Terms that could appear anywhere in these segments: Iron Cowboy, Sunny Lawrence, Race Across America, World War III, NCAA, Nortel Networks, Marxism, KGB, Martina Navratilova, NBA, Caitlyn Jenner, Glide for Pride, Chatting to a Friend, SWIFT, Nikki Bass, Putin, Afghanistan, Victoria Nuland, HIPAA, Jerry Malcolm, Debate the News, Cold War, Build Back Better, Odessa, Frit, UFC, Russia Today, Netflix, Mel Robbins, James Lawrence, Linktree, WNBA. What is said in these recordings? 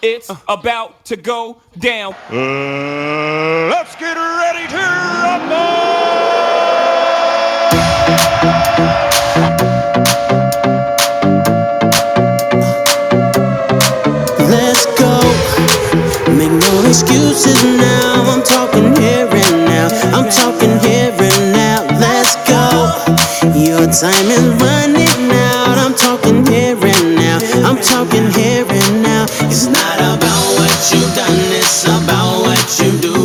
It's about to go down. Let's get ready to rumble. Let's go. Make no excuses now. I'm talking here and now. I'm talking here and now. Let's go. Your time is running out. I'm talking here and now. I'm talking here and now. It's not about what you've done, it's about what you do.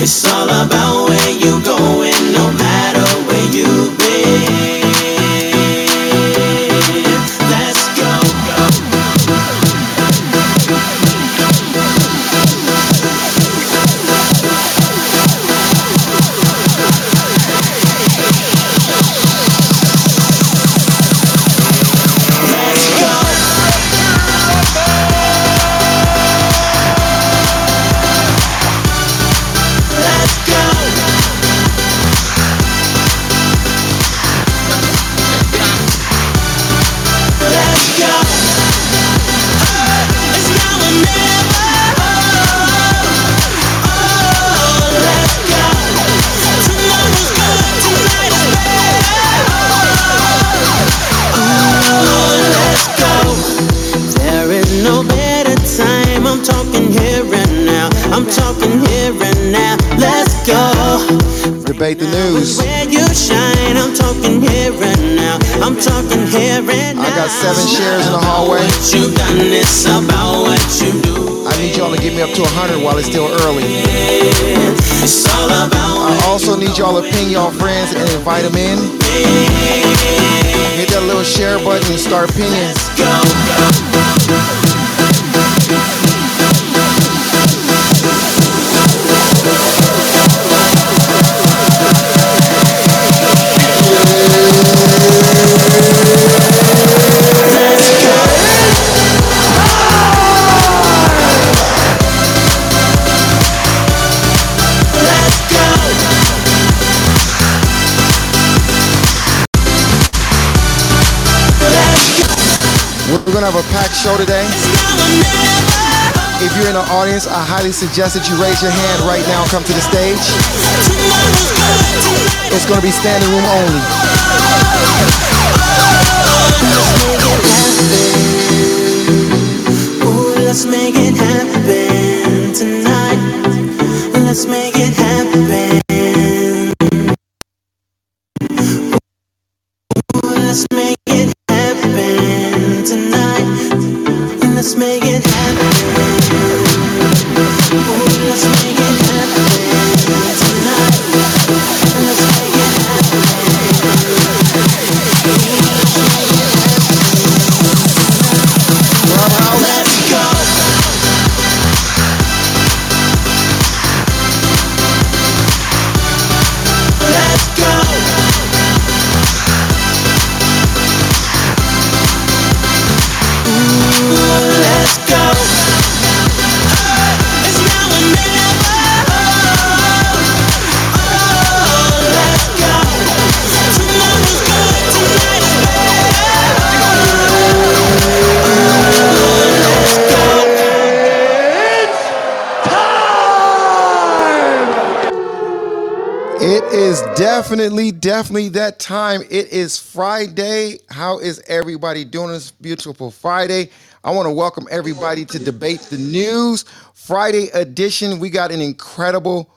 It's all about where you're going, no matter where you've been. Let's go, go. Debate the News. I'm talking here and now. I'm talking here and now. I got 7 shares in the hallway. I need y'all to get me up to 100 while it's still early. I also need y'all to ping y'all friends and invite them in. Hit that little share button and start pinging. We're gonna have a packed show today. If you're in the audience, I highly suggest that you raise your hand right now and come to the stage. It's gonna be standing room only. Let's make it happen tonight. Let's make it happen. Let's make it happen tonight. Let's make it happen. Ooh, let's make it happen tonight. Let's make it happen. Ooh, let's go. Let's go. Ooh, let's go. It's now or never. Let's go. Tomorrow's good, tonight is better. Let's go. It's time. It is definitely that time. It is Friday. How is everybody doing this beautiful Friday? I want to welcome everybody to Debate the News Friday edition. We got an incredible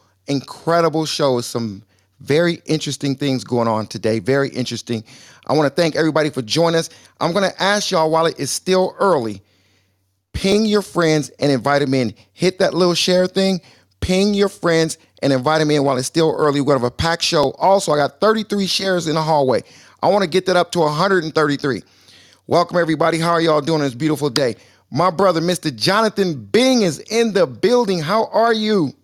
show with some very interesting things going on today. Very interesting. I want to thank everybody for joining us. I'm going to ask y'all while it is still early, ping your friends and invite them in. Hit that little share thing. Ping your friends and invite them in while it's still early. We're going to have a packed show. Also, I got 33 shares in the hallway. I want to get that up to 133. Welcome, everybody. How are y'all doing on this beautiful day? My brother, Mr. Jonathan Bing, is in the building. How are you?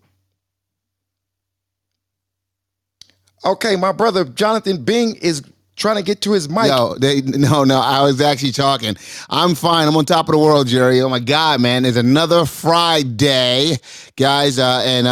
Okay, my brother, Jonathan Bing, is trying to get to his mic. No, I was actually talking. I'm fine. I'm on top of the world, Jerry. Oh, my God, man. It's another Friday, guys. Man,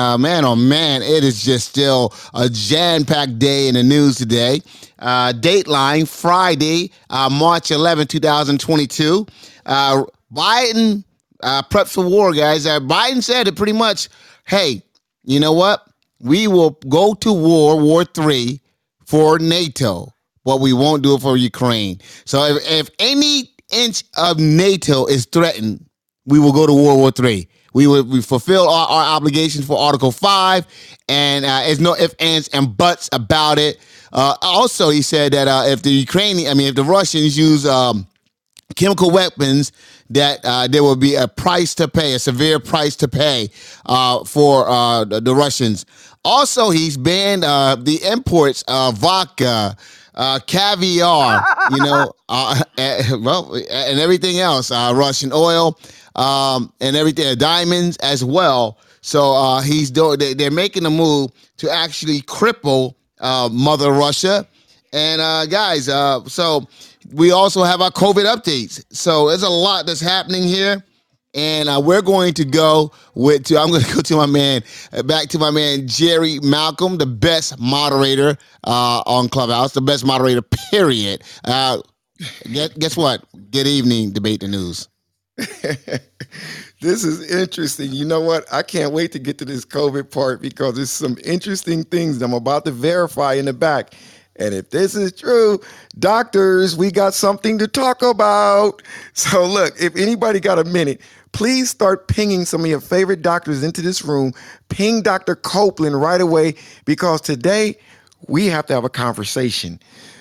oh, man, it is just still a jam-packed day in the news today. Dateline, Friday, March 11, 2022. Biden prepped for war, guys. Biden said it pretty much, hey, you know what? We will go to World War III for NATO, but we won't do it for Ukraine. So if any inch of NATO is threatened, we will go to World War III. We fulfill our obligations for Article 5, and there's no ifs, ands, and buts about it. Also, he said that if the Russians use chemical weapons, that there will be a price to pay, a severe price to pay for the Russians. Also, he's banned the imports of vodka, caviar, and everything else, Russian oil, and everything, diamonds as well. So he's doing. They're making a move to actually cripple Mother Russia. And guys, so we also have our COVID updates. So there's a lot that's happening here. And we're going to go back to my man, Jerry Malcolm, the best moderator on Clubhouse, the best moderator, period. Guess what? Good evening, Debate the News. This is interesting. You know what? I can't wait to get to this COVID part because there's some interesting things that I'm about to verify in the back. And if this is true, doctors, we got something to talk about. So look, if anybody got a minute, please start pinging some of your favorite doctors into this room. Ping Dr. Copeland right away, because today we have to have a conversation.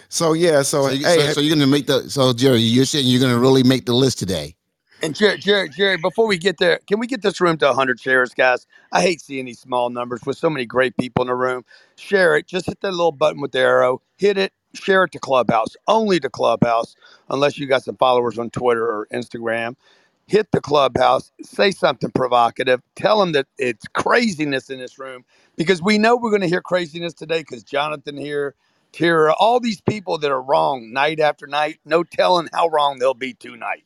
So yeah, so you're gonna make Jerry, you're saying you're gonna really make the list today. And Jerry, before we get there, can we get this room to 100 shares, guys? I hate seeing these small numbers with so many great people in the room. Share it. Just hit that little button with the arrow. Hit it. Share it to Clubhouse. Only to Clubhouse, unless you got some followers on Twitter or Instagram. Hit the Clubhouse. Say something provocative. Tell them that it's craziness in this room, because we know we're going to hear craziness today because Jonathan here, Tira, all these people that are wrong night after night, no telling how wrong they'll be tonight.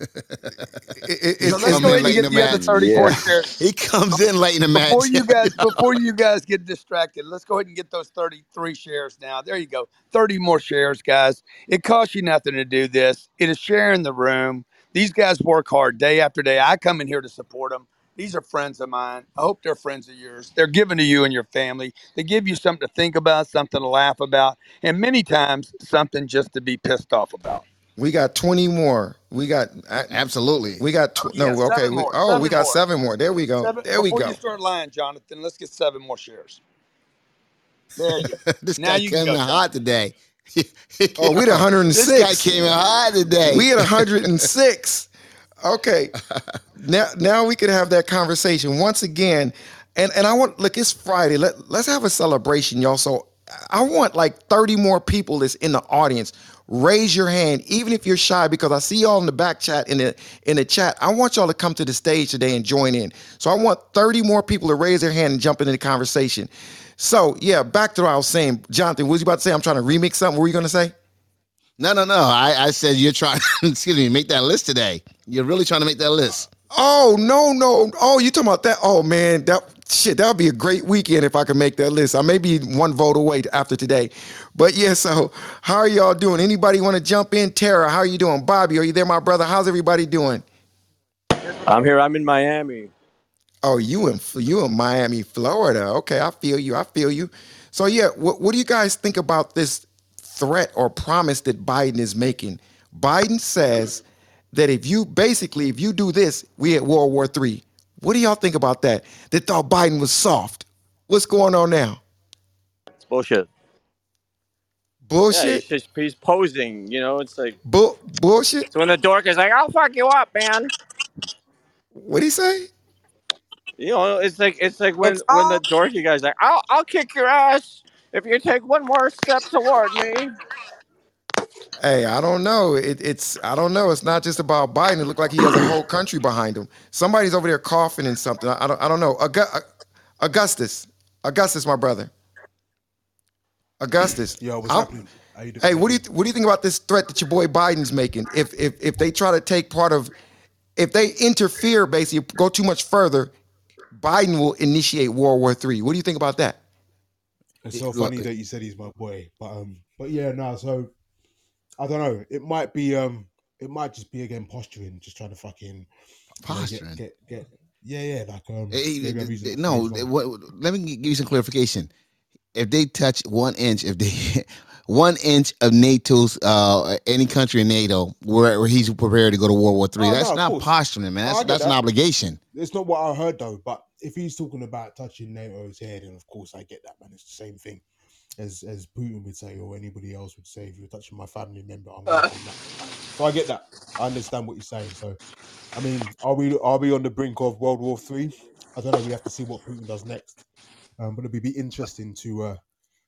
He comes in late in the match. Before you guys get distracted, let's go ahead and get those 33 shares now. There you go. 30 more shares, guys. It costs you nothing to do this. It is sharing the room. These guys work hard day after day. I come in here to support them. These are friends of mine. I hope they're friends of yours. They're given to you and your family. They give you something to think about, something to laugh about, and many times something just to be pissed off about. We got 20 more. We got absolutely. We got okay. We got 7 more. There we go. Before you start lying, Jonathan, let's get 7 more shares. There you go. This now guy you coming hot today. Oh, we had 106. This guy came in hot today. We had 106. Okay. Now we could have that conversation once again. And I want, look, it's Friday. Let's have a celebration, y'all. So I want like 30 more people that's in the audience. Raise your hand, even if you're shy, because I see y'all in the back chat, in the chat. I want y'all to come to the stage today and join in. So I want 30 more people to raise their hand and jump into the conversation. So yeah, back to what I was saying. Jonathan, what was you about to say? I'm trying to remix something. What were you going to say? No. I said you're trying to make that list today. You're really trying to make that list. Oh, no. Oh, you talking about that? Oh, man, that would be a great weekend if I could make that list. I may be one vote away after today. But, yeah, so how are y'all doing? Anybody want to jump in? Tara, how are you doing? Bobby, are you there, my brother? How's everybody doing? I'm here. I'm in Miami. Oh, you in Miami, Florida. Okay, I feel you. So, yeah, what do you guys think about this threat or promise that Biden is making? Biden says that if you do this, we at World War III. What do y'all think about that? They thought Biden was soft. What's going on now? It's bullshit. Bullshit? Yeah, he's posing, it's like... Bullshit? So when the dork is like, I'll fuck you up, man. What'd he say? It's like when the dorky guy's like, I'll kick your ass if you take one more step toward me. Hey, I don't know. It's not just about Biden. It looked like he has a whole country behind him. Somebody's over there coughing in something. I don't know. Augustus, my brother. Augustus. Yo, what's happening? Hey, what do you think about this threat that your boy Biden's making? If they try to take part of, if they interfere, basically go too much further, Biden will initiate World War III. What do you think about that? It's so funny that you said he's my boy, but yeah, no. So I don't know. It might be, it might just be again posturing, just trying to fucking posturing. Get yeah, like let me give you some clarification. If they touch 1 inch, if they 1 inch of NATO's any country in NATO where he's prepared to go to World War III, that's not posturing, man. That's an obligation. It's not what I heard though, but if he's talking about touching NATO's head, and of course I get that, man, it's the same thing as Putin would say or anybody else would say. If you're touching my family member, I'm gonna do that. So I get that. I understand what you're saying. So, I mean, are we on the brink of World War III? I don't know. We have to see what Putin does next. But it'll be interesting to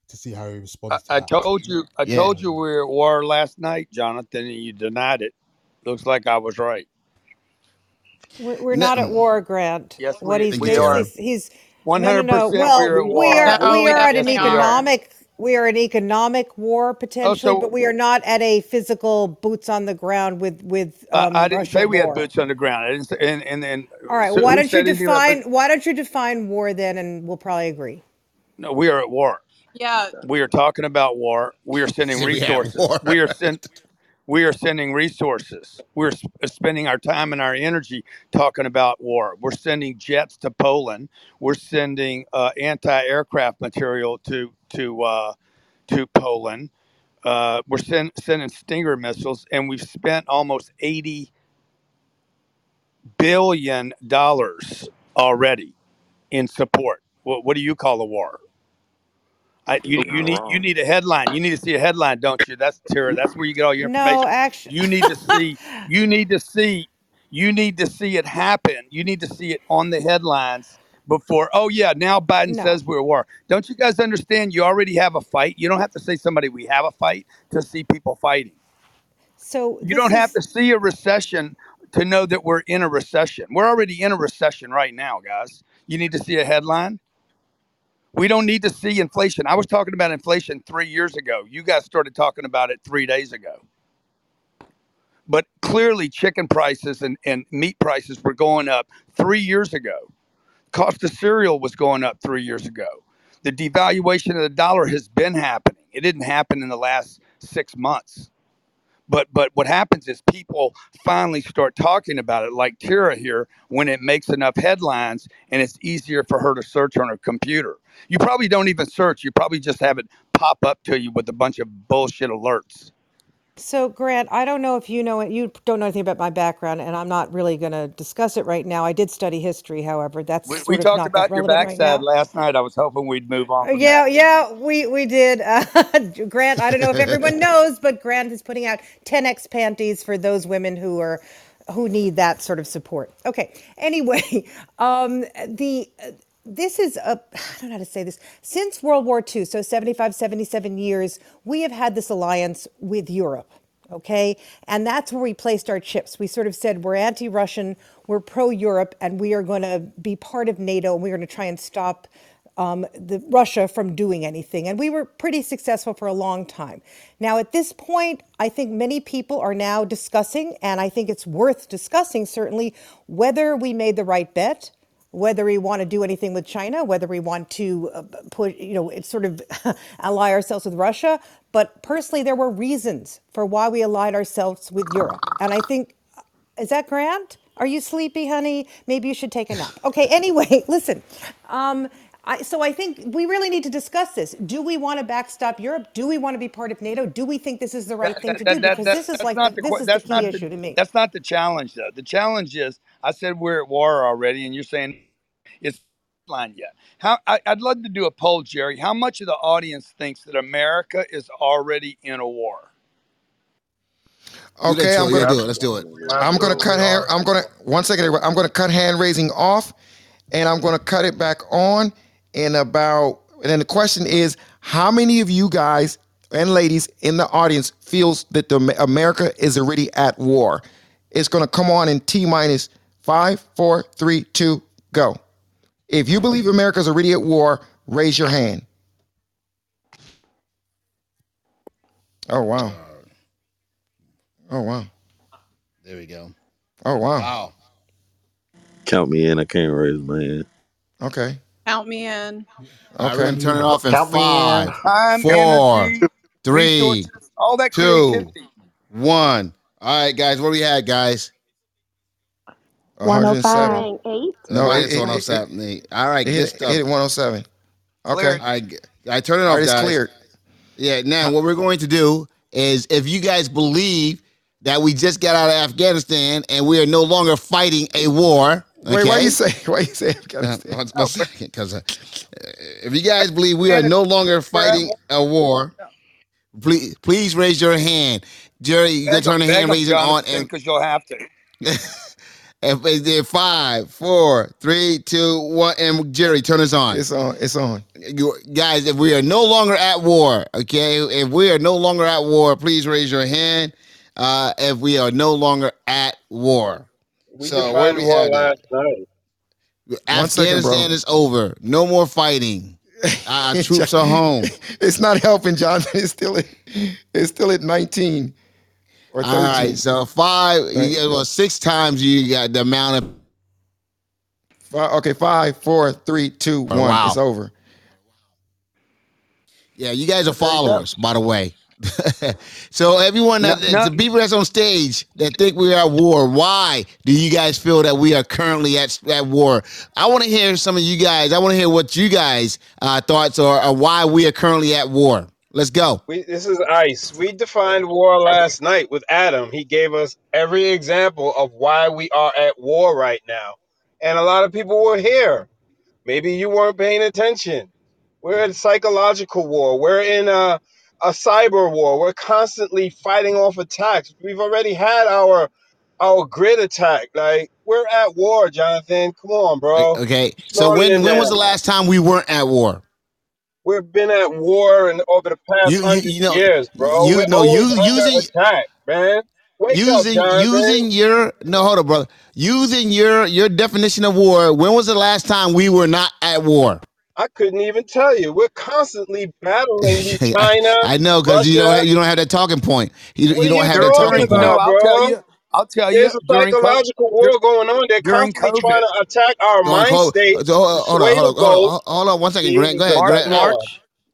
see how he responds. I told you we were at war last night, Jonathan, and you denied it. Looks like I was right. We're not at war, Grant. Yes, what he's 100%. Well, we are at an economic war potentially, but we are not at a physical boots on the ground with. I didn't Russian say we war. Had boots on the ground. I didn't say, and all right. So why don't you define war then, and we'll probably agree. No, we are at war. Yeah, we are talking about war. We are sending resources. We are sending resources. We're spending our time and our energy talking about war. We're sending jets to Poland. We're sending anti-aircraft material to Poland. We're sending Stinger missiles, and we've spent almost $80 billion already in support. What do you call a war? You need a headline. You need to see a headline, don't you? That's terror. That's where you get all your information. No, actually, you need to see it happen. You need to see it on the headlines before. Oh yeah, now Biden says we're at war. Don't you guys understand? You already have a fight. You don't have to say somebody we have a fight to see people fighting. So you don't have to see a recession to know that we're in a recession. We're already in a recession right now, guys. You need to see a headline. We don't need to see inflation. I was talking about inflation 3 years ago. You guys started talking about it 3 days ago. But clearly chicken prices and meat prices were going up 3 years ago. Cost of cereal was going up 3 years ago. The devaluation of the dollar has been happening. It didn't happen in the last 6 months. But what happens is people finally start talking about it, like Tara here, when it makes enough headlines and it's easier for her to search on her computer. You probably don't even search. You probably just have it pop up to you with a bunch of bullshit alerts. So, Grant, I don't know if you know it. You don't know anything about my background, and I'm not really going to discuss it right now. I did study history, however. We talked about your backside last night. I was hoping we'd move on. We did. Grant, I don't know if everyone knows, but Grant is putting out 10X panties for those women who need that sort of support. Okay. Anyway, this is I don't know how to say this. Since World War II, so 75, 77 years, we have had this alliance with Europe, okay? And that's where we placed our chips. We sort of said we're anti-Russian, we're pro-Europe, and we are going to be part of NATO, and we're going to try and stop Russia from doing anything. And we were pretty successful for a long time. Now, at this point, I think many people are now discussing, and I think it's worth discussing, certainly, whether we made the right bet, whether we want to do anything with China, whether we want to ally ourselves with Russia. But personally, there were reasons for why we allied ourselves with Europe. And I think, is that Grant? Are you sleepy, honey? Maybe you should take a nap. Okay, anyway, listen. So I think we really need to discuss this. Do we want to backstop Europe? Do we want to be part of NATO? Do we think this is the right thing to do? Because this is like the key issue to me. That's not the challenge, though. The challenge is, I said we're at war already, and you're saying it's line yet. I'd love to do a poll, Jerry. How much of the audience thinks that America is already in a war? Okay, I'm going to do it. Let's do it. I'm going to cut hand. I'm going to cut hand raising off, and I'm going to cut it back on. And then the question is, how many of you guys and ladies in the audience feels that America is already at war? It's going to come on in T-minus 5, 4, 3, 2, go. If you believe America's already at war, raise your hand. Oh, wow. Oh, wow. There we go. Oh, wow. Count me in. I can't raise my hand. Okay. Count me in. Okay, and turn it off in count 5, 4, 3, 2, 1. All right, guys, what we had, guys? 105.8. No, it's 107.8. All right, hit 107. Okay, I turn it off. Right, it's cleared. Yeah. Now, what we're going to do is, if you guys believe that we just got out of Afghanistan and we are no longer fighting a war. Okay? Wait, why you say Afghanistan? Because if you guys believe we are no longer fighting a war, please raise your hand. Jerry, you can turn the hand raising on, and because you'll have to. And they did 5, 4, 3, 2, 1, and Jerry, turn us on. It's on. Guys, if we are no longer at war, okay? If we are no longer at war, please raise your hand. If we are no longer at war. We so what we had last night. Afghanistan is over. No more fighting. Our troops are home. It's not helping, Jonathan. It's still at 19. Or 13. All right, so 6 times you got the amount of 5. Okay, 5, 4, 3, 2, 1. Wow. It's over. Yeah, you guys are followers, by the way. So everyone, the people that's on stage that think we are at war, why do you guys feel that we are currently at war? I want to hear some of you guys. I want to hear what you guys' thoughts are on why we are currently at war. Let's go. This is Ice. We defined war last night with Adam. He gave us every example of why we are at war right now. And a lot of people were here. Maybe you weren't paying attention. We're in psychological war. We're in a cyber war. We're constantly fighting off attacks. We've already had our grid attack. Like, we're at war, Jonathan. Come on, bro. Okay. So when was the last time we weren't at war? We've been at war and over the past 100 years, bro. You know, Using your definition of war. When was the last time we were not at war? I couldn't even tell you. We're constantly battling China. I know, because you don't have that talking point. You don't have that talking point. No, I'll tell you. There's a psychological war going on. They're constantly trying to attack our mind state. Hold on 1 second, Grant. Go ahead.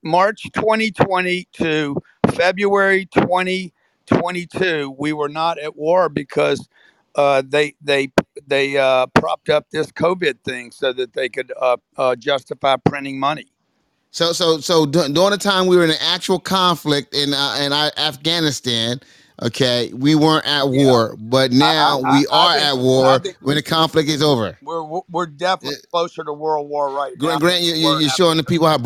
March 2020 to February 2022, we were not at war because they propped up this COVID thing so that they could justify printing money. So during the time we were in an actual conflict in Afghanistan. Okay, we weren't at war, but now we are at war when the conflict is over. We're definitely closer to World War right now. Grant, you're showing the people how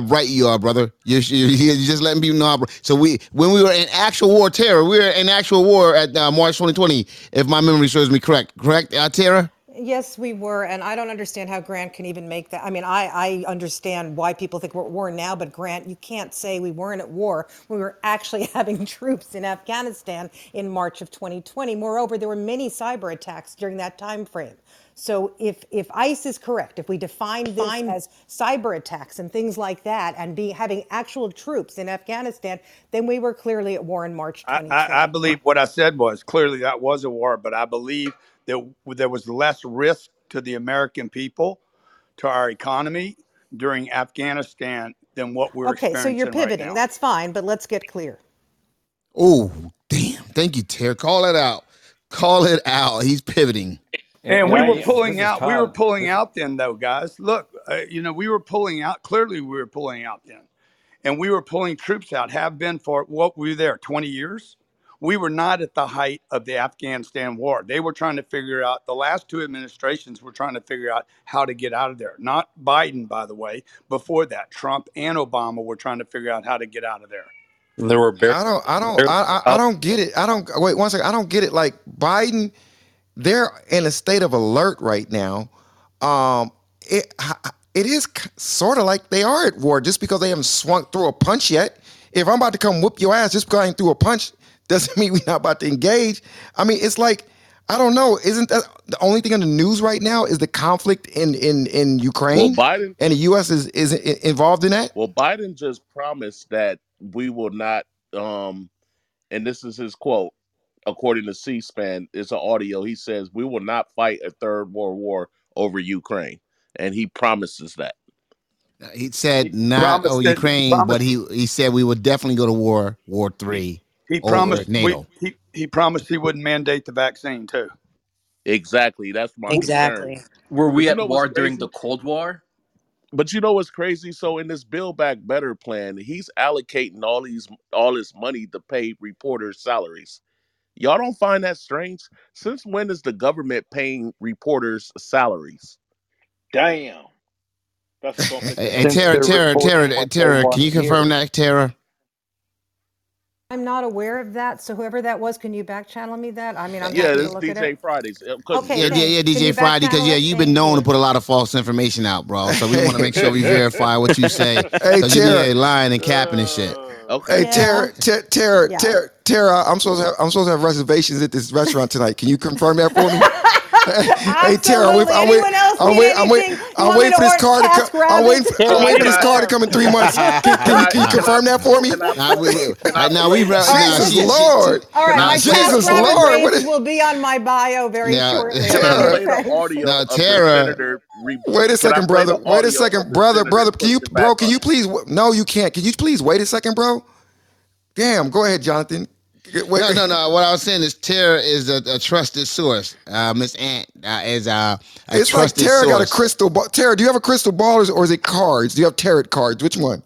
bright you are, brother. You're just letting people know how bright. So when we were in actual war, Tara, we were in actual war at March 2020, if my memory serves me correct. Correct, Tara? Yes, we were, and I don't understand how Grant can even make that. I mean, I understand why people think we're at war now, but Grant, you can't say we weren't at war. We were actually having troops in Afghanistan in March of 2020. Moreover, there were many cyber attacks during that time frame. So if ICE is correct, if we define this as cyber attacks and things like that and having actual troops in Afghanistan, then we were clearly at war in March 2020. I believe what I said was clearly that was a war, but I believe there was less risk to the American people, to our economy during Afghanistan than what we're experiencing right now. Okay, so you're pivoting. Right, that's fine, but let's get clear. Oh, damn. Thank you, Tara. Call it out. Call it out. He's pivoting. And we were pulling out. We were pulling out then, though, guys. Look, we were pulling out. Clearly, we were pulling out then. And we were pulling troops out, have been for, what were we there, 20 years? We were not at the height of the Afghanistan war. They were trying to figure out, the last two administrations were trying to figure out how to get out of there. Not Biden, by the way. Before that, Trump and Obama were trying to figure out how to get out of there. There were I don't get it. Wait 1 second. I don't get it. Like Biden, they're in a state of alert right now. It is sort of like they are at war just because they haven't swung through a punch yet. If I'm about to come whoop your ass just because I ain't through a punch, doesn't mean we're not about to engage. I mean, it's like, I don't know. Isn't that the only thing on the news right now is the conflict in Ukraine? Well, Biden and the U.S. is involved in that. Well, Biden just promised that we will not. And this is his quote, according to C-SPAN. It's an audio. He says, "We will not fight a third world war over Ukraine." and he promises that. He said not Ukraine, but he said we would definitely go to War III. He promised NATO. He promised he wouldn't mandate the vaccine too. Exactly. That's my concern. Were we at war during the Cold War? But you know what's crazy? So in this Build Back Better plan, he's allocating all this money to pay reporters' salaries. Y'all don't find that strange? Since when is the government paying reporters' salaries? Damn. That's hey, Tara, can you confirm that, Tara? I'm not aware of that. So whoever that was, can you back channel me that? I mean, I'm yeah, this is DJ Fridays. Okay, yeah, DJ Friday, because you've been known to put a lot of false information out, bro. So we want to make sure we verify what you say. Hey, Tara, you're lying and capping and shit. Okay, hey, Tara, I'm supposed to have reservations at this restaurant tonight. Can you confirm that for me? Hey Tara, I'm waiting for this car to come in 3 months. Can you confirm that for me? Jesus Lord, Jesus Lord, will be on my bio very shortly. Tara, wait a second, brother. Can you please? No, you can't. Can you please wait a second, bro? Damn, go ahead, Jonathan. No. What I was saying is Tara is a trusted source. Miss Ant is a it's trusted source. It's like Tara got a crystal ball. Tara, do you have a crystal ball or is it cards? Do you have tarot cards? Which one?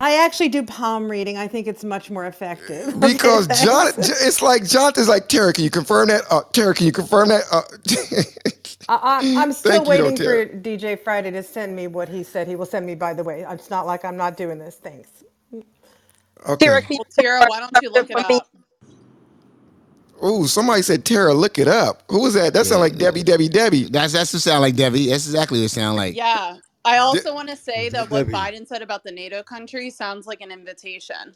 I actually do palm reading. I think it's much more effective. Because Jonathan's like, Tara, can you confirm that? Tara, can you confirm that? I'm still waiting for DJ Friday to send me what he said he will send me, by the way. It's not like I'm not doing this. Thanks. Okay. Tara, why don't you look it up? Oh, somebody said Tara, look it up. Who was that? That sound like Debbie. That's what sound like Debbie. That's exactly what it sound like. Yeah. I also want to say that what Biden said about the NATO country sounds like an invitation.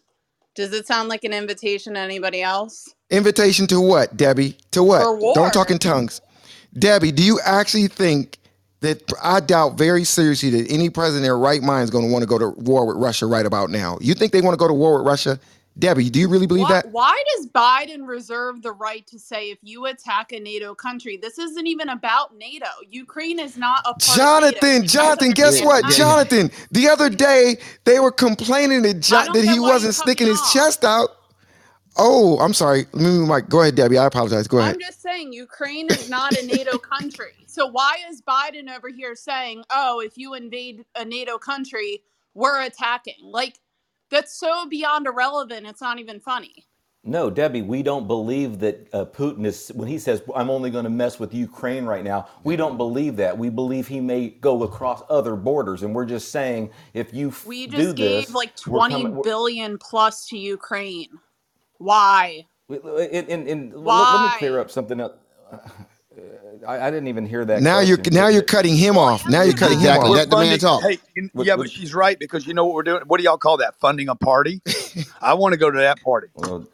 Does it sound like an invitation to anybody else? Invitation to what, Debbie? To what? For war. Don't talk in tongues. Debbie, do you actually think that I doubt very seriously that any president in their right mind is going to want to go to war with Russia right about now? You think they want to go to war with Russia? Debbie, do you really believe that? Why does Biden reserve the right to say if you attack a NATO country? This isn't even about NATO. Ukraine is not a part of NATO. Jonathan, guess what? Yeah. Jonathan, the other day they were complaining that he wasn't sticking his chest out. Oh, I'm sorry. Let me move my mic. Go ahead, Debbie. I apologize. Go ahead. I'm just saying Ukraine is not a NATO country. So why is Biden over here saying, oh, if you invade a NATO country, we're attacking? Like, that's so beyond irrelevant, it's not even funny. No, Debbie, we don't believe that Putin is, when he says, I'm only going to mess with Ukraine right now, we don't believe that. We believe he may go across other borders, and we're just saying, if you we just do gave this, like $20 billion plus to Ukraine. Why? Why? Let me clear up something else. I didn't even hear that. Now you're cutting him off. Now you're cutting him off. Let the man talk. Hey, but she's right, because you know what we're doing. What do y'all call that? Funding a party? I want to go to that party. What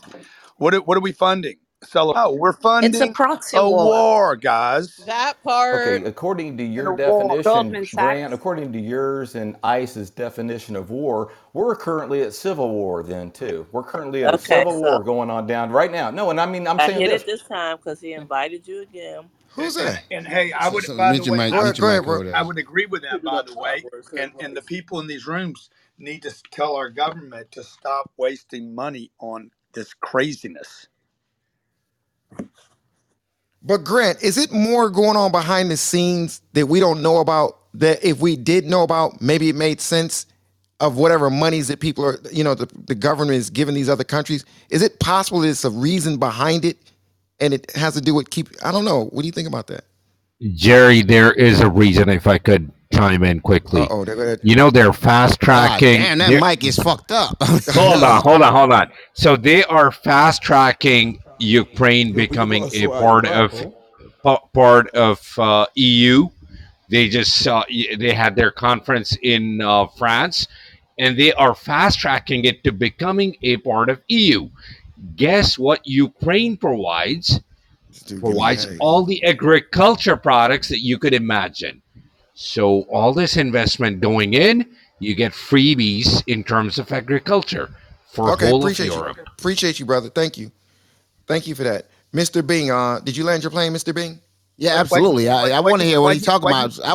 are we funding? We're funding a war, guys. That part. Okay, according to your definition, Grant, according to yours and ICE's definition of war, we're currently at civil war then, too. We're currently at a civil war going on down right now. No, and I mean, I'm saying I hit it this time because he invited you again. Who's that? And hey, I would, by the way, I would agree with that, by the way. And the people in these rooms need to tell our government to stop wasting money on this craziness. But Grant, is it more going on behind the scenes that we don't know about, that if we did know about, maybe it made sense of whatever monies that people are, you know, the government is giving these other countries? Is it possible there's a reason behind it and it has to do with I don't know. What do you think about that? Jerry, there is a reason, if I could chime in quickly. You know, they're fast tracking. Man, that mic is fucked up. Hold on. So they are fast tracking Ukraine becoming a part of EU. They just they had their conference in France, and they are fast tracking it to becoming a part of EU. Guess what? Ukraine provides all the agriculture products that you could imagine. So all this investment going in, you get freebies in terms of agriculture for whole of Europe. Appreciate you, brother. Thank you. Thank you for that. Mr. Bing, did you land your plane, Mr. Bing? Yeah, absolutely. I want to hear what he's talking about. I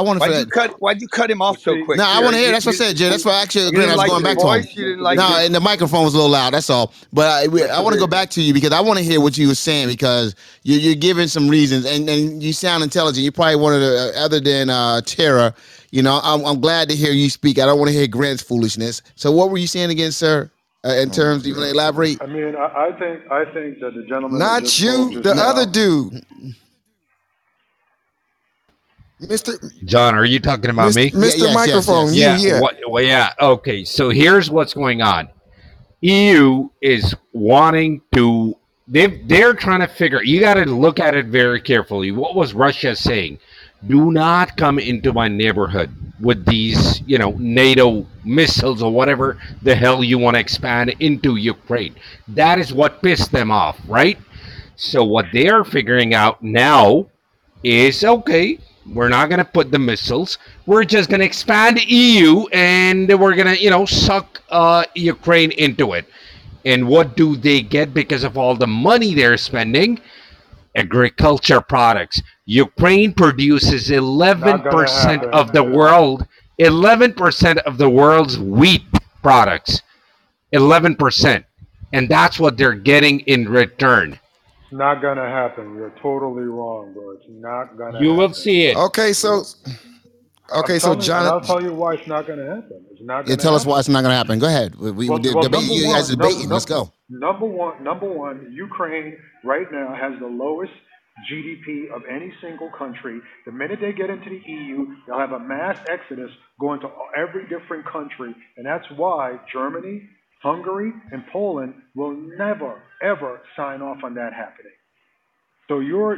want to. Why'd you cut him off so quick? No, I want to hear. That's what I said, Jay. That's why I actually agreed. I was going back to him. No, and the microphone was a little loud. That's all. But I want to go back to you because I want to hear what you were saying because you're giving some reasons and you sound intelligent. You're probably one of the other than terror. You know, I'm glad to hear you speak. I don't want to hear Grant's foolishness. So what were you saying again, sir? In terms, do you want to elaborate? I mean, I think that the gentleman. Not you, the other dude. Mr. John, are you talking about me? Mr. Yes, Microphone. Yes. Yeah. Yeah. Okay. So here's what's going on. EU is wanting to. They're trying to figure. You got to look at it very carefully. What was Russia saying? Do not come into my neighborhood with these, you know, NATO missiles or whatever the hell you want to expand into Ukraine. That is what pissed them off, right? So what they are figuring out now is okay. We're not going to put the missiles. We're just going to expand the EU and we're going to, you know, suck Ukraine into it. And what do they get because of all the money they're spending? Agriculture products. Ukraine produces 11% of the world, 11% of the world's wheat products. 11%. And that's what they're getting in return. Not gonna happen. You're totally wrong, bro. It's not gonna. You happen. Will see it. Okay, so Jonathan, I'll tell you why it's not gonna happen. It's not. Gonna tell happen. Us why it's not gonna happen. Go ahead. You guys are debating. Let's go. Number one. Ukraine right now has the lowest GDP of any single country. The minute they get into the EU, they'll have a mass exodus going to every different country, and that's why Germany, Hungary, and Poland will never, ever sign off on that happening. So your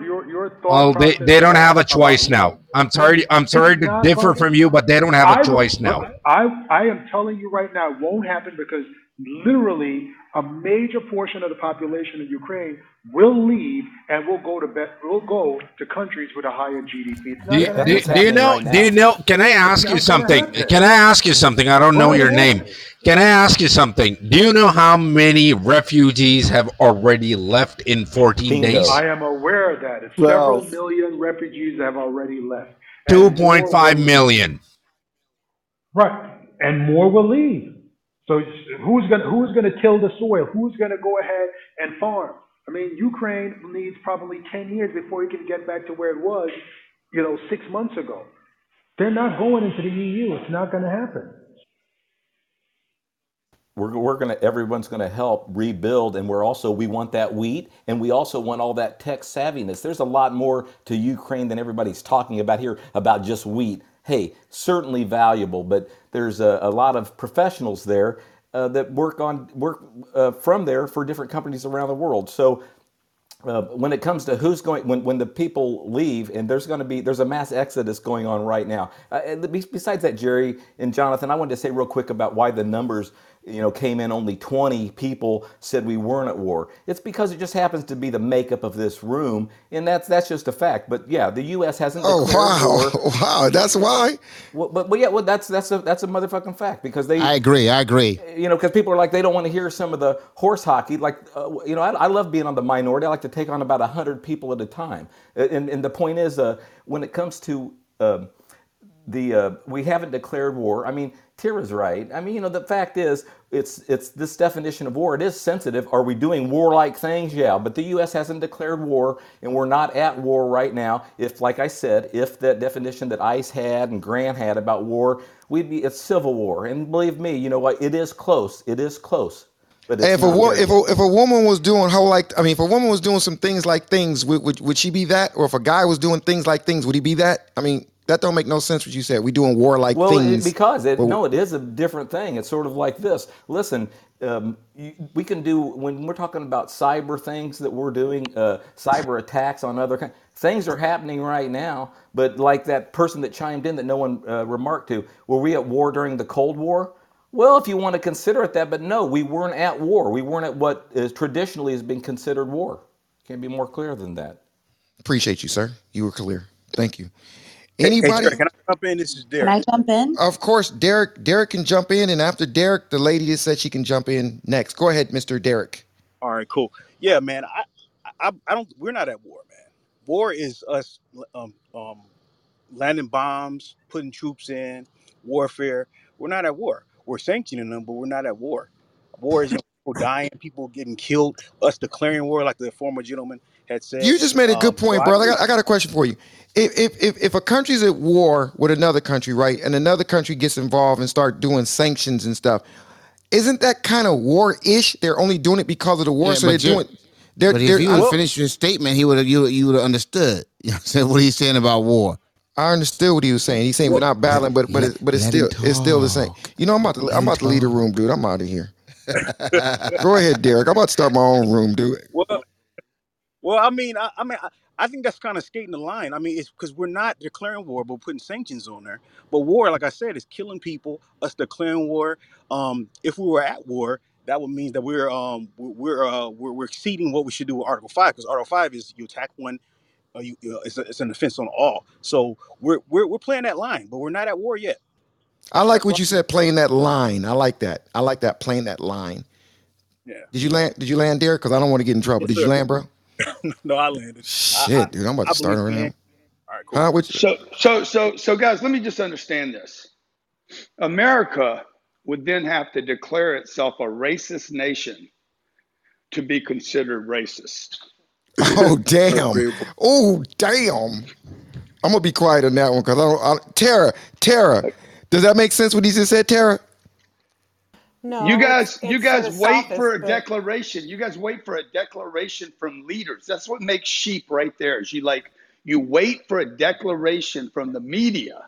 thought. Oh, they don't have a choice now. I'm sorry to differ from you, but they don't have a choice now. I am telling you right now, it won't happen because literally a major portion of the population of Ukraine will leave and will go to countries with a higher GDP. Do you know? Can I ask you something? I don't know your name. Can I ask you something? Do you know how many refugees have already left in 14 days? I am aware of that. It's several million refugees that have already left. 2.5 million. Right, and more will leave. So who's going to till the soil? Who's going to go ahead and farm? I mean, Ukraine needs probably 10 years before it can get back to where it was, 6 months ago. They're not going into the EU. It's not going to happen. Everyone's going to help rebuild, and we want that wheat, and we also want all that tech savviness. There's a lot more to Ukraine than everybody's talking about here about just wheat. Hey, certainly valuable, but there's a lot of professionals there that work from there for different companies around the world. So when it comes to when the people leave, and there's a mass exodus going on right now. Besides that, Jerry and Jonathan, I wanted to say real quick about why the numbers came in only 20 people said we weren't at war. It's because it just happens to be the makeup of this room, and that's just a fact. But yeah, the U.S. hasn't. Oh wow, war. That's why. Well, that's a motherfucking fact because they. I agree. Because people are like they don't want to hear some of the horse hockey. Like I love being on the minority. I like to take on about 100 people at a time, and the point is when it comes to. We haven't declared war. I mean, Tira's right. I mean, the fact is, it's this definition of war. It is sensitive. Are we doing warlike things? Yeah, but the U.S. hasn't declared war, and we're not at war right now. If, like I said, if that definition that ICE had and Grant had about war, it's civil war. And believe me, it is close. It is close. But if a woman was doing some things like things, would she be that? Or if a guy was doing things like things, would he be that? I mean. That don't make no sense what you said. We doing warlike things. It is a different thing. It's sort of like this. Listen, we can do when we're talking about cyber things that we're doing, cyber attacks on other countries. Things are happening right now, but like that person that chimed in that no one remarked to, were we at war during the Cold War? Well, if you want to consider it that, but no, we weren't at war. We weren't at what traditionally has been considered war. Can't be more clear than that. Appreciate you, sir. You were clear. Thank you. Anybody? Hey, can I jump in? This is Derek. Can I jump in? Of course, Derek. Derek can jump in, and after Derek, the lady just said she can jump in next. Go ahead, Mr. Derek. All right, cool. Yeah, man. I don't. We're not at war, man. War is us landing bombs, putting troops in, warfare. We're not at war. We're sanctioning them, but we're not at war. War is people dying, people getting killed, us declaring war, like the former gentleman had said. You just made a good point, bro. I got a question for you. If a country's at war with another country, right, and another country gets involved and start doing sanctions and stuff, isn't that kind of war-ish? They're only doing it because of the war, yeah, so they're doing it. But if you would have finished your statement, you would have understood. You know what I'm saying? What he's saying about war. I understood what he was saying. He's saying we're not battling, but it's still the same. You know, I'm about to leave the room, dude. I'm out of here. Go ahead, Derek. I'm about to start my own room, dude. Well, I think that's kind of skating the line. I mean, it's because we're not declaring war, but we're putting sanctions on there. But war, like I said, is killing people. Us declaring war. If we were at war, that would mean that we're exceeding what we should do with Article 5, because Article 5 is you attack one. It's an offense on all. So we're playing that line, but we're not at war yet. I like what you said, playing that line. I like that, playing that line. Yeah. Did you land, Derek? Because I don't want to get in trouble. Yes, you land, bro? No, I landed. Shit, dude, I'm about to start right now. All right, cool. So guys, let me just understand this. America would then have to declare itself a racist nation to be considered racist. Oh damn! Oh damn! I'm gonna be quiet on that one because Tara, does that make sense what he just said, Tara? No. You guys wait for a declaration. You guys wait for a declaration from leaders. That's what makes sheep right there. Is you wait for a declaration from the media.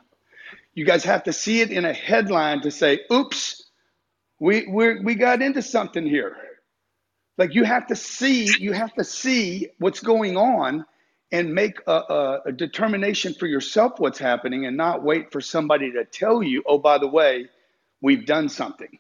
You guys have to see it in a headline to say, "Oops, we got into something here." Like you have to see what's going on and make a determination for yourself what's happening and not wait for somebody to tell you, oh, by the way, we've done something.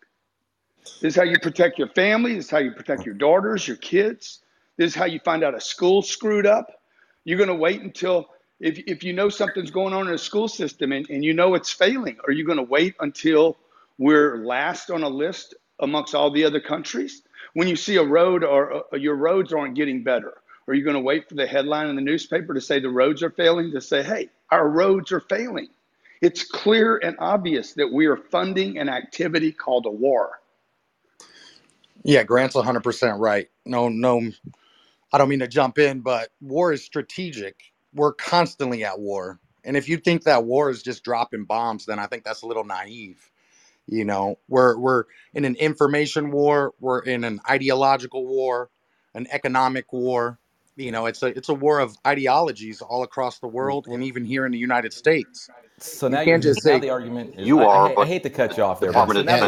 This is how you protect your family. This is how you protect your daughters, your kids. This is how you find out a school screwed up. You're going to wait until if you know something's going on in a school system and you know it's failing. Are you going to wait until we're last on a list amongst all the other countries? When you see a road or your roads aren't getting better, are you going to wait for the headline in the newspaper to say the roads are failing? To say, hey, our roads are failing. It's clear and obvious that we are funding an activity called a war. Yeah, Grant's 100% right. No, I don't mean to jump in, but war is strategic. We're constantly at war. And if you think that war is just dropping bombs, then I think that's a little naive. You know, we're in an information war. We're in an ideological war, an economic war. You know, it's a war of ideologies all across the world, and even here in the United States. So now you just say the argument. I hate to cut you off there. Hold on, Grant.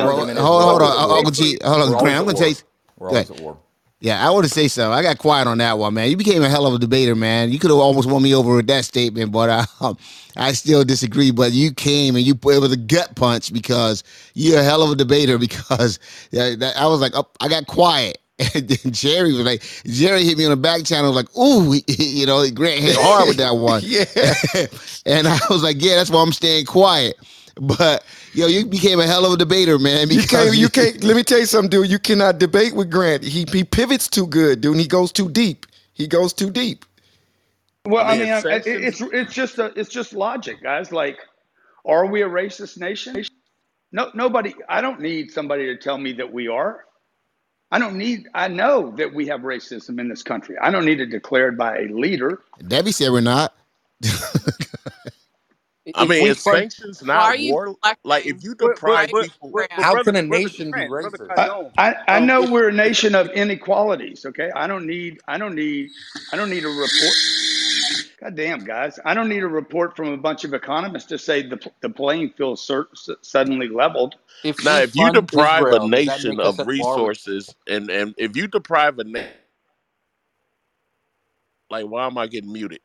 I'm going to take. We're always at war. Yeah, I want to say so. I got quiet on that one, man. You became a hell of a debater, man. You could have almost won me over with that statement, but I still disagree. But you came and it was a gut punch because you're a hell of a debater because I was like, oh, I got quiet. And then Jerry hit me on the back channel, like, ooh, you know, Grant hit hard with that one. Yeah. And I was like, yeah, that's why I'm staying quiet. But yo, you became a hell of a debater, man. You can't. Let me tell you something, dude. You cannot debate with Grant. He pivots too good, dude. And he goes too deep. Well, it's just logic, guys. Like, are we a racist nation? No, nobody. I don't need somebody to tell me that we are. I know that we have racism in this country. I don't need it declared by a leader. Debbie said we're not. I mean, it's sanctions, not war. Like, if you deprive people, how can a nation be racist? I know we're a nation of inequalities. Okay, I don't need a report. Goddamn, guys, I don't need a report from a bunch of economists to say the playing field suddenly leveled. Now, if you deprive a nation of resources, and if you deprive a nation, like, why am I getting muted?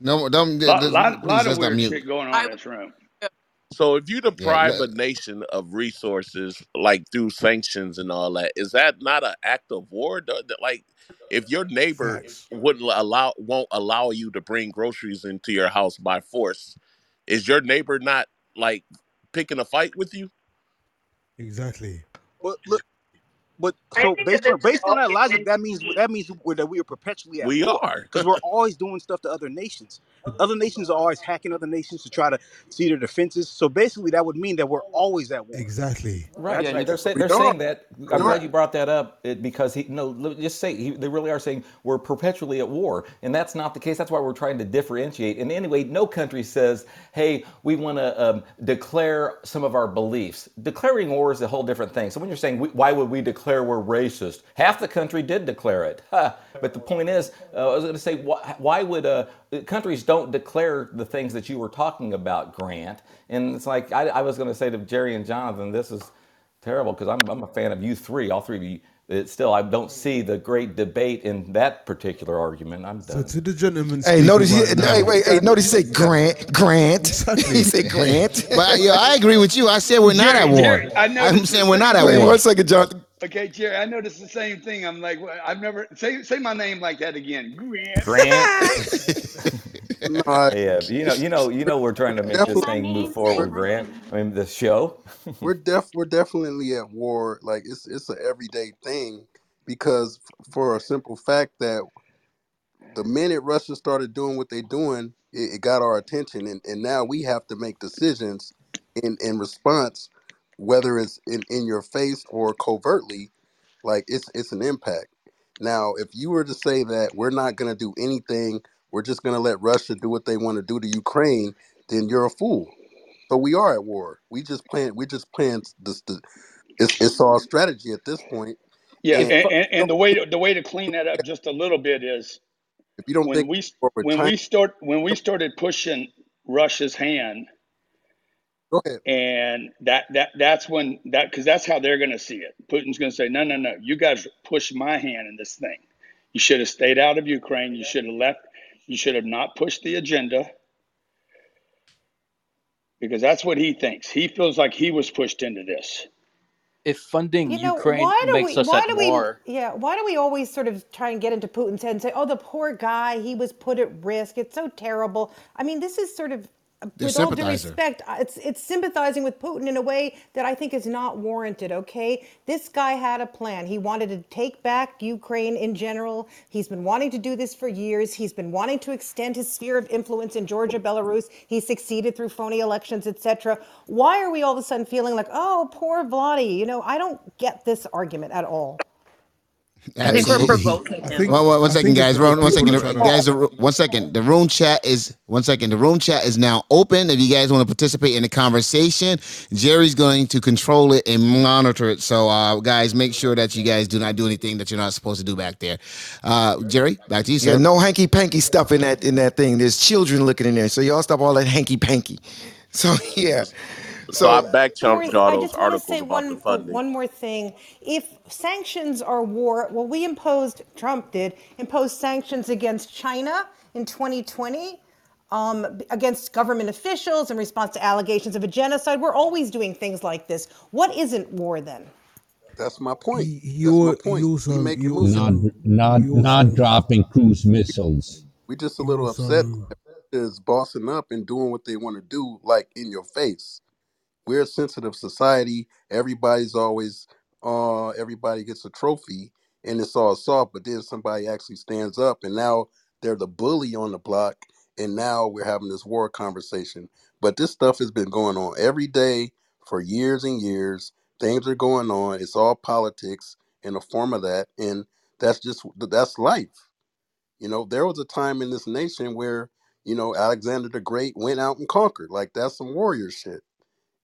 No, don't. A lot of weird shit going on in this room. So if you deprive a nation of resources, like through sanctions and all that, is that not an act of war? Like, if your neighbor won't allow you to bring groceries into your house by force, is your neighbor not like picking a fight with you? Exactly. Well, look. But so based on that logic, that means that we are perpetually at war, because we're always doing stuff to other nations. Other nations are always hacking other nations to try to see their defenses. So basically, that would mean that we're always at war. Exactly. Right. Yeah, right. They're saying that. I'm glad you brought that up because they really are saying we're perpetually at war, and that's not the case. That's why we're trying to differentiate. And anyway, no country says, "Hey, we want to declare some of our beliefs." Declaring war is a whole different thing. So when you're saying, "Why would we declare?" We're racist. Half the country did declare it. But the point is, I was going to say, why would countries don't declare the things that you were talking about, Grant? And it's like, I was going to say to Jerry and Jonathan, this is terrible because I'm a fan of you three, all three of you. It's still, I don't see the great debate in that particular argument. I'm done. So to the gentleman. Hey, notice he said Grant. Exactly. He said Grant. But I agree with you. I said we're not at war. Jerry, I'm saying we're not at war. 1 second, Jonathan. Okay, Jerry, I noticed the same thing. I'm like, I've never say my name like that again. Grant. Yeah, you know, we're trying to make this thing move forward, Grant. I mean, the show. We're definitely at war. Like it's an everyday thing, because for a simple fact that the minute Russia started doing what they're doing, it got our attention, and now we have to make decisions in response. Whether it's in your face or covertly, like it's an impact. Now, if you were to say that we're not going to do anything, we're just going to let Russia do what they want to do to Ukraine, then you're a fool. But we are at war. We just plan. It's all strategy at this point. Yeah, and the way to clean that up just a little bit is if you don't when we started pushing Russia's hand. Go ahead. And that's when because that's how they're going to see it. Putin's going to say, no, you guys pushed my hand in this thing. You should have stayed out of Ukraine. You should have left. You should have not pushed the agenda. Because that's what he thinks. He feels like he was pushed into this. If funding Ukraine makes us at war. Yeah. Why do we always sort of try and get into Putin's head and say, oh, the poor guy, he was put at risk. It's so terrible. I mean, this is sort of. With all due respect, it's sympathizing with Putin in a way that I think is not warranted, okay? This guy had a plan. He wanted to take back Ukraine in general. He's been wanting to do this for years. He's been wanting to extend his sphere of influence in Georgia, Belarus. He succeeded through phony elections, etc. Why are we all of a sudden feeling like, oh, poor Vladi? I don't get this argument at all. Absolutely. I think we're provoking him. One second, guys. One second. The room chat is now open. If you guys want to participate in the conversation, Jerry's going to control it and monitor it. So, guys, make sure that you guys do not do anything that you're not supposed to do back there. Jerry, back to you, sir. Yeah, no hanky panky stuff in that thing. There's children looking in there, so y'all stop all that hanky panky. So yeah. So I backjumped all those articles about the funding. One more thing. If sanctions are war, well, Trump imposed sanctions against China in 2020, against government officials in response to allegations of a genocide. We're always doing things like this. What isn't war then? That's my point. Not dropping cruise missiles. We're just a little upset. Is bossing up and doing what they want to do, like in your face. We're a sensitive society. Everybody's always, everybody gets a trophy and it's all soft, but then somebody actually stands up and now they're the bully on the block. And now we're having this war conversation, but this stuff has been going on every day for years and years. Things are going on. It's all politics in a form of that. And that's life. There was a time in this nation where, Alexander the Great went out and conquered. Like that's some warrior shit.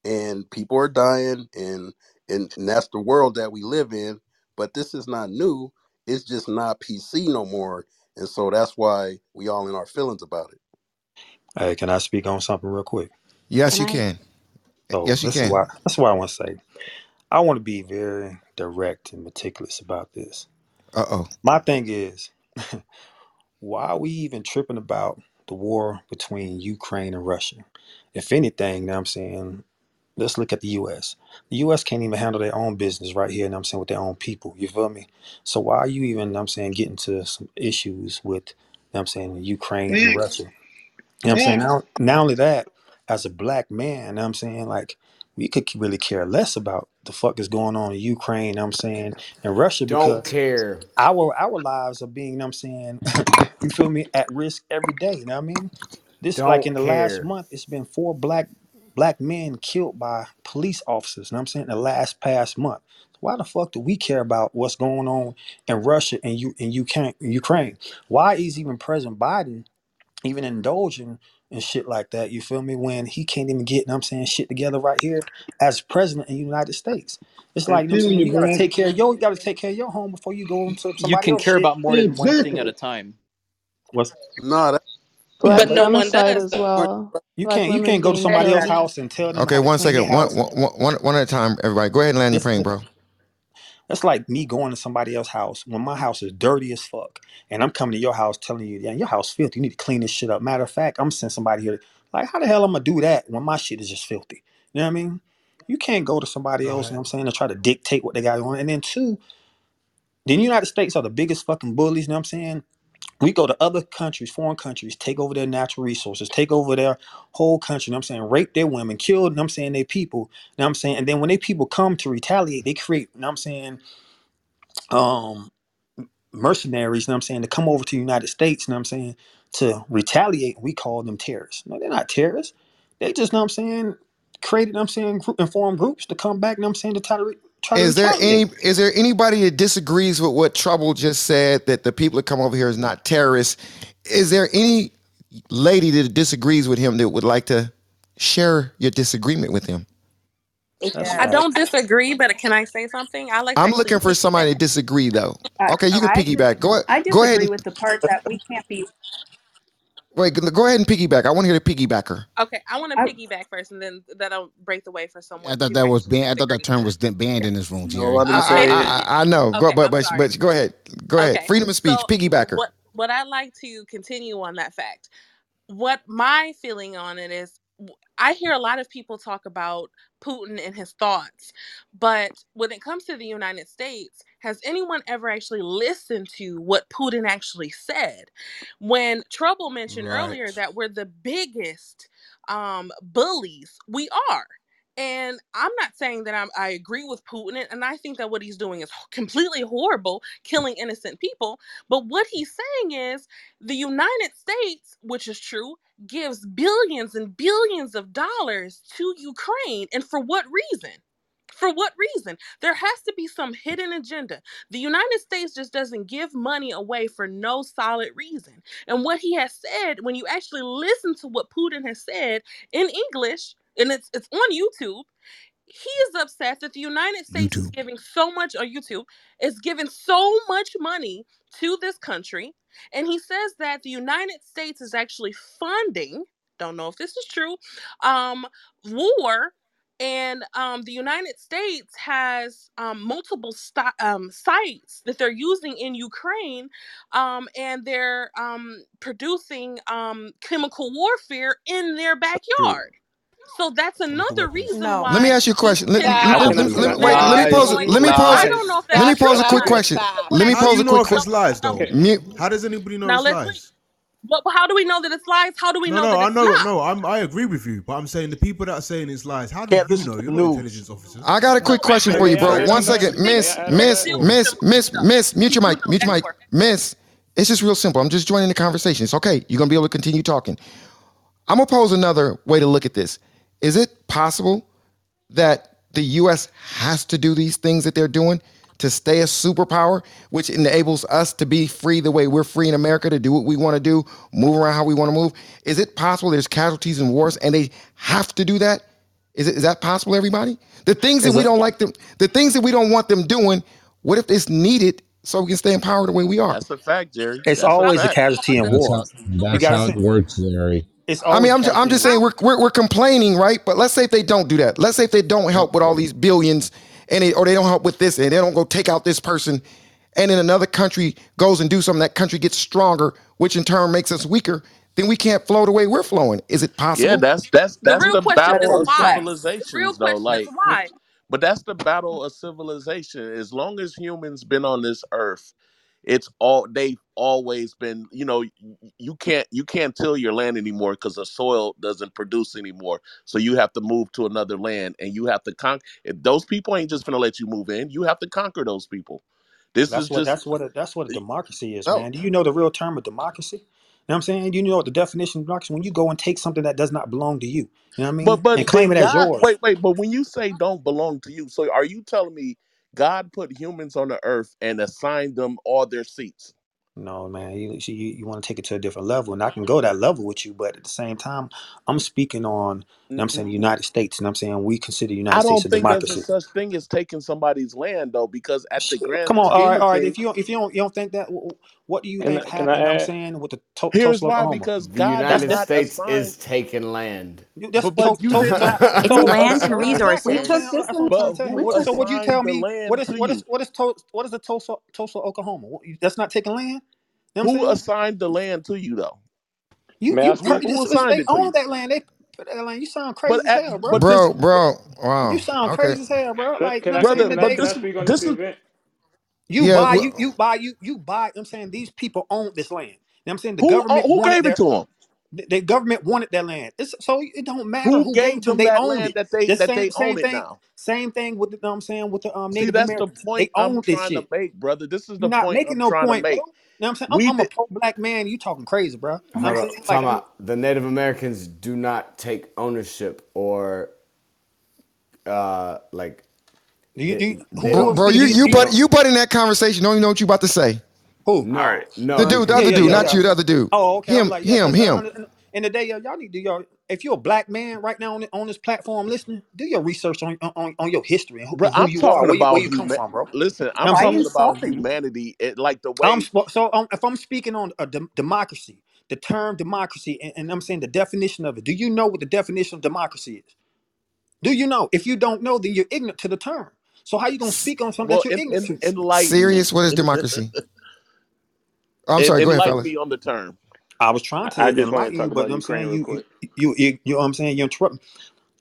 And people are dying, and that's the world that we live in. But this is not new. It's just not PC no more. And so that's why we all in our feelings about it. Hey, can I speak on something real quick? Yes, you can. So yes, you can. That's what I want to say. I want to be very direct and meticulous about this. Uh-oh. My thing is, why are we even tripping about the war between Ukraine and Russia? If anything, now I'm saying, let's look at the U.S. The U.S. can't even handle their own business right here, and I'm saying with their own people. You feel me? So why are you even, I'm saying, getting to some issues with, I'm saying, Ukraine and Russia? You know what I'm saying? Not only that, as a black man, I'm saying, like, we could really care less about the fuck is going on in Ukraine, I'm saying, and Russia, because don't care. Our lives are being, I'm saying, you feel me, at risk every day. You know what I mean? This don't like in the care. Last month, it's been 4 black men killed by police officers. You know what I'm saying? The last past month. Why the fuck do we care about what's going on in Russia and Ukraine? Why is even President Biden even indulging and shit like that, you feel me, when he can't even get, I'm saying, shit together right here as president in the United States? It's like, you gotta take care of your home before you go into somebody else. You can care shit. About more than one thing at a time. But no one does. Well. You can't go to somebody else's house and tell them. Okay, one second. One at a time, everybody. Go ahead and land your plane, bro. That's like me going to somebody else's house when my house is dirty as fuck, and I'm coming to your house telling you, yeah, your house filthy. You need to clean this shit up. Matter of fact, I'm sending somebody here. Like, how the hell I'm gonna do that when my shit is just filthy? You know what I mean? You can't go to somebody else, you know what I'm saying, to try to dictate what they got on. And then two, the United States are the biggest fucking bullies. You know what I'm saying? We go to other countries, foreign countries, take over their natural resources, take over their whole country, you know what I'm saying, rape their women, kill, you know what I'm saying, their people, you know what I'm saying, and then when their people come to retaliate, they create, you know what I'm saying, mercenaries, you know what I'm saying, to come over to the United States, you know what I'm saying, to retaliate. We call them terrorists. No, they're not terrorists. They just, you know what I'm saying, created, you know what I'm saying, group and formed groups to come back, you know what I'm saying, to Is there anybody that disagrees with what Trouble just said, that the people that come over here is not terrorists? Is there any lady that disagrees with him that would like to share your disagreement with him? Yeah. I don't disagree, but can I say something? I'm looking for somebody to disagree, though. Okay, you can piggyback. Go ahead. I disagree with the part that we can't be. Wait, go ahead and piggyback. I want to hear the piggybacker. Okay, I want to piggyback first, and then that'll break the way for someone. I thought that was banned. I thought that term was banned in this room. No, I know, okay, but go ahead. Go ahead. Freedom of speech, so piggybacker. What I'd like to continue on that fact, what my feeling on it is, I hear a lot of people talk about Putin and his thoughts, but when it comes to the United States, has anyone ever actually listened to what Putin actually said? When Trouble mentioned earlier that we're the biggest bullies, we are. And I'm not saying that I agree with Putin, and I think that what he's doing is completely horrible, killing innocent people. But what he's saying is the United States, which is true, gives billions and billions of dollars to Ukraine. And for what reason? For what reason? There has to be some hidden agenda. The United States just doesn't give money away for no solid reason. And what he has said, when you actually listen to what Putin has said in English, and it's on YouTube, he is upset that the United States is giving so much, or YouTube, is giving so much money to this country. And he says that the United States is actually funding, don't know if this is true, war. And the United States has multiple sites that they're using in Ukraine, and they're producing chemical warfare in their backyard. So that's another reason why. Let me ask you a question. Let me pose a quick question. How does anybody know it's lies? But how do we know that it's lies? How do we know that it's not? I agree with you, but I'm saying the people that are saying it's lies, how do you know? You're not intelligence officers. I got a quick question for you, bro. 1 second. Miss, mute your mic. Miss, it's just real simple. I'm just joining the conversation. It's okay. You're going to be able to continue talking. I'm going to pose another way to look at this. Is it possible that the U.S. has to do these things that they're doing to stay a superpower, which enables us to be free the way we're free in America, to do what we want to do, move around how we want to move? Is it possible there's casualties and wars and they have to do that? Is that possible, everybody? The things that we don't like them, the things that we don't want them doing, what if it's needed so we can stay in power the way we are? That's a fact, Jerry. It's always a casualty in war. That's how it works, Jerry. I'm just saying we're complaining, right? But let's say if they don't do that. Let's say if they don't help with all these billions, or they don't help with this, and they don't go take out this person, and then another country goes and do something. That country gets stronger, which in turn makes us weaker. Then we can't flow the way we're flowing. Is it possible? Yeah, that's the battle of civilizations, though. Like, but that's the battle of civilization. As long as humans been on this earth, It's all, they've always been, you know, you can't till your land anymore because the soil doesn't produce anymore. So you have to move to another land, and you have to conquer. If those people ain't just gonna let you move in, you have to conquer those people. That's what a democracy is, man. Do you know the real term of democracy? You know what I'm saying? You know what the definition of democracy is? When you go and take something that does not belong to you. You know what I mean? But and claim it as yours. Wait. But when you say don't belong to you, so are you telling me God put humans on the earth and assigned them all their seats? No, man, you want to take it to a different level, and I can go that level with you, but at the same time, I'm speaking on, you know what I'm saying, the United States, and I'm saying we consider the United States a democracy. I don't think there's a such thing as taking somebody's land, though, because at the grand come on, all right. If you don't think that, what do you think happened? I'm saying with the here's why, because God, the United States is taking land. It's land and resources. So what you tell me? What is the Tulsa, Oklahoma? That's not taking land. You know who assigned the land to you, though? They own that land. They put that land. You sound crazy as hell, bro. Wow. You sound crazy as hell, bro. Like, brother, but this is you buy. I'm saying these people own this land. You know what I'm saying, the government. Who gave it to them? The government wanted that land. So it don't matter who gave them that land that they own it now. Same thing with the, you know what I'm saying, with the Native Americans. They own this shit. That's the point I'm trying to make, brother. This is the point I'm trying to make. You're not making no point, bro. You know what I'm saying? I'm a pro-black man. You talking crazy, bro. The Native Americans do not take ownership or like. You butt in that conversation. Don't even know what you about to say. Who? No. All right. No. The other dude. Oh, okay. Him. In the day, y'all need to do y'all. If you're a black man right now on this platform listening, do your research on your history and who you are, where you come from, bro. Listen, I'm talking about humanity, like the way. If I'm speaking on a democracy, the term democracy, and I'm saying the definition of it. Do you know what the definition of democracy is? Do you know? If you don't know, then you're ignorant to the term. So how you gonna speak on something that you're ignorant to? Serious? What is democracy? I'm sorry. Go ahead, fellas. Be on the term. I was trying to enlighten you, but I'm saying you know what I'm saying, you're interrupting.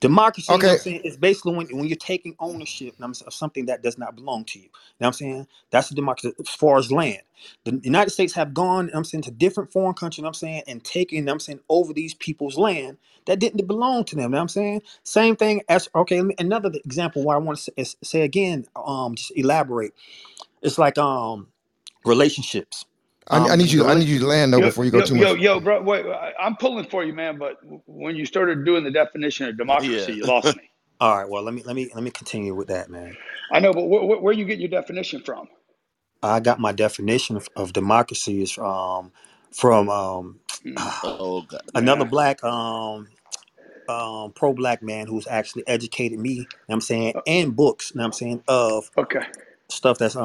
Democracy, okay. You know what I'm saying, is basically when you're taking ownership of something that does not belong to you. You know what I'm saying? That's the democracy as far as land. The United States have gone, you know what I'm saying, to different foreign countries, you know what I'm saying, and taken, you know what I'm saying, over these people's land that didn't belong to them. You know what I'm saying? Same thing as, okay, another example where I want to say again, just elaborate. It's like relationships. I need you to land though before you go too much. Yo, bro, wait! I'm pulling for you, man. But when you started doing the definition of democracy, you lost me. All right. Well, let me continue with that, man. I know, but where you get your definition from? I got my definition of democracy is another black pro-black man who's actually educated me. You know what I'm saying, and books. You know what I'm saying of okay. Stuff that's you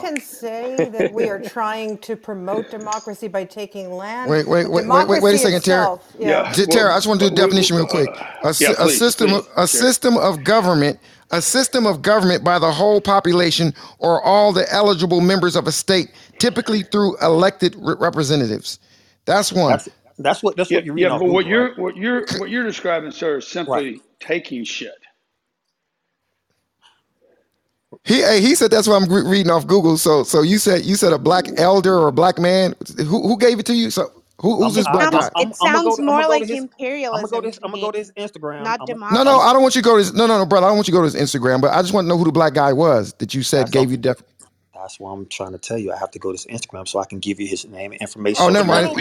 can say that we are trying to promote democracy by taking land. Wait a second, itself, Tara. Yeah. Tara, I just want to do the definition real quick. A system of government by the whole population or all the eligible members of a state, typically through elected representatives. That's one. That's what you're reading. Yeah, but Google, what you're describing, sir, is simply taking shit. He said that's what I'm reading off Google. So you said a black elder or a black man who gave it to you? So who's this black guy? It sounds more like imperialism. I'm gonna go to his Instagram. Not democracy. No, I don't want you to go to his. No, brother, I don't want you to go to his Instagram. But I just want to know who the black guy was that you said gave you death. That's why I'm trying to tell you. I have to go to his Instagram so I can give you his name and information. Oh, never mind. I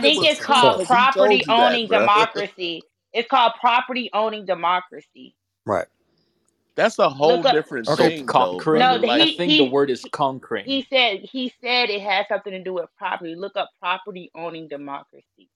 think it's called property owning democracy. It's called property owning democracy. Right. That's a whole different thing. Conquering. No, I think the word is conquering. He said it has something to do with property. Look up property owning democracy.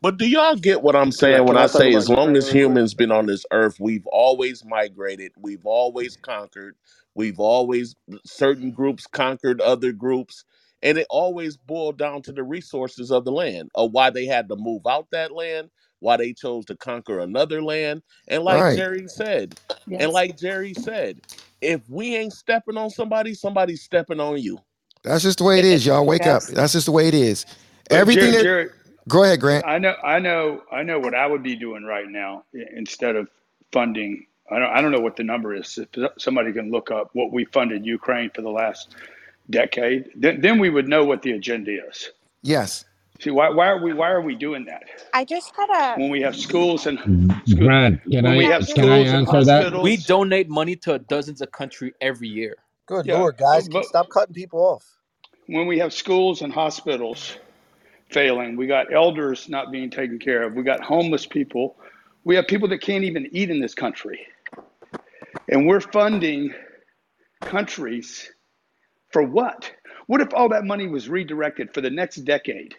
But do y'all get what I'm saying when I say as long as humans been on this earth, we've always migrated, we've always conquered, we've always certain groups conquered other groups, and it always boiled down to the resources of the land, or why they had to move out that land. Why they chose to conquer another land. And like Jerry said, if we ain't stepping on somebody, somebody's stepping on you. That's just the way it is, y'all. Wake up. That's just the way it is. But everything Jerry, go ahead, Grant. I know what I would be doing right now instead of funding. I don't know what the number is. Somebody can look up what we funded Ukraine for the last decade, then we would know what the agenda is. Yes. See, why are we doing that? I just had a when we have schools and Grant, can I answer that? We donate money to dozens of countries every year. Good Lord, guys, stop cutting people off. When we have schools and hospitals failing, we got elders not being taken care of, we got homeless people, we have people that can't even eat in this country, and we're funding countries for what? What if all that money was redirected for the next decade?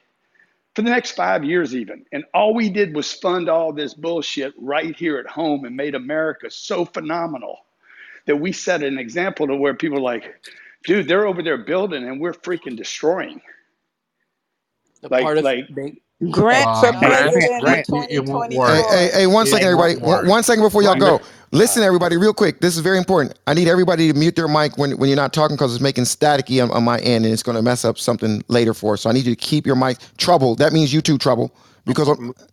For the next 5 years even, and all we did was fund all this bullshit right here at home and made America so phenomenal that we set an example to where people are like, dude, they're over there building and we're freaking destroying. Hey, one second, everybody. One second before y'all go. Listen, everybody, real quick. This is very important. I need everybody to mute their mic when you're not talking because it's making staticky on my end and it's going to mess up something later for us. So I need you to keep your mic trouble. That means you too trouble because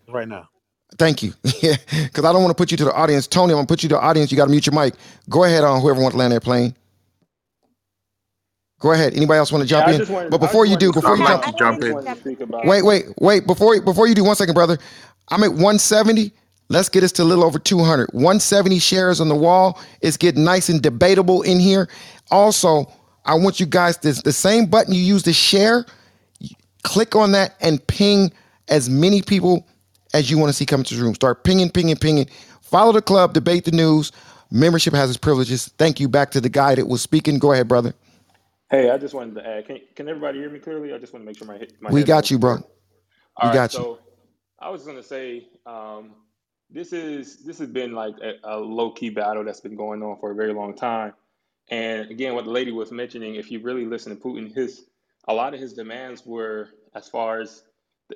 right now. Thank you. Yeah, because I don't want to put you to the audience. Tony, I'm going to put you to the audience. You got to mute your mic. Go ahead on whoever wants to land their plane. Go ahead. Anybody else want to jump in? But before you jump in. Wait. Before you do, 1 second, brother. I'm at 170. Let's get us to a little over 200. 170 shares on the wall. It's getting nice and debatable in here. Also, I want you guys the same button you use to share. Click on that and ping as many people as you want to see come to the room. Start pinging. Follow the club. Debate the news. Membership has its privileges. Thank you. Back to the guy that was speaking. Go ahead, brother. Hey, I just wanted to add, can everybody hear me clearly? I just want to make sure my We got you, bro. We got you. So I was going to say, this has been like a low-key battle that's been going on for a very long time. And again, what the lady was mentioning, if you really listen to Putin, a lot of his demands were as far as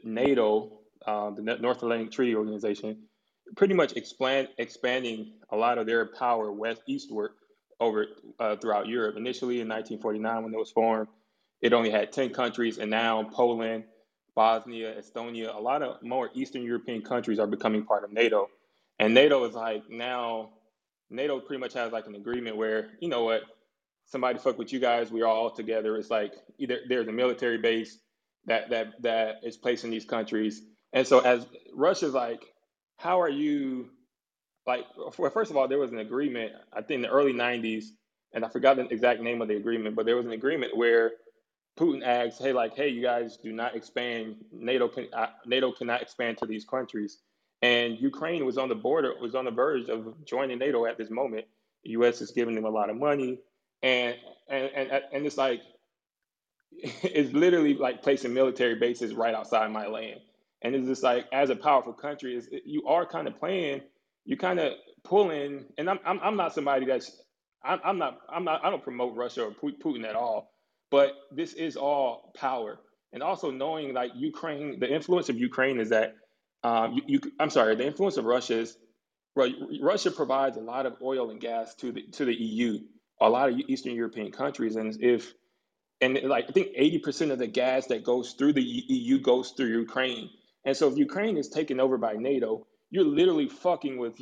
NATO, the North Atlantic Treaty Organization, pretty much expanding a lot of their power eastward. Over throughout Europe. Initially in 1949, when it was formed, it only had 10 countries, and now Poland, Bosnia, Estonia, a lot of more Eastern European countries are becoming part of NATO. And NATO pretty much has like an agreement where, you know what, somebody fuck with you guys, we're all together. It's like either there's a military base that is placed in these countries. And so as Russia's like, how are you? Like, first of all, there was an agreement, I think in the early 90s, and I forgot the exact name of the agreement, but there was an agreement where Putin asked, hey, you guys do not expand, NATO cannot expand to these countries. And Ukraine was on the verge of joining NATO at this moment. The U.S. is giving them a lot of money. And it's like, it's literally like placing military bases right outside my land. And it's just like, as a powerful country, you are kind of playing. You kind of pull in, and I'm not somebody that's, I don't promote Russia or Putin at all, but this is all power. And also knowing like Ukraine, the influence of Ukraine is that, the influence of Russia is, Russia provides a lot of oil and gas to the EU, a lot of Eastern European countries. I think 80% of the gas that goes through the EU goes through Ukraine. And so if Ukraine is taken over by NATO, you're literally fucking with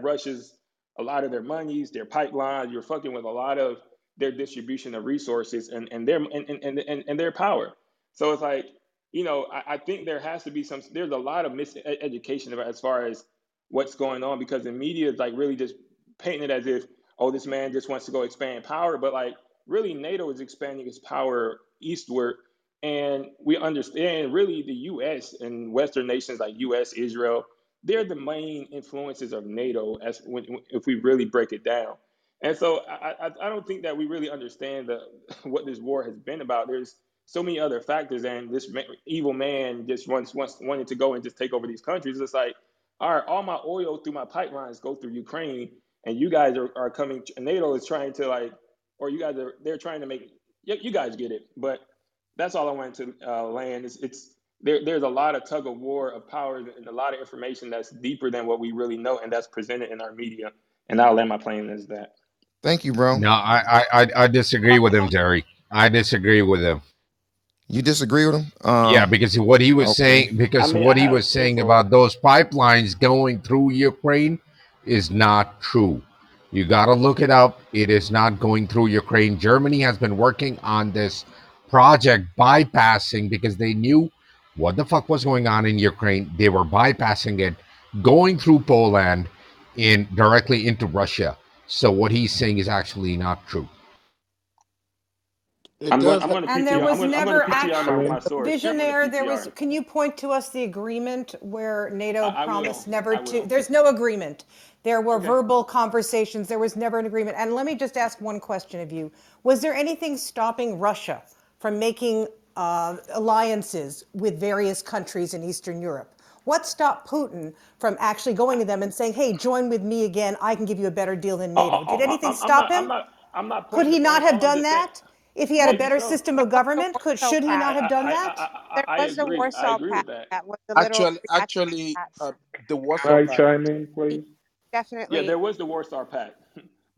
Russia's, a lot of their monies, their pipelines. You're fucking with a lot of their distribution of resources and their power. So it's like, you know, I think there has to be there's a lot of miseducation about as far as what's going on, because the media is like really just painting it as if, oh, this man just wants to go expand power. But like really NATO is expanding its power eastward. And we understand really the US and Western nations like US, Israel, they're the main influences of NATO if we really break it down. And so I don't think that we really understand what this war has been about. There's so many other factors, and this evil man just wanted to go and just take over these countries. It's like, all right, all my oil through my pipelines go through Ukraine, and you guys are coming, NATO is trying to like, or you guys they're trying to make, you guys get it. But that's all I wanted to land. There's a lot of tug of war of power and a lot of information that's deeper than what we really know, and that's presented in our media. And I'll land my plane as that. Thank you, bro. No, I disagree with him, Terry. I disagree with him. You disagree with him? Yeah, because what he was saying, about those pipelines going through Ukraine is not true. You got to look it up. It is not going through Ukraine. Germany has been working on this project bypassing, because they knew what the fuck was going on in Ukraine. They were bypassing it, going through Poland in directly into Russia. So what he's saying is actually not true. And there was never actual visionary. There was. Can you point to us the agreement where NATO promised never to? There's no agreement. There were verbal conversations. There was never an agreement. And let me just ask one question of you: was there anything stopping Russia from making alliances with various countries in Eastern Europe? What stopped Putin from actually going to them and saying, "Hey, join with me again. I can give you a better deal than NATO"? Did anything stop him? Could he not have done that? If he had a better system of government, should he not have done that? There was the Warsaw Pact. That was the the Warsaw Pact. Can I chime in, please? Definitely. Yeah, there was the Warsaw Pact.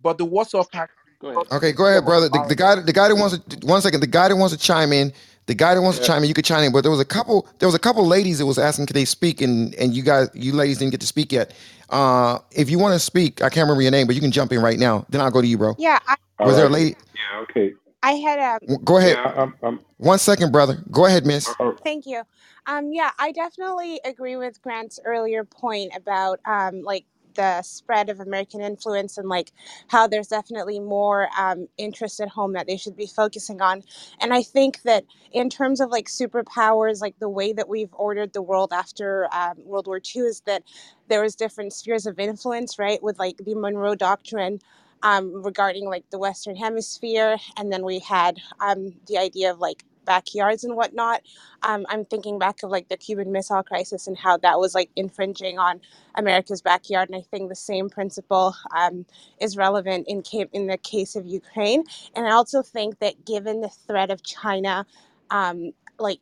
But the Warsaw Pact. Go ahead. Okay, go ahead, brother. The guy that wants to chime in, you could chime in. But there was a couple ladies that was asking, could they speak? And you ladies didn't get to speak yet. If you want to speak, I can't remember your name, but you can jump in right now. Then I'll go to you, bro. Yeah. There a lady? Yeah. Okay. I had a... Go ahead. Yeah, I'm... 1 second, brother. Go ahead, miss. Thank you. I definitely agree with Grant's earlier point about the spread of American influence and how there's definitely more interest at home that they should be focusing on. And I think that in terms of superpowers, the way that we've ordered the world after World War II is that there was different spheres of influence, right? With the Monroe Doctrine, regarding the Western Hemisphere, and then we had the idea of backyards and whatnot. I'm thinking back of the Cuban Missile Crisis and how that was infringing on America's backyard, and I think the same principle is relevant in the case of Ukraine. And I also think that given the threat of China,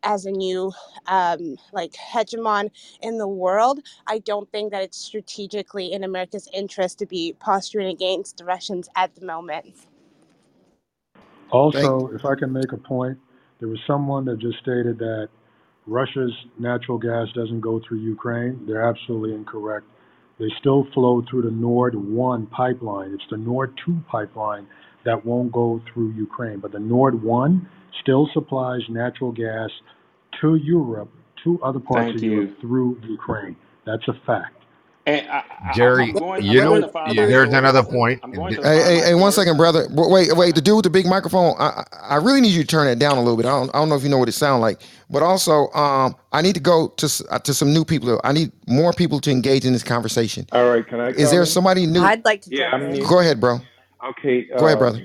as a new hegemon in the world, I don't think that it's strategically in America's interest to be posturing against the Russians at the moment. Also, if I can make a point, there was someone that just stated that Russia's natural gas doesn't go through Ukraine. They're absolutely incorrect. They still flow through the Nord 1 pipeline. It's the Nord 2 pipeline that won't go through Ukraine, but the Nord 1 still supplies natural gas to Europe, to other parts of Europe through Ukraine. That's a fact. And Jerry, there's another point. Hey, 1 second, brother. Wait. The dude with the big microphone. I really need you to turn that down a little bit. I don't know if you know what it sounds like, but also, I need to go to some new people. I need more people to engage in this conversation. All right, can I? Is there somebody new? I'd like to. Go ahead, bro. Okay. Go ahead, brother.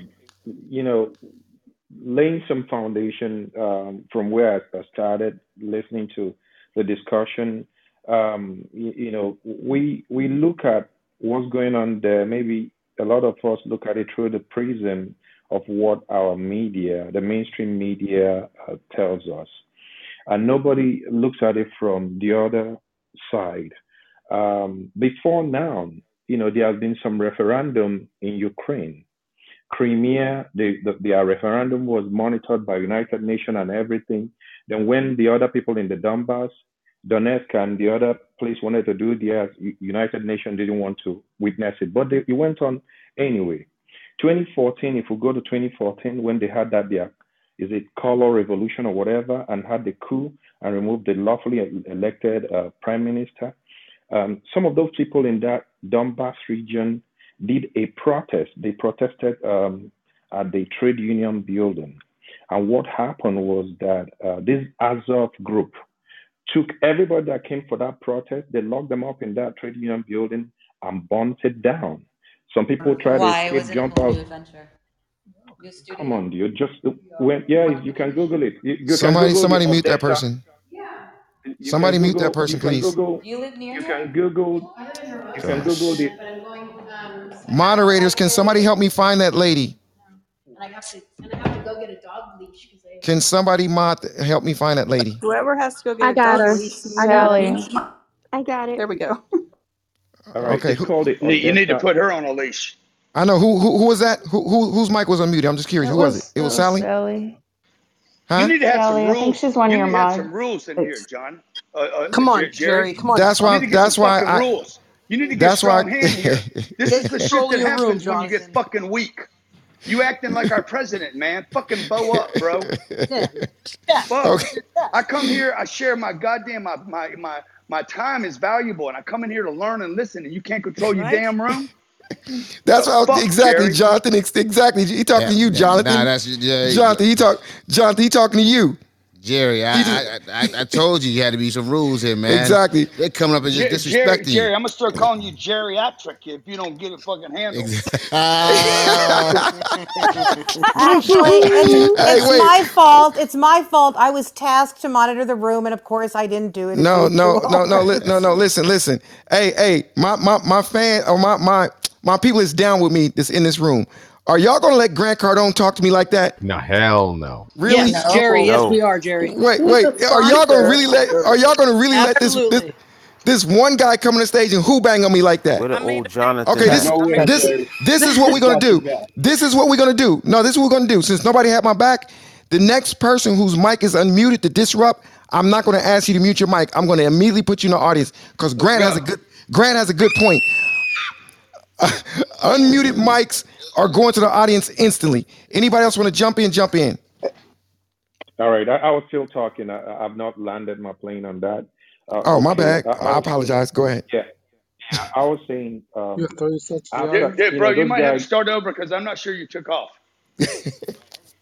Laying some foundation from where I started listening to the discussion, we look at what's going on there. Maybe a lot of us look at it through the prism of what our media, the mainstream media, tells us. And nobody looks at it from the other side. Before now, there has been some referendum in Ukraine. Crimea, their referendum was monitored by United Nations and everything. Then when the other people in the Donbass, Donetsk and the other place wanted to do theirs, United Nations didn't want to witness it, but it went on anyway. 2014, if we go to 2014, when they had color revolution or whatever, and had the coup and removed the lawfully elected prime minister. Some of those people in that Donbass region did a protest. They protested at the trade union building. And what happened was that this Azov group took everybody that came for that protest, they locked them up in that trade union building and burned it down. Some people tried to escape, jump out. Come on, dude. You can Google it. Somebody mute that person. Somebody mute that person, please. You live near? You can Google. You can Google the. Moderators, can somebody help me find that lady? And I have to go get a dog leash. Can somebody help me find that lady? Whoever has to go get a dog leash. I got it. There we go. All right. Okay. You need to put her on a leash. I know who was that? Whose mic was unmuted? I'm just curious. Who was it? It was Sally. Sally. Huh? You need to have some rules. I think she's one of your mods. Some rules in here, John. Come on, Jerry. Come on. That's why. You need to get strong hand here. This is the shit that happens when you get fucking weak. You acting like our president, man. Fucking bow up, bro. Fuck. Okay. I come here, I share my goddamn, my time is valuable, and I come in here to learn and listen, and you can't control your damn room? That's what exactly, Jonathan. Exactly. He talked to you, Jonathan. Nah, that's Jonathan. Jonathan, he talking to you. Jerry, I told you had to be some rules here, man. Exactly. They're coming up and just disrespecting you. Jerry, I'm going to start calling you geriatric if you don't get it fucking handled. Actually, it's my fault. It's my fault. I was tasked to monitor the room, and of course I didn't do it. No, listen. Hey, my fan or my people is down with me that's in this room. Are y'all gonna let Grant Cardone talk to me like that? No, hell no. Really, yeah, no. Jerry? No. Yes, we are, Jerry. Wait. Are y'all gonna really let? Are y'all gonna really let this one guy come on the stage and hoobang on me like that? What an old Jonathan. Okay, this is what we're gonna do. This is what we're gonna do. No, this is what we're gonna do. Since nobody had my back, the next person whose mic is unmuted to disrupt, I'm not gonna ask you to mute your mic. I'm gonna immediately put you in the audience because Grant has a good point. Unmuted mics are going to the audience instantly. Anybody else want to jump in? All right. I was still talking. I've not landed my plane on that. My bad. I apologize. Go ahead. Yeah. I was saying... bro, you might have to start over because I'm not sure you took off.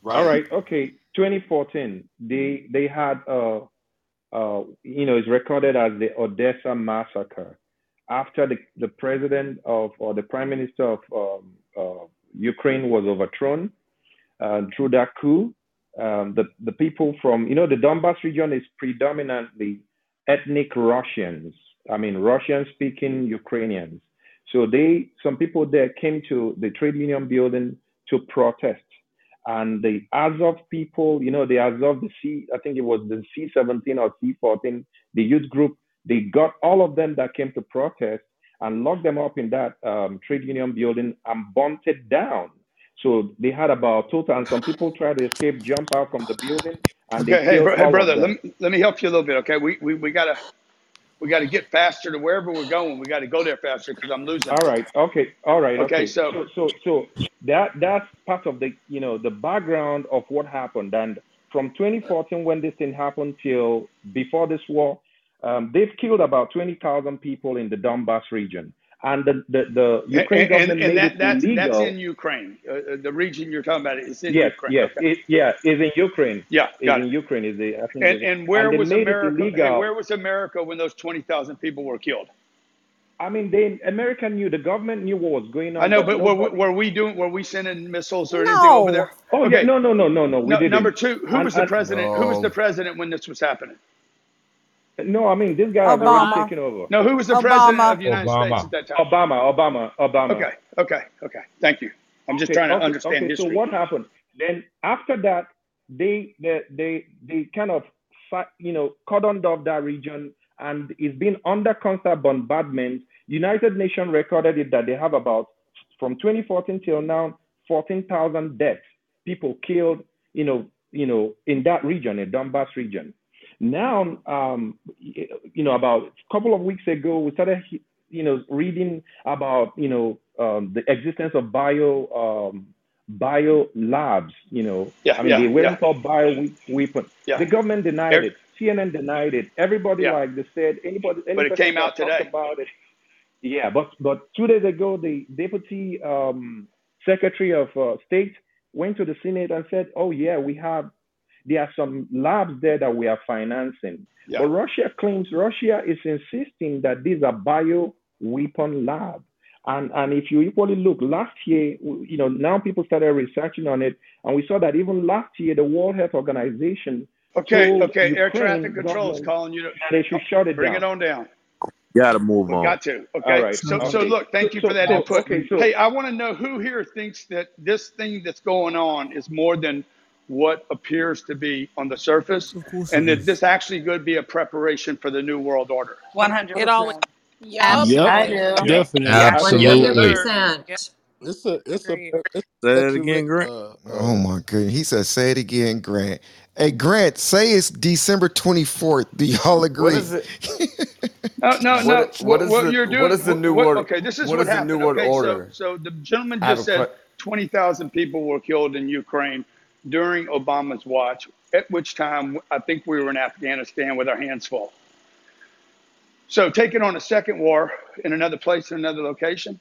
All right. Okay. 2014, they had, it's recorded as the Odessa massacre. After the president or the prime minister of Ukraine was overthrown through that coup, the people from, the Donbass region is predominantly ethnic Russians. I mean, Russian-speaking Ukrainians. So some people there came to the trade union building to protest. And the Azov people, the Azov, I think it was the C-17 or C-14, the youth group, they got all of them that came to protest and locked them up in that trade union building and bombed it down. So they had about total, and some people tried to escape, jump out from the building. And okay, hey brother, let me help you a little bit, okay? We gotta get faster to wherever we're going. We gotta go there faster because I'm losing. All right, okay. So that's part of the the background of what happened. And from 2014 when this thing happened till before this war. They've killed about 20,000 people in the Donbass region, and the Ukraine government made it illegal. That's in Ukraine. The region you're talking about is in Ukraine. It's in Ukraine. Yeah, in Ukraine is the. I think where was America? And where was America when those 20,000 people were killed? I mean, America knew, the government knew what was going on. I know, but were we sending missiles or anything over there? Oh, okay. No. We didn't. Number two, who was the president? Who was the president when this was happening? No, I mean, this guy has already taken over. No, who was the president of the United States at that time? Obama. Okay. Thank you. I'm just trying to understand history. So what happened? Then after that, they kind of, cordoned off that region, and it's been under constant bombardment. United Nations recorded it that they have about, from 2014 till now, 14,000 deaths, people killed, in that region, in Donbass region. Now, about a couple of weeks ago, we started, reading about, the existence of bio labs, they were for bio weapons. Yeah. The government denied it. CNN denied it. Everybody they said, anybody but it came out today about it. Yeah, but 2 days ago, the deputy secretary of state went to the Senate and said, oh yeah, we have. There are some labs there that we are financing. Yeah. But Russia is insisting that these are bioweapon labs. And if you equally look, last year, now people started researching on it. And we saw that even last year, the World Health Organization. Okay, Ukraine air traffic control is calling you. They should shut it down. Bring it on down. Got to move on. Got to. Okay. All right. So look, thank you for that input. Okay, hey, I want to know who here thinks that this thing that's going on is more than what appears to be on the surface, and that this actually could be a preparation for the New World Order. 100%. It always. Yep. I do. Definitely. Absolutely. 100%. It's a. Say it again, Grant. Oh my goodness. He said, "Say it again, Grant." Hey, Grant, say it's December 24th. Do y'all agree? What is it? What is the new order? Okay, this is what happened. New World Order? So the gentleman just said 20,000 people were killed in Ukraine during Obama's watch, at which time I think we were in Afghanistan with our hands full. So taking on a second war in another place, in another location,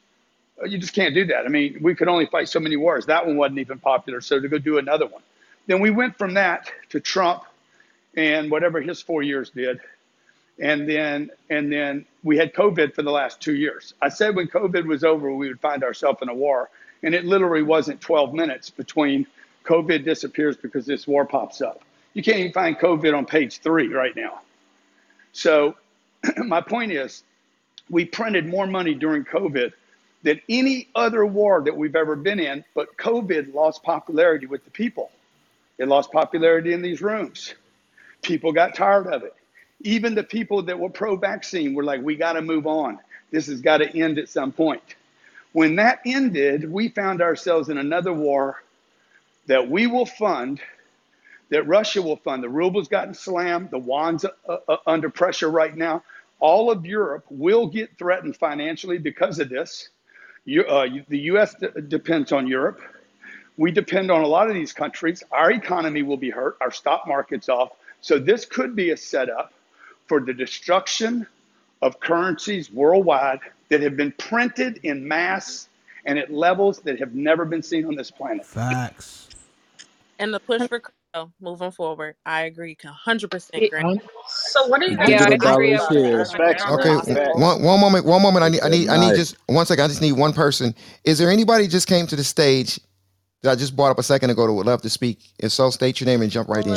you just can't do that. I mean, we could only fight so many wars. That one wasn't even popular, so to go do another one. Then we went from that to Trump and whatever his 4 years did. And then we had COVID for the last 2 years. I said when COVID was over, we would find ourselves in a war. And it literally wasn't 12 minutes between COVID disappears because this war pops up. You can't even find COVID on page 3 right now. So my point is, we printed more money during COVID than any other war that we've ever been in. But COVID lost popularity with the people. It lost popularity in these rooms. People got tired of it. Even the people that were pro-vaccine were like, we got to move on. This has got to end at some point. When that ended, we found ourselves in another war that we will fund, that Russia will fund. The ruble's gotten slammed. The yuan's under pressure right now. All of Europe will get threatened financially because of this. The U.S. depends on Europe. We depend on a lot of these countries. Our economy will be hurt. Our stock market's off. So this could be a setup for the destruction of currencies worldwide that have been printed in mass and at levels that have never been seen on this planet. Facts. And the push for crypto moving forward, I agree 100%. Grant. So what do you agree about? Okay, one moment. I need just 1 second. I just need one person. Is there anybody just came to the stage that I just brought up a second ago that would love to speak? If so, state your name and jump right in.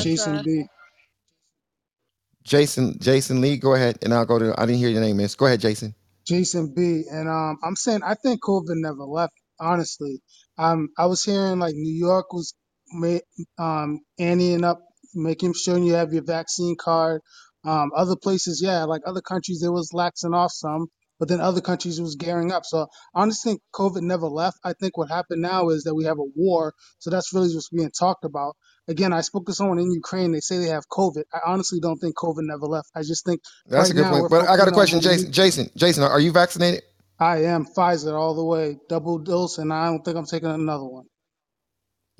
Jason B. Jason Lee, go ahead, and I'll go to. I didn't hear your name, miss. Go ahead, Jason. Jason B. And I'm saying I think COVID never left. Honestly, I was hearing like New York was anteing up, making sure you have your vaccine card. Other places, like other countries, it was laxing off some, but then other countries was gearing up. So I honestly think COVID never left. I think what happened now is that we have a war, so that's really what's being talked about. Again, I spoke to someone in Ukraine. They say they have COVID. I honestly don't think COVID never left. I just think that's right a good point. But I got a question, Jason. Jason, are you vaccinated? I am Pfizer all the way, double dose, and I don't think I'm taking another one.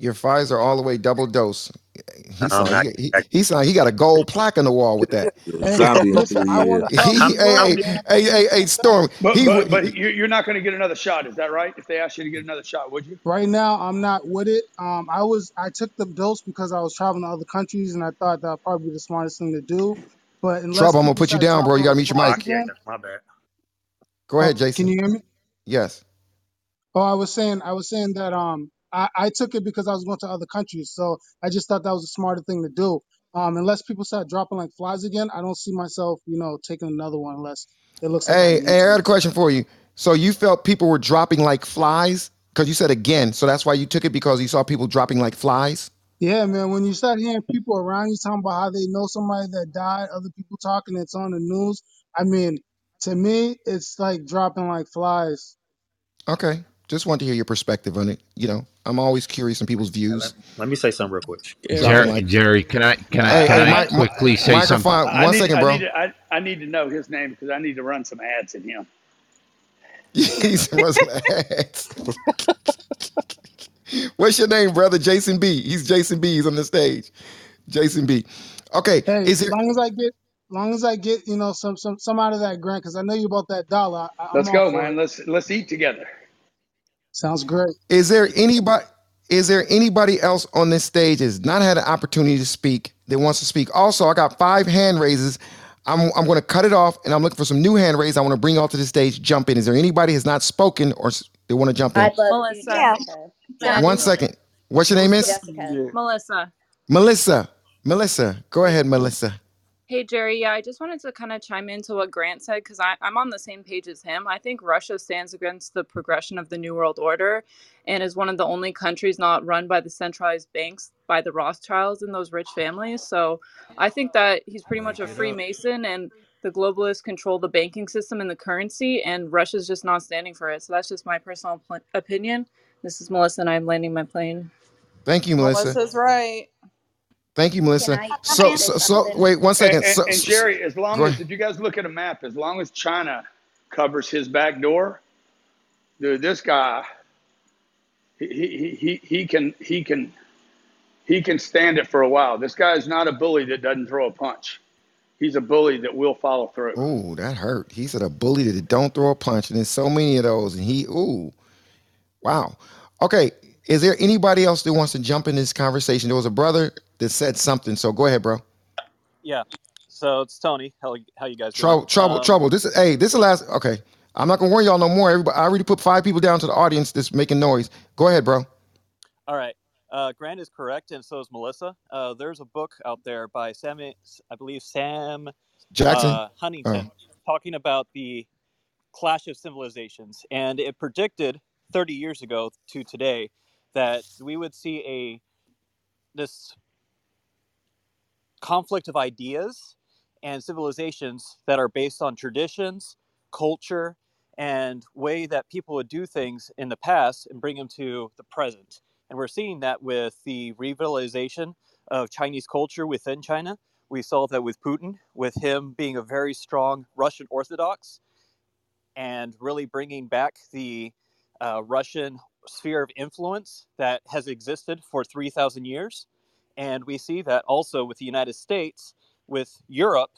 You're Pfizer all the way, double dose. He got a gold plaque on the wall with that. Hey, Storm. But you're not going to get another shot, is that right? If they ask you to get another shot, would you? Right now, I'm not with it. I took the dose because I was traveling to other countries, and I thought that would probably be the smartest thing to do. But Trouble, I'm gonna put you down, bro. You gotta mute your mic. My bad. Go ahead, Jason. Can you hear me? Yes. Oh, I was saying that I took it because I was going to other countries, so I just thought that was a smarter thing to do. Unless people start dropping like flies again, I don't see myself, taking another one unless it looks. Hey, I got a question for you. So you felt people were dropping like flies because you said again, so that's why you took it because you saw people dropping like flies. Yeah, man. When you start hearing people around you talking about how they know somebody that died, other people talking, it's on the news. I mean, to me, it's like dropping like flies. Okay. Just want to hear your perspective on it. I'm always curious on people's views. Let me say something real quick. Jerry, can I quickly say something? One second, bro. I need to know his name because I need to run some ads in him. He's run some ads. What's your name, brother? Jason B. He's Jason B. He's on the stage. Jason B. Okay. Hey, as long as I get, some out of that, Grant, because I know you about that dollar. Let's go, man. Let's eat together. Sounds great. Is there anybody else on this stage that's not had an opportunity to speak that wants to speak? Also, I got 5 hand raises. I'm going to cut it off, and I'm looking for some new hand raises I want to bring off to the stage. Jump in. Is there anybody that's not spoken or they want to jump in? Yeah. 1 second. What's your name, miss? Yeah. Melissa. Go ahead, Melissa. Hey, Jerry, I just wanted to kind of chime into what Grant said because I'm on the same page as him. I think Russia stands against the progression of the New World Order and is one of the only countries not run by the centralized banks, by the Rothschilds and those rich families. So I think that he's pretty much a Freemason and the globalists control the banking system and the currency, and Russia's just not standing for it. So that's just my personal opinion. This is Melissa, and I'm landing my plane. Thank you, Melissa. Melissa's right. Thank you, Melissa. So wait 1 second. And Jerry, as long as, if you guys look at a map, as long as China covers his back door, dude, this guy, he can stand it for a while. This guy's not a bully that doesn't throw a punch. He's a bully that will follow through. Ooh, that hurt. He said a bully that don't throw a punch, and there's so many of those. And he, ooh, wow. Okay, is there anybody else that wants to jump in this conversation? There was a brother that said something, so go ahead, bro. Yeah. So it's Tony. How you guys doing? Trouble. This is the last. Okay, I'm not gonna warn y'all no more. Everybody, I already put 5 people down to the audience that's making noise. Go ahead, bro. All right. Grant is correct, and so is Melissa. There's a book out there by Sam Jackson Huntington, talking about the clash of civilizations, and it predicted 30 years ago to today that we would see this conflict of ideas and civilizations that are based on traditions, culture, and way that people would do things in the past and bring them to the present. And we're seeing that with the revitalization of Chinese culture within China. We saw that with Putin, with him being a very strong Russian Orthodox and really bringing back the Russian sphere of influence that has existed for 3,000 years. And we see that also with the United States, with Europe,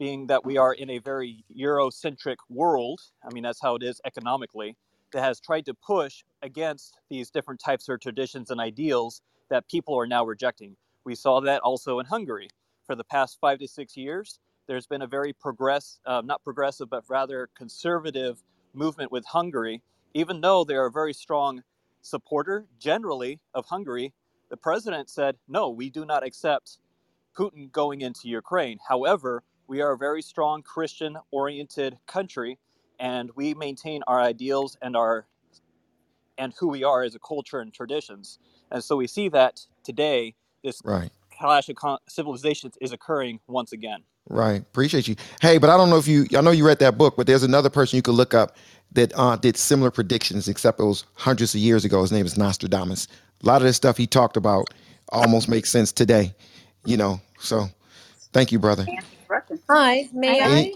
being that we are in a very Eurocentric world. I mean, that's how it is economically. That has tried to push against these different types of traditions and ideals that people are now rejecting. We saw that also in Hungary. For the past 5 to 6 years, there's been a very rather conservative movement with Hungary. Even though they're a very strong supporter generally of Hungary, the president said, no, we do not accept Putin going into Ukraine. However, we are a very strong Christian-oriented country, and we maintain our ideals and who we are as a culture and traditions. And so we see that today, this clash of civilizations is occurring once again. Right. Appreciate you. Hey, but I don't know if I know you read that book, but there's another person you could look up that did similar predictions, except it was hundreds of years ago. His name is Nostradamus. A lot of this stuff he talked about almost makes sense today, you know. So thank you, brother. Hi, may I?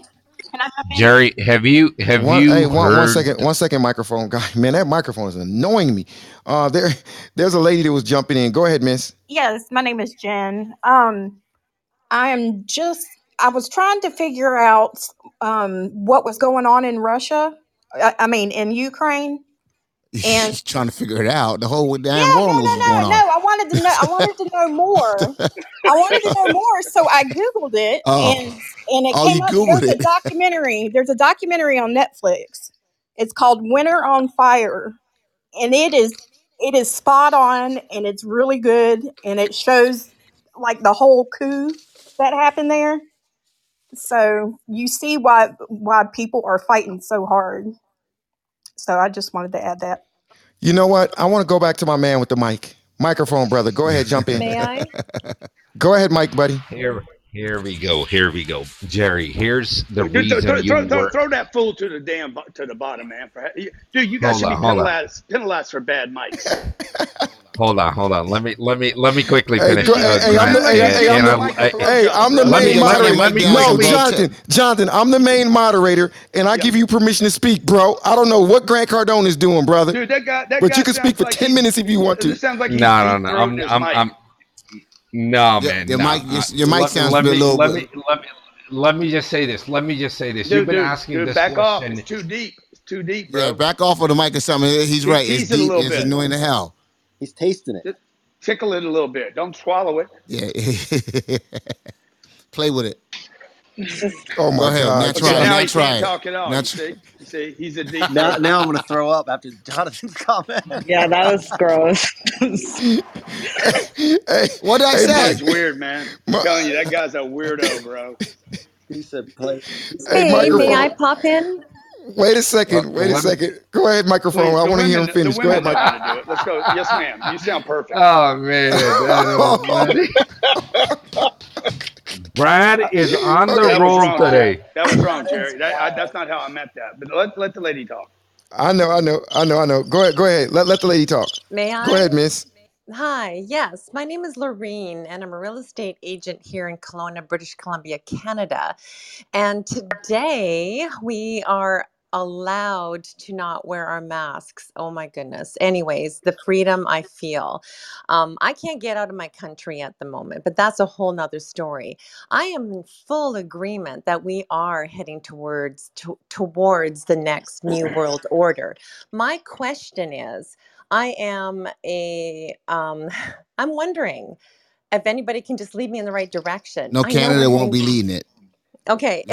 Jerry, have you heard? One second, microphone guy. Man, that microphone is annoying me. There's a lady that was jumping in. Go ahead, miss. Yes, my name is Jen. I was trying to figure out what was going on in Russia. I mean, in Ukraine. And she's trying to figure it out. The whole damn world was going on. No, I wanted to know more. So I Googled it, and it came up. There's a documentary. There's a documentary on Netflix. It's called "Winter on Fire," and it is spot on, and it's really good, and it shows like the whole coup that happened there. So you see why people are fighting so hard. So I just wanted to add that. You know what? I want to go back to my man with the microphone, brother. Go ahead, jump in. May I? Go ahead, Mike, buddy. Here we go. Jerry, here's the reason throw that fool to the bottom, man. Dude, you guys should be penalized for bad mics. Hold on. Let me quickly finish. I'm the main moderator. Jonathan, I'm the main moderator, and I give you permission to speak, bro. I don't know what Grant Cardone is doing, brother. Dude, but you can speak for 10 minutes if you want to. No. No, man. Your mic sounds a little. Let me just say this. Dude, you've been asking this question. Back off. It's too deep. Bro. Yeah, back off of the mic or something. He's right. It's deep. It's annoying to hell. He's tasting it. Just tickle it a little bit. Don't swallow it. Yeah. Play with it. Oh my God! Now try. He's a deep. Now I'm gonna throw up after Jonathan's comment. Yeah, that was gross. Hey, what did I say? That's weird, man. I'm telling you, that guy's a weirdo, bro. He said, "Play." Hey, may I pop in? Wait a second. Go ahead, microphone. I want to hear him finish. Go ahead, microphone. Let's go. Yes, ma'am. You sound perfect. Oh, man. Brad is on the roll today. That was wrong, Jerry. That's not how I meant that. But let the lady talk. I know. Go ahead. Let the lady talk. May I? Go ahead, miss. Hi, yes, my name is Lorene, and I'm a real estate agent here in Kelowna, British Columbia, Canada. And today we are allowed to not wear our masks. Oh my goodness. Anyways, the freedom I feel. I can't get out of my country at the moment, but that's a whole nother story. I am in full agreement that we are heading towards the next New World Order. My question is, I'm wondering if anybody can just lead me in the right direction. No, Canada won't be leading it. Okay.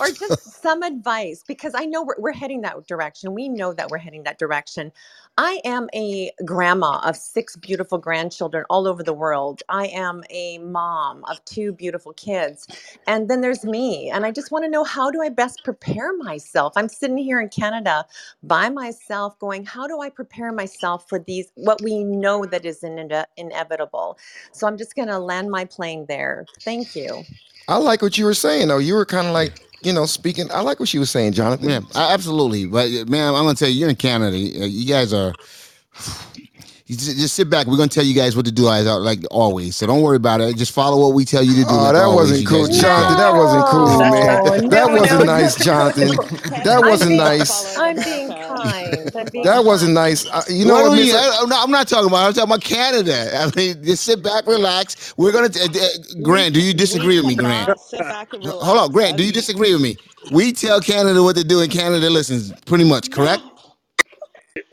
Or just some advice, because I know we're heading that direction. We know that we're heading that direction. I am a grandma of 6 beautiful grandchildren all over the world. I am a mom of 2 beautiful kids. And then there's me. And I just want to know, how do I best prepare myself? I'm sitting here in Canada by myself going, how do I prepare myself for these, what we know that is inevitable? So I'm just going to land my plane there. Thank you. I like what you were saying, though. You were kind of like, speaking. I like what you were saying, Jonathan. Yeah, absolutely. But, man, I'm going to tell you, you're in Canada. You guys are... You just sit back. We're going to tell you guys what to do, like always. So don't worry about it. Just follow what we tell you to do. Oh, that wasn't cool, Jonathan. That wasn't cool, man. That wasn't nice, Jonathan. That wasn't nice. I'm being kind. That wasn't nice. You know what I mean? I'm not talking about it. I'm talking about Canada. I mean, just sit back, relax. We're going to... Grant, do you disagree with me, Grant? Hold on, Grant. Do you disagree with me? We tell Canada what to do, and Canada listens pretty much, correct?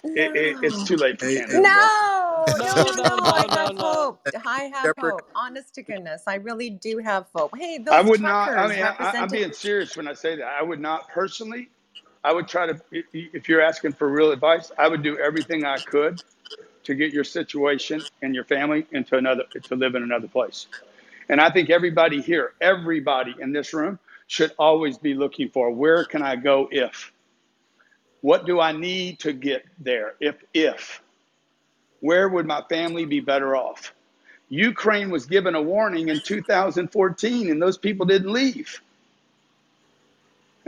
It's too late for Canada. No, I have hope. I have hope. Honest to goodness, I really do have hope. Hey, those I would not. I mean, I'm being serious when I say that. I would not personally. I would try to. If you're asking for real advice, I would do everything I could to get your situation and your family into another to live in another place. And I think everybody here, everybody in this room, should always be looking for where can I go if. What do I need to get there? If, where would my family be better off? Ukraine was given a warning in 2014 and those people didn't leave.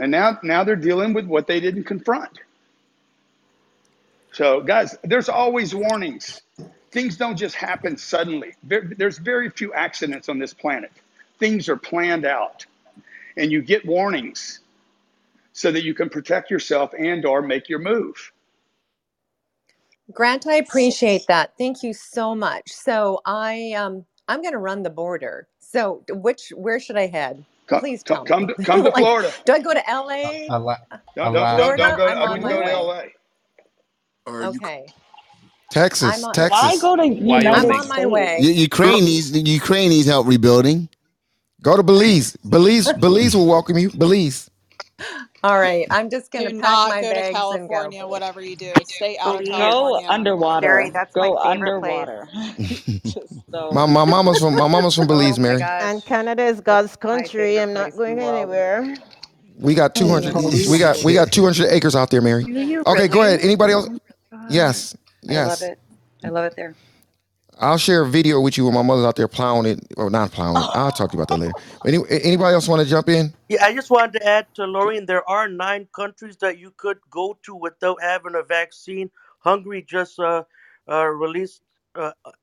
And now they're dealing with what they didn't confront. So guys, there's always warnings. Things don't just happen suddenly. There's very few accidents on this planet. Things are planned out and you get warnings so that you can protect yourself and or make your move. Grant, I appreciate that. Thank you so much. So I'm going to run the border. So where should I head? Please tell me. Come to Florida. Do I go to L.A.? Don't go to L.A. Okay. Texas. I go to Wyoming. I'm on my way. Ukraine needs help rebuilding. Go to Belize. Belize will welcome you. Belize. All right, I'm just going to pack my bags and go. Do not go to California, whatever you do. Stay out of California. Go underwater. Mary, that's go my favorite underwater. Place. my mama's from Belize, Mary. Oh and Canada is God's country. I'm not going anywhere. We got 200. we got 200 acres out there, Mary. Okay, go ahead. Anybody else? Yes. I love it there. I'll share a video with you when my mother's out there plowing it, or not plowing. I'll talk to you about that later. Anybody else want to jump in? Yeah, I just wanted to add to Lorraine, there are 9 countries that you could go to without having a vaccine. Hungary just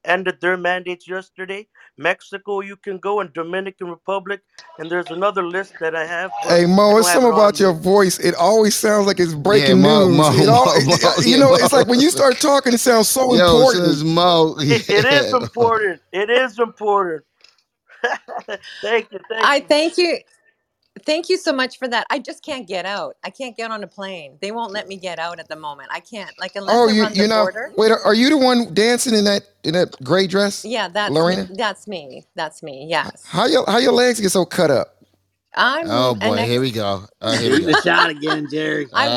ended their mandates yesterday. Mexico, you can go, and Dominican Republic, and there's another list that I have. Hey Mo, it's something about your voice. It always sounds like it's breaking news. It's like when you start talking, it sounds so important. It's Mo. Yeah. It is important. It is important. Thank you. Thank you. Thank you so much for that. I just can't get out. I can't get on a plane. They won't let me get out at the moment. I can't. Like unless I run the border. Wait, are you the one dancing in that gray dress? Yeah, that's Lorena. That's me. Yes. How your legs get so cut up? Here we go. Here's the shot again, Jerry. I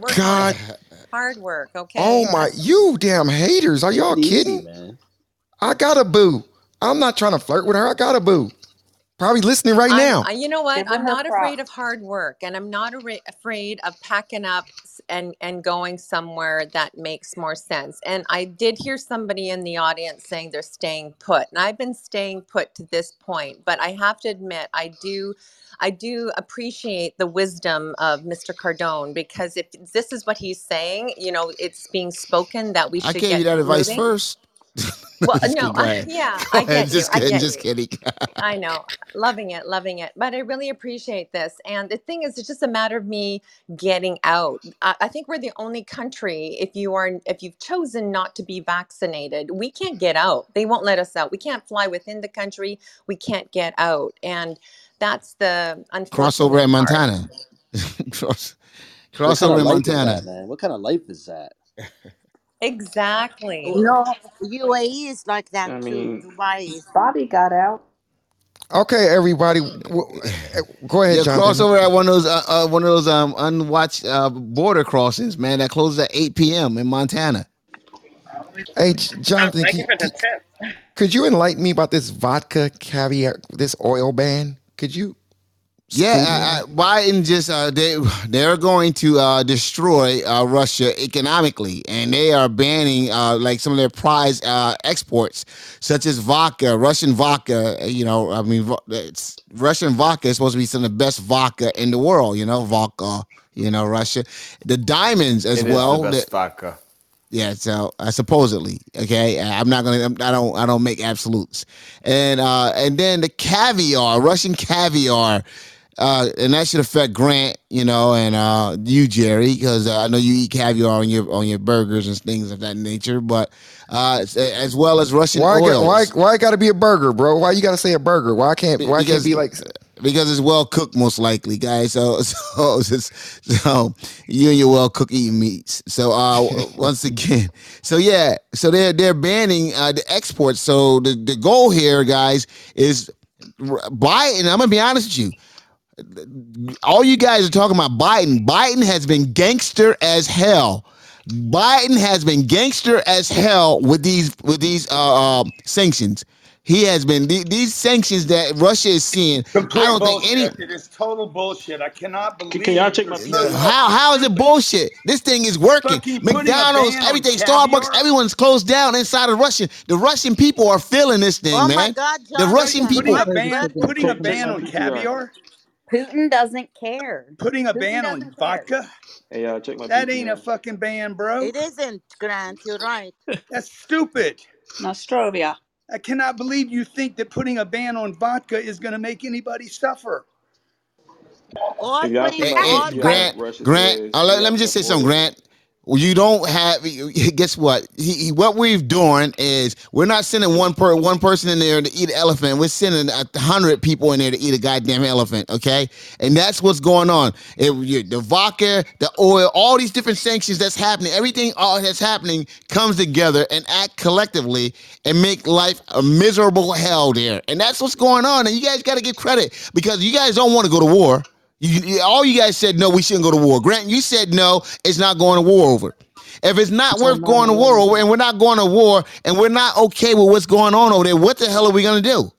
work. Hard work. Okay. Oh my! You damn haters! Are y'all kidding? Man. I got a boo. I'm not trying to flirt with her. I got a boo. Probably listening right now. You know what? I'm not afraid of hard work, and I'm not afraid of packing up and going somewhere that makes more sense. And I did hear somebody in the audience saying they're staying put, and I've been staying put to this point. But I have to admit, I do appreciate the wisdom of Mr. Cardone, because if this is what he's saying, it's being spoken that we should get moving. I gave you that advice first. Well, no, yeah, I get you. Just kidding. I know. Loving it, loving it. But I really appreciate this. And the thing is, it's just a matter of me getting out. I think we're the only country, if you've chosen not to be vaccinated, we can't get out. They won't let us out. We can't fly within the country. We can't get out. And that's the crossover in Montana. Crossover in Montana. Man? What kind of life is that? Exactly. No, UAE is like that too. Dubai. Bobby got out. Okay, everybody, go ahead. Yeah, crossover at one of those unwatched border crossings, man, that closes at 8 p.m. in Montana. Hey, Jonathan, could you enlighten me about this vodka caviar, this oil ban? Could you? Yeah, Biden just they're going to destroy Russia economically, and they are banning like some of their prized exports, such as vodka, Russian vodka. You know, I mean, Russian vodka is supposed to be some of the best vodka in the world. You know, vodka. You know, Russia, the diamonds as well. It is the best vodka. Yeah, so supposedly, okay. I don't make absolutes, and then the caviar, Russian caviar. And that should affect Grant, you know, and you, Jerry, because I know you eat caviar on your burgers and things of that nature. But as well as Russian oils. Why it got to be a burger, bro? Why you got to say a burger? Why can't it be like? Because it's well cooked, most likely, guys. So you and your well cooked eating meats. So once again, so yeah, so they're banning the exports. So the goal here, guys, is Biden. I'm gonna be honest with you. All you guys are talking about Biden. Biden has been gangster as hell. Biden has been gangster as hell with these sanctions. He has been these sanctions that Russia is seeing. Complete I don't bullshit. Think any. It is total bullshit. I cannot believe. Can y'all check my phone? How is it bullshit? This thing is working. McDonald's, everything, Starbucks, everyone's closed down inside of Russia. The Russian people are feeling this thing, oh man. My God, John, the Russian people putting a ban on caviar. Putin doesn't care. Putting a ban on vodka? Hey, check my that ain't a fucking ban, bro. It isn't, Grant. You're right. That's stupid. Nostrovia. I cannot believe you think that putting a ban on vodka is going to make anybody suffer. Grant, let me just say something, Grant. You don't have. Guess what? What we've doing is we're not sending one person in there to eat an elephant. We're sending 100 people in there to eat a goddamn elephant. Okay, and that's what's going on. The vodka, the oil, all these different sanctions that's happening. Everything all that's happening comes together and act collectively and make life a miserable hell there. And that's what's going on. And you guys got to give credit because you guys don't want to go to war. All you guys said, no, we shouldn't go to war. Grant, you said, no, it's not going to war over. If it's not worth going to war over and we're not going to war and we're not okay with what's going on over there, what the hell are we going to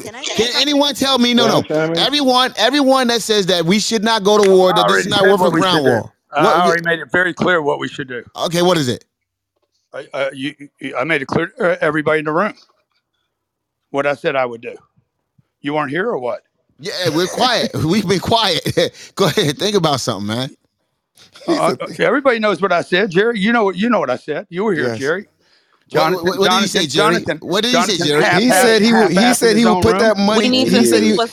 do? Can anyone tell me? No. Everyone that says that we should not go to war, that this is not worth a ground war. I already made it very clear what we should do. Okay, what is it? I made it clear to everybody in the room what I said I would do. You weren't here or what? Yeah, we're quiet. We've been quiet. Go ahead, think about something, man. Everybody knows what I said, Jerry. You know what I said. You were here, yes. Jerry. Jonathan, what did he say, Jerry? He said he would put that money. He said he would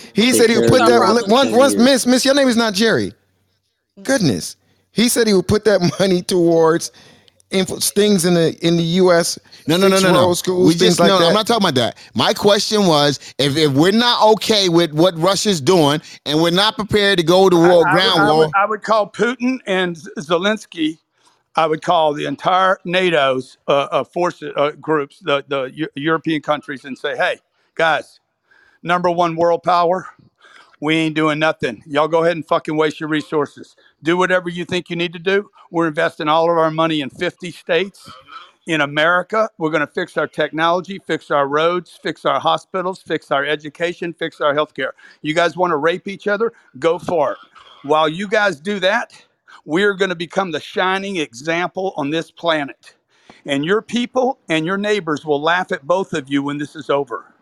put that. Once, Miss, your name is not Jerry. Goodness, he said he would put that money towards things in the U.S. No. Schools, we just like that. I'm not talking about that. My question was, if we're not okay with what Russia's doing and we're not prepared to go to war. I would call Putin and Zelensky. I would call the entire NATO's forces groups, the European countries, and say, "Hey, guys, number one world power. We ain't doing nothing. Y'all go ahead and fucking waste your resources. Do whatever you think you need to do. We're investing all of our money in 50 states in America. We're going to fix our technology, fix our roads, fix our hospitals, fix our education, fix our healthcare. You guys want to rape each other? Go for it. While you guys do that, we're going to become the shining example on this planet. And your people and your neighbors will laugh at both of you when this is over."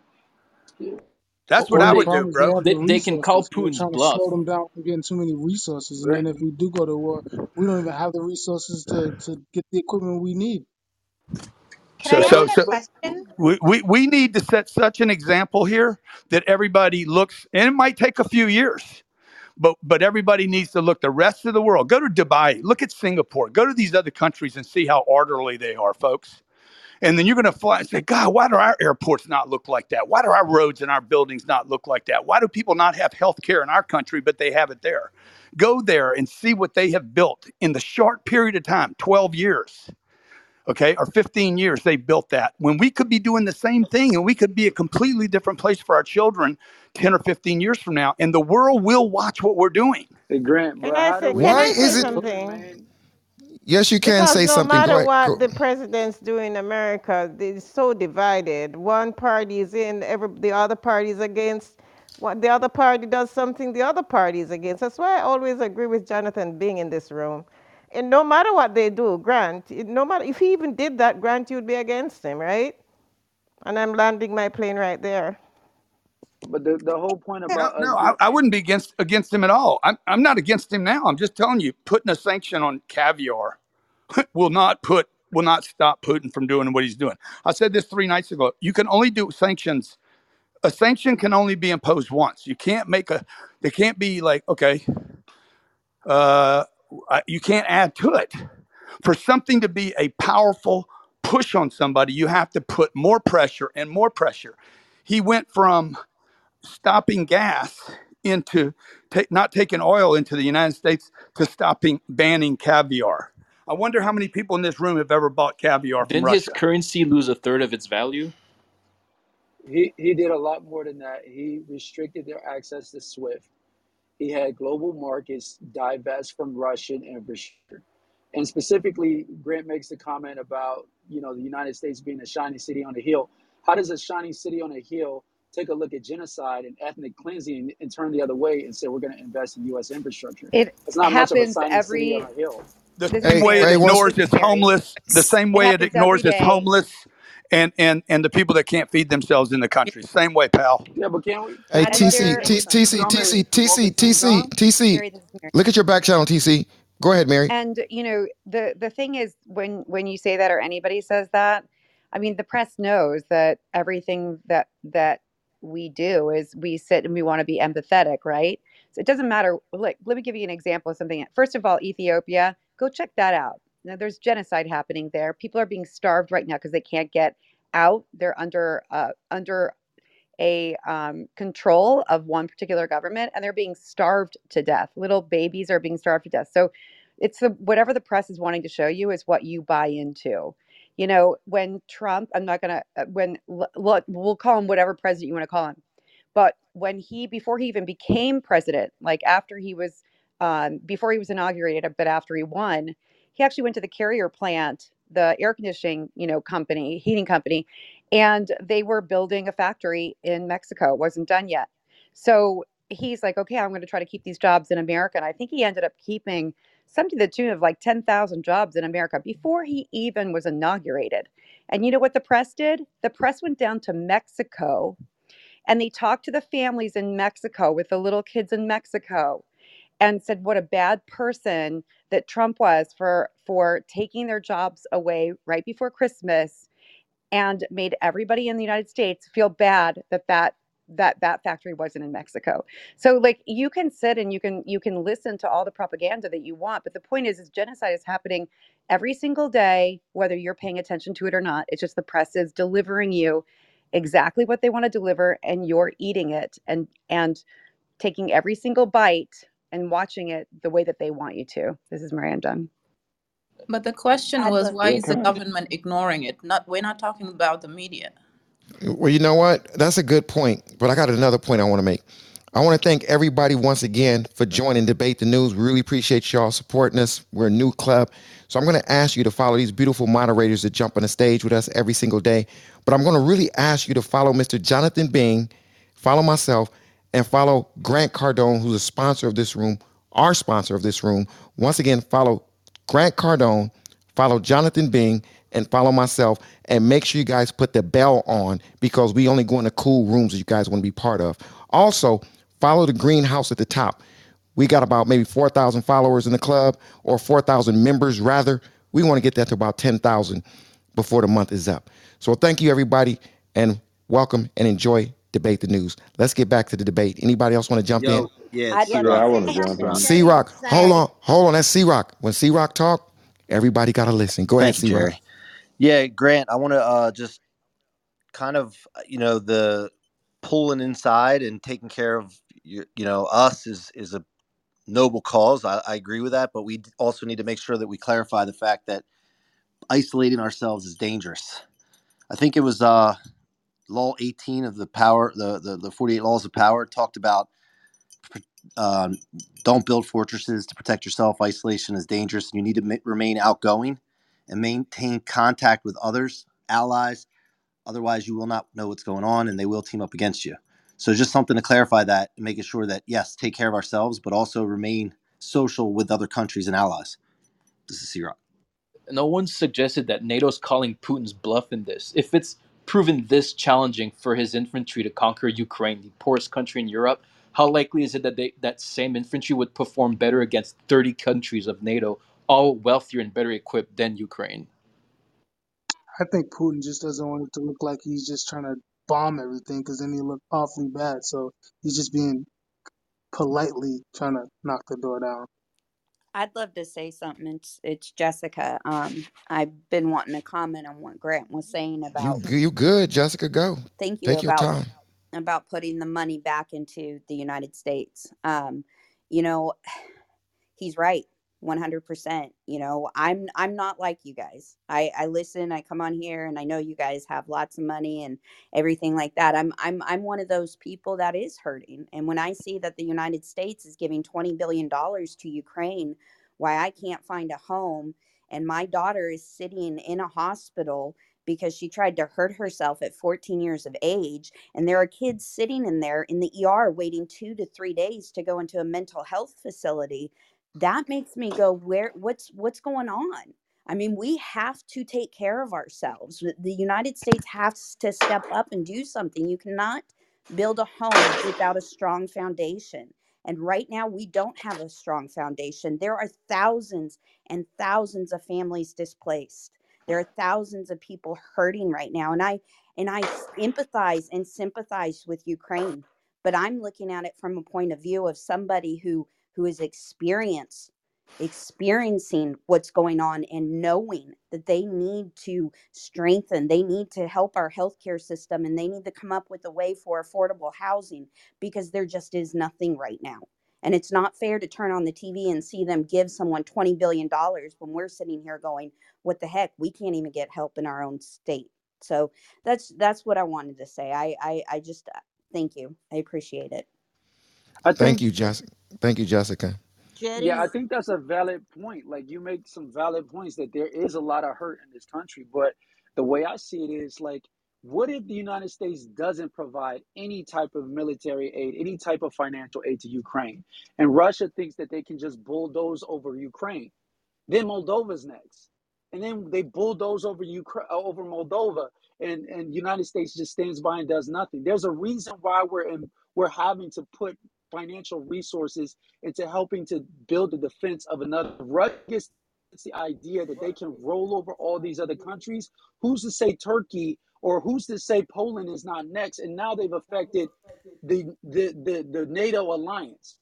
That's what I would do, bro. They can call Putin's bluff. Slow them down from getting too many resources, and then if we do go to war, we don't even have the resources to get the equipment we need. Can I ask a question? We need to set such an example here that everybody looks, and it might take a few years, but everybody needs to look the rest of the world. Go to Dubai, look at Singapore, go to these other countries and see how orderly they are, folks. And then you're going to fly and say, God, why do our airports not look like that? Why do our roads and our buildings not look like that? Why do people not have health care in our country, but they have it there? Go there and see what they have built in the short period of time, 12 years, okay, or 15 years they built that. When we could be doing the same thing, and we could be a completely different place for our children 10 or 15 years from now, and the world will watch what we're doing. Hey, Grant, why is it? Yes, you can say something. No matter what the presidents do in America, they're so divided. One party is in, the other party is against. The other party does something the other party is against. That's why I always agree with Jonathan Bing in this room. And no matter what they do, Grant, no matter if he even did that, Grant, you'd be against him, right? And I'm landing my plane right there. But the whole point about I wouldn't be against him at all. I'm not against him now. I'm just telling you, putting a sanction on caviar will not stop Putin from doing what he's doing. I said this 3 nights ago. You can only do sanctions. A sanction can only be imposed once. You can't make they can't be like, okay, you can't add to it. For something to be a powerful push on somebody, you have to put more pressure and more pressure. He went from stopping gas into not taking oil into the United States to banning caviar. I wonder how many people in this room have ever bought caviar from Russia. Didn't his currency lose a third of its value? He did a lot more than that. He restricted their access to SWIFT. He had global markets divest from Russian infrastructure. And specifically, Grant makes the comment about, the United States being a shining city on a hill. How does a shining city on a hill take a look at genocide and ethnic cleansing and turn the other way and say we're going to invest in U.S. infrastructure? It's not much of a sign of city on a hill. The same way it ignores its homeless. The same way it ignores its homeless and the people that can't feed themselves in the country. Same way, pal. Yeah, but can't we? Hey, TC. Look at your back channel, TC. Go ahead, Mary. And the thing is, when you say that or anybody says that, I mean, the press knows that everything that we do is we sit and we want to be empathetic, right? So it doesn't matter. Like, let me give you an example of something. First of all, Ethiopia, go check that out. Now, there's genocide happening there. People are being starved right now because they can't get out. They're under control of one particular government, and they're being starved to death. Little babies are being starved to death. So it's whatever the press is wanting to show you is what you buy into. When Trump, we'll call him whatever president you want to call him. But before he even became president, like before he was inaugurated, but after he won, he actually went to the Carrier plant, the air conditioning, heating company, and they were building a factory in Mexico. It wasn't done yet. So he's like, okay, I'm going to try to keep these jobs in America. And I think he ended up keeping something to the tune of like 10,000 jobs in America before he even was inaugurated. And you know what the press did? The press went down to Mexico and they talked to the families in Mexico with the little kids in Mexico and said what a bad person that Trump was for taking their jobs away right before Christmas and made everybody in the United States feel bad that factory wasn't in Mexico. So like you can sit and you can listen to all the propaganda that you want, but the point is genocide is happening every single day, whether you're paying attention to it or not. It's just the press is delivering you exactly what they want to deliver, and you're eating it and taking every single bite and watching it the way that they want you to. This is Miranda. But the question was, why is the government ignoring it? We're not talking about the media. Well, you know what? That's a good point, but I got another point I want to make. I want to thank everybody once again for joining Debate the News. We really appreciate y'all supporting us. We're a new club. So I'm going to ask you to follow these beautiful moderators that jump on the stage with us every single day. But I'm going to really ask you to follow Mr. Jonathan Bing, follow myself, and follow Grant Cardone, who's a sponsor of this room, our sponsor of this room. Once again, follow Grant Cardone, follow Jonathan Bing, and follow myself, and make sure you guys put the bell on because we only go into cool rooms that you guys want to be part of. Also, follow the greenhouse at the top. We got about maybe 4,000 followers in the club, or 4,000 members rather. We want to get that to about 10,000. before the month is up. So thank you, everybody, and welcome and enjoy Debate the News. Let's get back to the debate. Anybody else want to jump in? Yeah, I want to jump in. C-Rock, hold on, that's C-Rock. When C-Rock talk, everybody got to listen. Go ahead, C-Rock. Yeah, Grant, I want to just kind of, the pulling inside and taking care of, us is a noble cause. I agree with that, but we also need to make sure that we clarify the fact that isolating ourselves is dangerous. I think it was Law 18 of the power, the 48 laws of power talked about don't build fortresses to protect yourself. Isolation is dangerous. You need to remain outgoing and maintain contact with others, allies. Otherwise, you will not know what's going on and they will team up against you. So just something to clarify that, and making sure that, yes, take care of ourselves, but also remain social with other countries and allies. This is C-Rock. No one suggested that NATO's calling Putin's bluff in this. If it's proven this challenging for his infantry to conquer Ukraine, the poorest country in Europe, how likely is it that that same infantry would perform better against 30 countries of NATO, all wealthier and better equipped than Ukraine? I think Putin just doesn't want it to look like he's just trying to bomb everything, because then he looked awfully bad. So he's just being politely trying to knock the door down. I'd love to say something. It's Jessica. I've been wanting to comment on what Grant was saying about you good, Jessica. Go. Thank you. Take your time. About putting the money back into the United States. He's right. 100%. I'm not like you guys. I listen, I come on here, and I know you guys have lots of money and everything like that. I'm one of those people that is hurting. And when I see that the United States is giving $20 billion to Ukraine, why I can't find a home, and my daughter is sitting in a hospital because she tried to hurt herself at 14 years of age. And there are kids sitting in there in the ER waiting 2 to 3 days to go into a mental health facility. That makes me go, what's going on? I mean, we have to take care of ourselves. The United States has to step up and do something. You cannot build a home without a strong foundation. And right now, we don't have a strong foundation. There are thousands and thousands of families displaced. There are thousands of people hurting right now. And I empathize and sympathize with Ukraine. But I'm looking at it from a point of view of somebody who is experiencing what's going on and knowing that they need to strengthen, they need to help our healthcare system, and they need to come up with a way for affordable housing, because there just is nothing right now. And it's not fair to turn on the TV and see them give someone $20 billion when we're sitting here going, what the heck, we can't even get help in our own state. So that's what I wanted to say. I just, thank you. I appreciate it. Thank you, Jessica. Thank you, Jessica. Yeah, I think that's a valid point. Like, you make some valid points that there is a lot of hurt in this country. But the way I see it is, like, what if the United States doesn't provide any type of military aid, any type of financial aid to Ukraine? And Russia thinks that they can just bulldoze over Ukraine. Then Moldova's next. And then they bulldoze over Ukraine, over Moldova, and the United States just stands by and does nothing. There's a reason why we're having to put financial resources into helping to build the defense of another rugged. It's the idea that they can roll over all these other countries. Who's to say Turkey, or who's to say Poland is not next? And now they've affected the NATO alliance.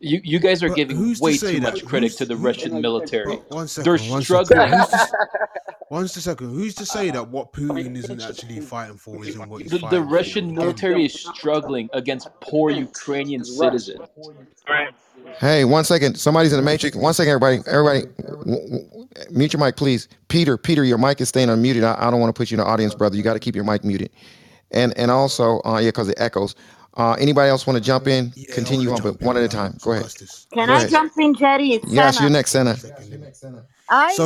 You guys are giving way too much credit to the Russian military. They're struggling. Who's to say that what Putin isn't actually fighting for isn't what he's fighting for? The Russian military is struggling against poor Ukrainian citizens. Hey, 1 second. Somebody's in the Matrix. 1 second, everybody. Mute your mic, please. Peter, your mic is staying unmuted. I don't want to put you in the audience, brother. You got to keep your mic muted. And also, because it echoes. Anybody else want to jump in? Yeah, continue on, but one at a time. Go ahead. Can I jump in, Jerry? It's yes, you're next, Senna. I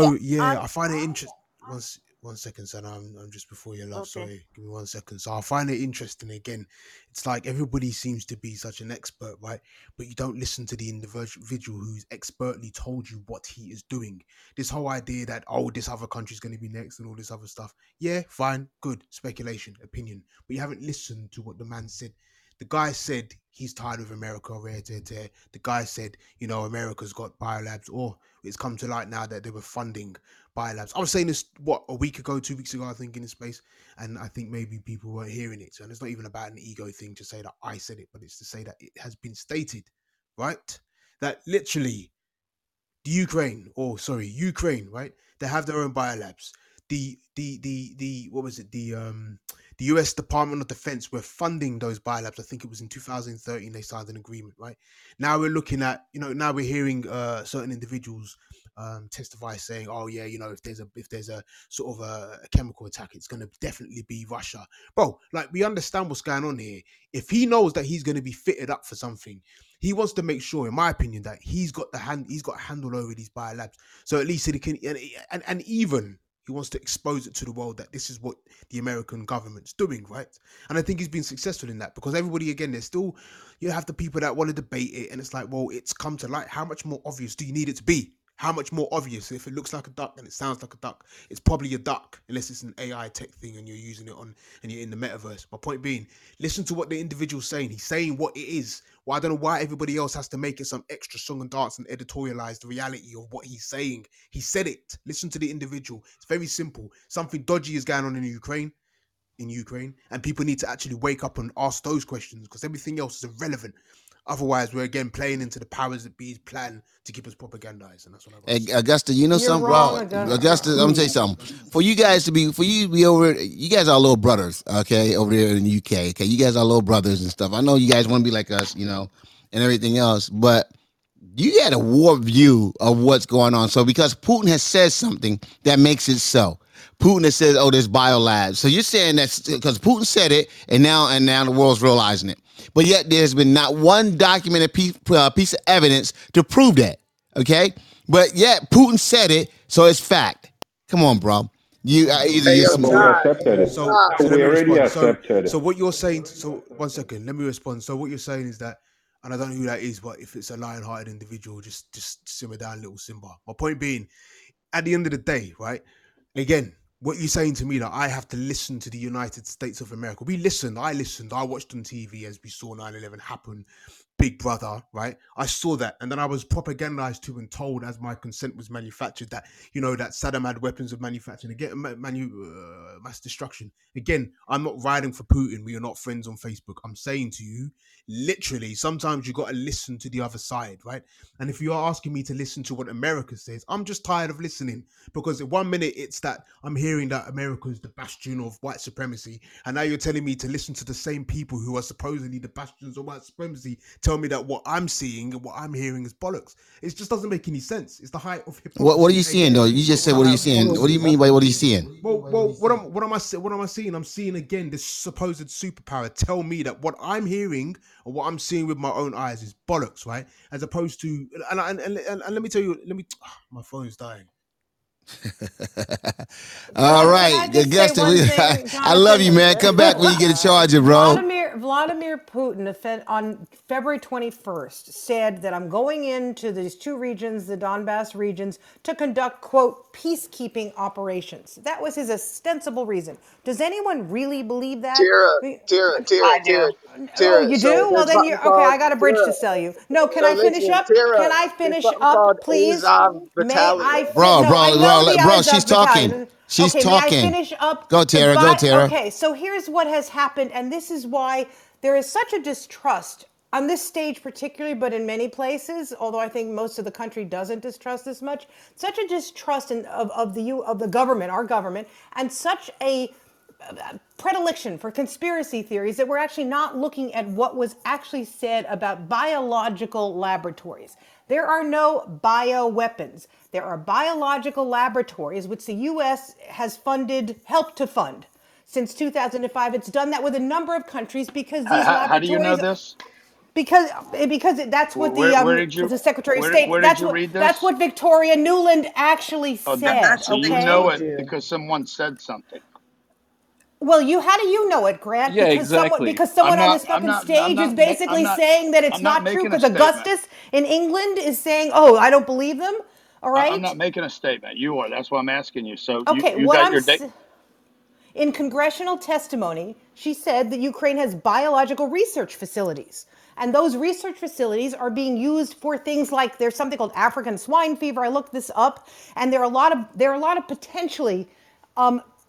find it interesting. One second, Senna. I'm just before your love. Okay. Sorry, give me 1 second. So I find it interesting again. It's like everybody seems to be such an expert, right? But you don't listen to the individual who's expertly told you what he is doing. This whole idea that, this other country's going to be next and all this other stuff. Yeah, fine, good. Speculation, opinion. But you haven't listened to what the man said. The guy said he's tired of America. The guy said, America's got biolabs, or it's come to light now that they were funding biolabs. I was saying this, a week ago, 2 weeks ago, I think, in this space, and I think maybe people weren't hearing it. And it's not even about an ego thing to say that I said it, but it's to say that it has been stated, right? That literally the Ukraine, right? They have their own biolabs. The US Department of Defense were funding those biolabs. I think it was in 2013 they signed an agreement, right? Now we're looking at, now we're hearing certain individuals testify saying, oh yeah, if there's a sort of a chemical attack, it's going to definitely be Russia. Bro, like, we understand what's going on here. If he knows that he's going to be fitted up for something, he wants to make sure, in my opinion, that he's got a handle over these biolabs. So at least he can, and even he wants to expose it to the world that this is what the American government's doing, right? And I think he's been successful in that, because everybody, again, there's still, you have the people that want to debate it, and it's like, well, it's come to light. How much more obvious do you need it to be? How much more obvious? If it looks like a duck and it sounds like a duck, it's probably a duck, unless it's an AI tech thing and you're using it and you're in the metaverse. My point being, listen to what the individual's saying. He's saying what it is. Well, I don't know why everybody else has to make it some extra song and dance and editorialize the reality of what he's saying. He said it. Listen to the individual. It's very simple. Something dodgy is going on in Ukraine, and people need to actually wake up and ask those questions, because everything else is irrelevant. Otherwise, we're again playing into the powers that be's plan to keep us propagandized, and that's what I. Hey, Augusta, Augusta, I'm gonna tell you something. For you to be over, you guys are little brothers, okay, over there in the UK. Okay, you guys are little brothers and stuff. I know you guys want to be like us, and everything else, but you had a war view of what's going on. So because Putin has said something, that makes it so. Putin has said, "Oh, there's biolabs." So you're saying that's because Putin said it, and now the world's realizing it. But yet there's been not one documented piece of evidence to prove that, okay? But yet Putin said it, so it's fact. Come on, bro. So what you're saying, so one second, let me respond. So what you're saying is that, and I don't know who that is, but if it's a lion-hearted individual, just simmer down, little Simba. My point being, at the end of the day, right, again, what you're saying to me, that I have to listen to the United States of America. We listened. I listened. I watched on TV as we saw 9/11 happen. Big Brother, right? I saw that. And then I was propagandized to and told, as my consent was manufactured, that, that Saddam had weapons of manufacturing, again, mass destruction. Again, I'm not riding for Putin. We are not friends on Facebook. I'm saying to you, literally, sometimes you got to listen to the other side, right? And if you are asking me to listen to what America says, I'm just tired of listening, because in one minute it's that I'm hearing that America's the bastion of white supremacy. And now you're telling me to listen to the same people who are supposedly the bastions of white supremacy tell me that what I'm seeing and what I'm hearing is bollocks. It just doesn't make any sense. It's the height of hypocrisy. What are you seeing, though? You just said, what are you seeing? What do you mean by what are you seeing? Well, what am I seeing? I'm seeing, again, this supposed superpower tell me that what I'm hearing and what I'm seeing with my own eyes is bollocks, right? As opposed to, and let me tell you, my phone's dying. All right, Augusta, I love you, man. Come back when you get a charger, bro. Vladimir Putin on February 21st said that I'm going into these two regions, the Donbass regions, to conduct, quote, peacekeeping operations. That was his ostensible reason. Does anyone really believe that? Tara, you do? So well, then you're okay. I got a bridge to sell you. No, can I finish up, please? Bro, she's talking. She's talking. May I finish up? Go, Tara. Okay, so here's what has happened, and this is why there is such a distrust on this stage particularly, but in many places, although I think most of the country doesn't distrust this much, such a distrust of the government, our government, and such a predilection for conspiracy theories that we're actually not looking at what was actually said about biological laboratories. There are no bioweapons. There are biological laboratories, which the U.S. has helped to fund since 2005. It's done that with a number of countries because these laboratories. How do you know this? Because that's what the Secretary of State. That's what Victoria Nuland actually said. You know it because someone said something. Well, how do you know it, Grant? Yeah, because someone on this fucking stage is basically saying that it's not true, because Augustus in England is saying, oh, I don't believe them, all right? I'm not making a statement. You are. That's why I'm asking you. So okay, you got your date. In congressional testimony, she said that Ukraine has biological research facilities, and those research facilities are being used for things like, there's something called African swine fever. I looked this up, and there are a lot of potentially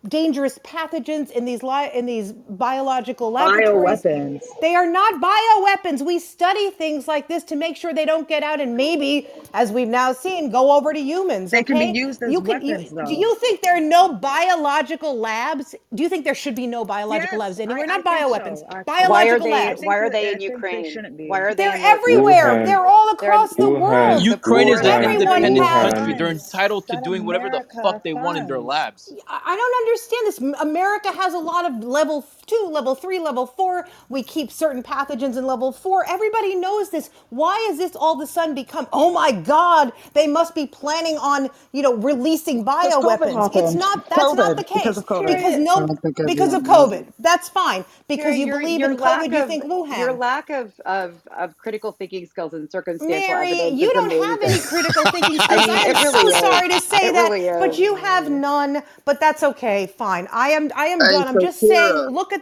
dangerous pathogens in these biological laboratories. Bioweapons. They are not bioweapons. We study things like this to make sure they don't get out and maybe, as we've now seen, go over to humans. They can be used as weapons, though. Do you think there are no biological labs? Do you think there should be no biological labs anywhere? Not bioweapons. So. Biological labs. Why are they in Ukraine? They're everywhere. They're all across the world. Ukraine is an independent country. They're entitled to doing whatever the fuck they want in their labs. I don't understand this. America has a lot of level 2, level 3, level 4. We keep certain pathogens in level 4. Everybody knows this. Why is this all of a sudden become, oh my God, they must be planning on, releasing bioweapons? It's not, that's COVID, not the case. Because of COVID. Because of COVID. That's fine. Because you believe in COVID, you think Wuhan. Your lack of critical thinking skills and circumstantial evidence. You don't have any critical thinking skills. I'm sorry to say that, but you have none, but that's okay. Okay, fine. I am done. I'm just saying, look at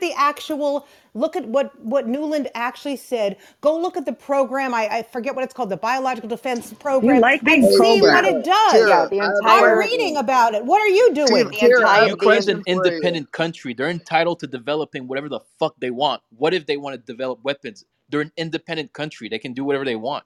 what Newland actually said. Go look at the program. I forget what it's called, the Biological Defense Program. You like and see what it does. Yeah, I'm reading about it. What are you doing? Ukraine's an independent country. They're entitled to developing whatever the fuck they want. What if they want to develop weapons? They're an independent country. They can do whatever they want.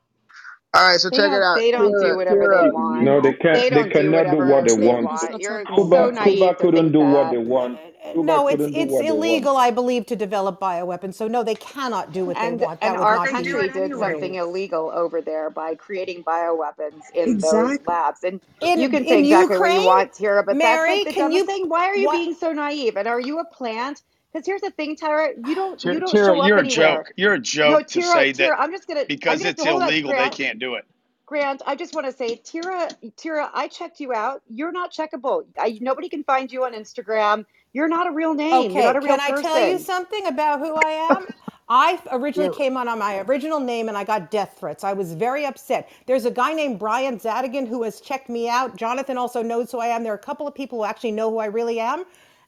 All right, so check it out. They don't do whatever they want. No, they can't. They cannot do what they want. Cuba couldn't do what they want. No, it's illegal, I believe, to develop bioweapons. So no, they cannot do what they want. And our country did something illegal over there by creating bioweapons in those labs. And you can say exactly what you want here, but that's the dumb thing. Why are you being so naive? And are you a plant? Because here's the thing, Tyra, you don't show up anywhere. You're a joke to say that. Because it's illegal, Grant, they can't do it. Grant, I just want to say, Tyra, I checked you out. You're not checkable. Nobody can find you on Instagram. You're not a real name. Okay, you're not a real person. Can I tell you something about who I am? I originally came on my original name and I got death threats. I was very upset. There's a guy named Brian Zadigan who has checked me out. Jonathan also knows who I am. There are a couple of people who actually know who I really am.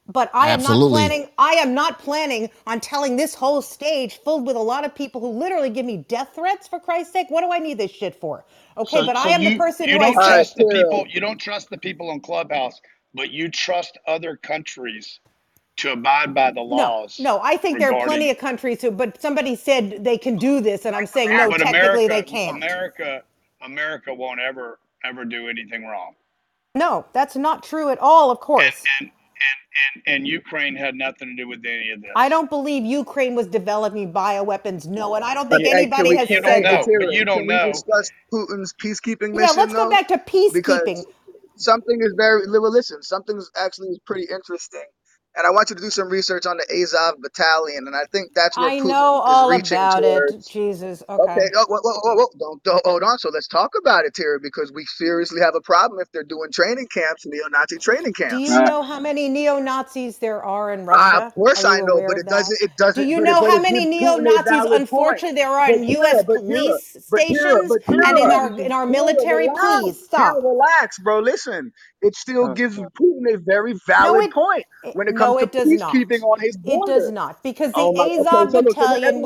But I am not planning on telling this whole stage filled with a lot of people who literally give me death threats, for Christ's sake. What do I need this shit for? Okay, so, but I am the person who you don't trust the people on Clubhouse, but you trust other countries to abide by the laws. No, I think there are plenty of countries who, but somebody said they can do this, and I'm saying no, technically America, they can't. America won't ever do anything wrong. No, that's not true at all, of course. And Ukraine had nothing to do with any of this. I don't believe Ukraine was developing bioweapons, no, and I don't think anybody has said that. You don't know. Can we discuss Putin's peacekeeping mission? Yeah, let's go back to peacekeeping. Because something's actually pretty interesting. And I want you to do some research on the Azov Battalion, and I think that's where Putin is reaching towards. I know all about it. Jesus. Okay. Don't hold on. So let's talk about it, Tara, because we seriously have a problem if they're doing training camps, neo-Nazi training camps. Do you know how many neo-Nazis there are in Russia? Of course I know, but it doesn't. Do you know how many neo-Nazis, unfortunately, there are in U.S. police stations and in our military? Please stop. Relax, bro. Listen, it still gives Putin a very valid point when it comes. No, it does not. It does not, because the Azov Battalion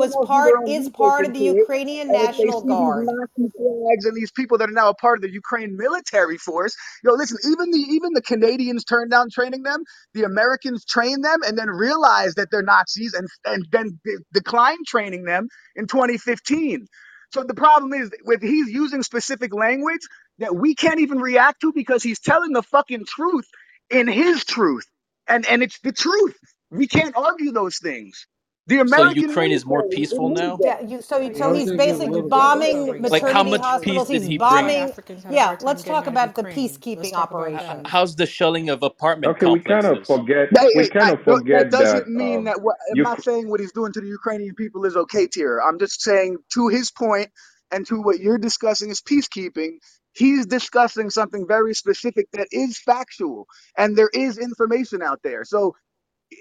is part of the Ukrainian National Guard. And these people that are now a part of the Ukraine military force. Listen, even the Canadians turned down training them. The Americans trained them and then realized that they're Nazis and then declined training them in 2015. So the problem is with he's using specific language that we can't even react to because he's telling the fucking truth in his truth. And it's the truth. We can't argue those things. So Ukraine is more peaceful now? Yeah. So he's basically bombing maternity hospitals. He's bombing. Yeah. Let's talk about the peacekeeping operation. How's the shelling of apartment complexes? We kind of forget that. That doesn't mean that. I'm not saying what he's doing to the Ukrainian people is okay, Tyra. I'm just saying to his point and to what you're discussing is peacekeeping. He's discussing something very specific that is factual, and there is information out there. So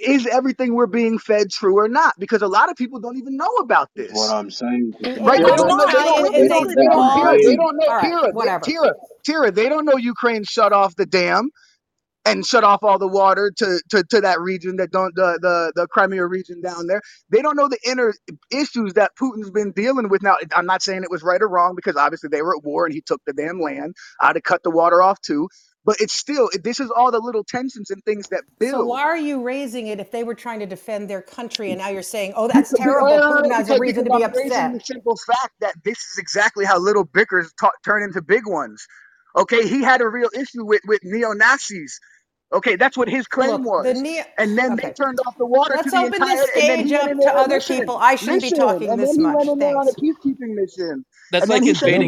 is everything we're being fed true or not? Because a lot of people don't even know about this. What I'm saying. Right? They don't know. Tyra, they don't know Ukraine shut off the dam. and shut off all the water to that region that don't the Crimea region down there. They don't know the inner issues that Putin's been dealing with now. I'm not saying it was right or wrong, because obviously they were at war and he took the damn land. I'd have cut the water off too. But it's still, this is all the little tensions and things that build. So why are you raising it if they were trying to defend their country, and now you're saying, oh, that's terrible, Putin has a reason to be upset? I'm raising the simple fact that this is exactly how little bickers turn into big ones. Okay, he had a real issue with neo-Nazis. Okay, that's what his claim was. And then they turned off the water. Let's open this stage up to other people. I shouldn't be talking this much. Thanks. That's like invading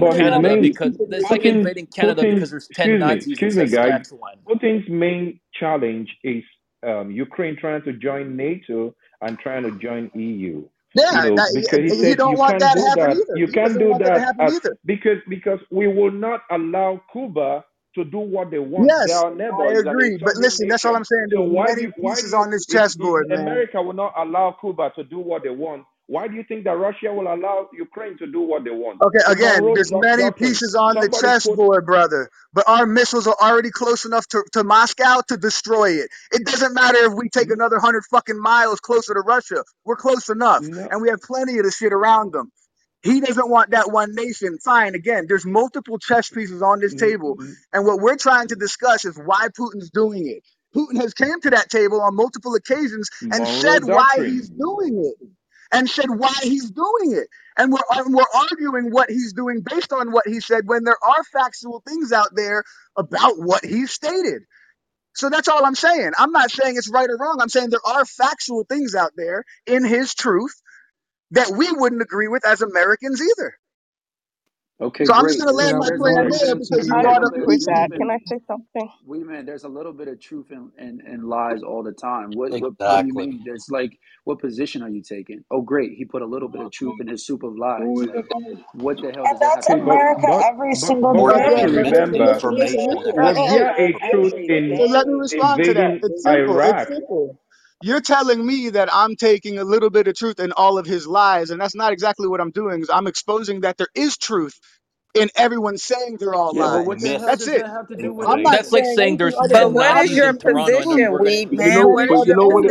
Canada because there's 10 Nazis in Saskatchewan. Putin's main challenge is Ukraine trying to join NATO and trying to join EU. Yeah, you know, because you don't want that to happen either. You can't do that because we will not allow Cuba to do what they want. Yes, I agree. But listen, that's all I'm saying. There's many pieces on this chessboard, man. America will not allow Cuba to do what they want. Why do you think that Russia will allow Ukraine to do what they want? Okay, again, there's many pieces on the chessboard, brother. But our missiles are already close enough to Moscow to destroy it. It doesn't matter if we take another 100 fucking miles closer to Russia. We're close enough. No. And we have plenty of the shit around them. He doesn't want that one nation. Fine. Again, there's multiple chess pieces on this table. And what we're trying to discuss is why Putin's doing it. Putin has came to that table on multiple occasions and said why he's doing it. And we're arguing what he's doing based on what he said when there are factual things out there about what he stated. So that's all I'm saying. I'm not saying it's right or wrong. I'm saying there are factual things out there in his truth that we wouldn't agree with as Americans either. Okay, so great. I'm just going to land my plane there because you brought up with that. Can I say something? Wait a minute. There's a little bit of truth and lies all the time. What do you mean? It's like, what position are you taking? Oh, great. He put a little bit of truth in his soup of lies. Like, what the hell does that have to do? And that's America every single day. Remember, let me respond to that. It's simple. You're telling me that I'm taking a little bit of truth in all of his lies, and that's not exactly what I'm doing. I'm exposing that there is truth in everyone saying they're all lying. That's it. That's like saying there's 10 Nazis in Toronto. What is your position, Weedman? You know what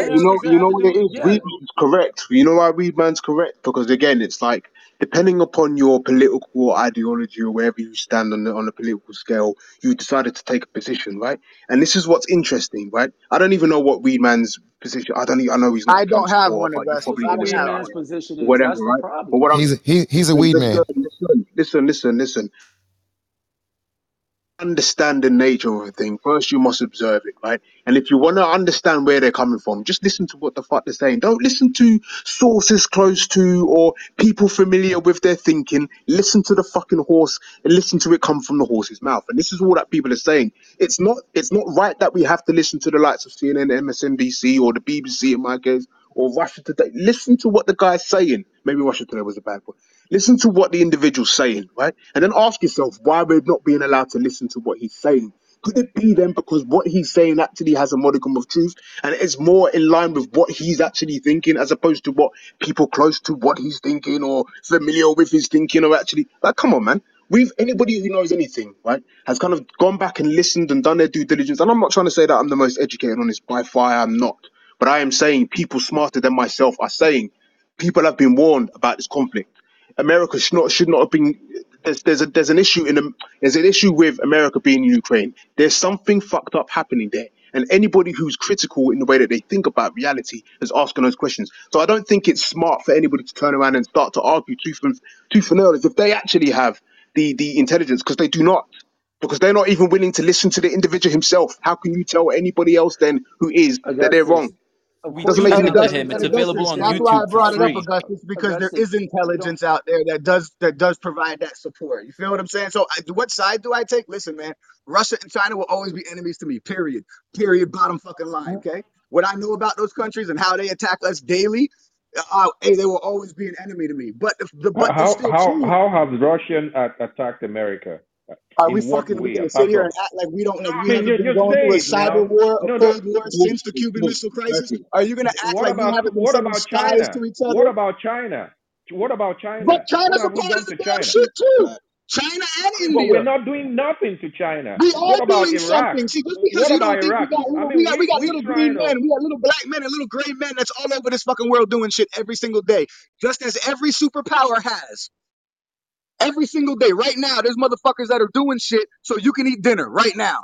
it is? Weedman's correct. You know why Weedman's correct? Because, again, it's like, depending upon your political ideology or wherever you stand on the political scale, you decided to take a position, right? And this is what's interesting, right? I don't even know what Weedman's position. I know he's not. I don't have one of us. Weedman's position is whatever, right? But what he's a Weedman. Listen. Understand the nature of a thing. First, you must observe it, right? And if you want to understand where they're coming from, just listen to what the fuck they're saying. Don't listen to sources close to or people familiar with their thinking. Listen to the fucking horse and listen to it come from the horse's mouth. And this is all that people are saying. It's not right that we have to listen to the likes of CNN, MSNBC, or the BBC in my case, or Russia Today. Listen to what the guy's saying. Maybe Russia Today was a bad one. Listen to what the individual's saying, right? And then ask yourself why we're not being allowed to listen to what he's saying. Could it be then because what he's saying actually has a modicum of truth and it's more in line with what he's actually thinking as opposed to what people close to what he's thinking or familiar with his thinking or actually, like, come on, man. Anybody who knows anything, right, has kind of gone back and listened and done their due diligence. And I'm not trying to say that I'm the most educated on this. By far, I'm not. But I am saying people smarter than myself are saying people have been warned about this conflict. America should not have been. There's an issue with America being in Ukraine. There's something fucked up happening there, and anybody who's critical in the way that they think about reality is asking those questions. So I don't think it's smart for anybody to turn around and start to argue tooth and nail as if they actually have the intelligence, because they do not, because they're not even willing to listen to the individual himself. How can you tell anybody else then who is that they're wrong? We doesn't make it to him. It's available on YouTube. That's why I brought it up, Augustus, because there is intelligence out there that does provide that support. You feel what I'm saying? So, what side do I take? Listen, man, Russia and China will always be enemies to me. Period. Period. Bottom fucking line. Okay. What I know about those countries and how they attack us daily, they will always be an enemy to me. But how have Russians attacked America? Are we fucking we can sit here and act like we don't know? We haven't been going through a cyber war, a Cold War since the Cuban Missile Crisis. Are you going to act like we haven't been sending spies to each other? What about China? What about China? But China's a part of the damn shit too. China and India. But we're not doing nothing to China. We are doing Iraq? Something. See, just because what you don't think Iraq? We got little green men, we got little black men and little gray men that's all over this fucking world doing shit every single day. Just as every superpower has. Every single day. Right now, there's motherfuckers that are doing shit so you can eat dinner right now.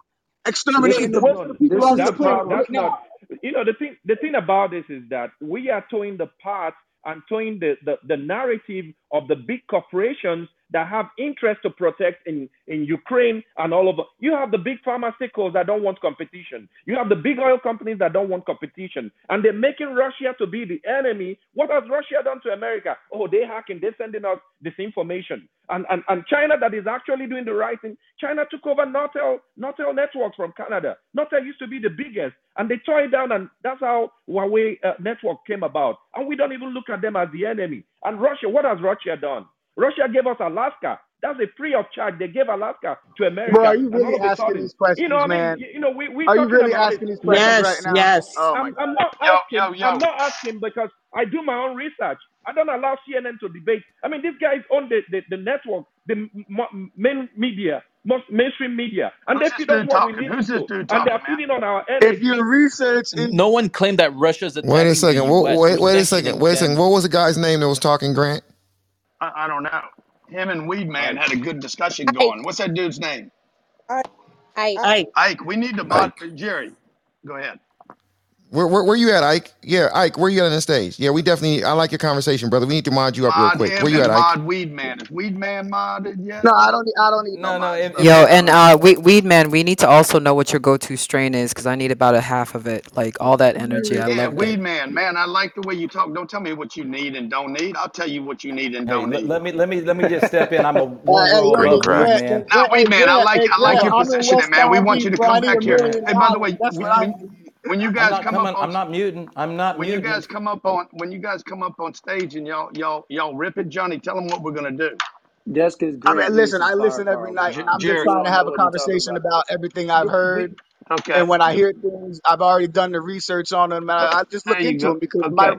Exterminating the rest of the people on the planet right now. You know, the thing about this is that we are towing the path and towing the narrative of the big corporations that have interest to protect in Ukraine and all over. You have the big pharmaceuticals that don't want competition. You have the big oil companies that don't want competition. And they're making Russia to be the enemy. What has Russia done to America? Oh, they're hacking. They're sending us disinformation. And China that is actually doing the right thing. China took over Nortel networks from Canada. Nortel used to be the biggest. And they tore it down, and that's how Huawei network came about. And we don't even look at them as the enemy. And Russia, what has Russia done? Russia gave us Alaska. That's a free of charge. They gave Alaska to America. Bro, are you really asking these questions, you know, man? I mean, you know, are you really asking these questions right now? Yes. Oh, I'm not asking. I'm not asking because I do my own research. I don't allow CNN to debate. I mean, these guys own the network, the main media, mainstream media, and they feed on what we need. And they're feeding on our energy. If you research, no one claimed that Russia's attacking. Wait a second. Wait a second. What was the guy's name that was talking, Grant? I don't know. Him and Weedman had a good discussion going. What's that dude's name? Ike. We need to Jerry. Go ahead. Where you at, Ike? Yeah, Ike, where you at on the stage? Yeah, we definitely, I like your conversation, brother. We need to mod you up real quick. Where you at, Ike? Mod Weedman. Is Weedman modded yet? No, I don't need no. Yo, and Weedman, we need to also know what your go-to strain is, because I need about a half of it. Like, all that energy. Yeah, Weedman, man, I like the way you talk. Don't tell me what you need and don't need. I'll tell you what you need and don't need. Let me just step in. I'm a one-roll man. No, Weedman, I like your positioning, man. We want you to come back here. Hey, by the way, when you guys come up on stage and y'all rip it, Johnny, tell them what we're gonna do. That's because I listen every night, and I'm just trying to have a conversation about everything I've heard. Okay. And when I hear things, I've already done the research on them, and I just look into them because my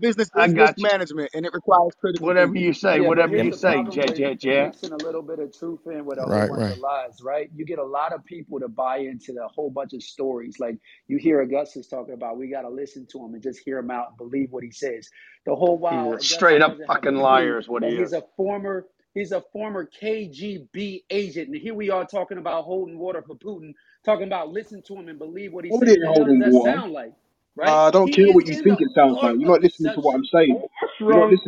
business is risk management, and it requires critical. Whatever you say, JJ. Mixing a little bit of truth in with a whole bunch of lies, right? You get a lot of people to buy into the whole bunch of stories. Like you hear Augustus talking about, we got to listen to him and just hear him out and believe what he says. The whole while, he's a straight up fucking liar is what he is. He's a former KGB agent, and here we are talking about holding water for Putin. Talking about listen to him and believe what he said. What does that sound like? Right? I don't care what you think it sounds like. You're not listening to what I'm saying. What's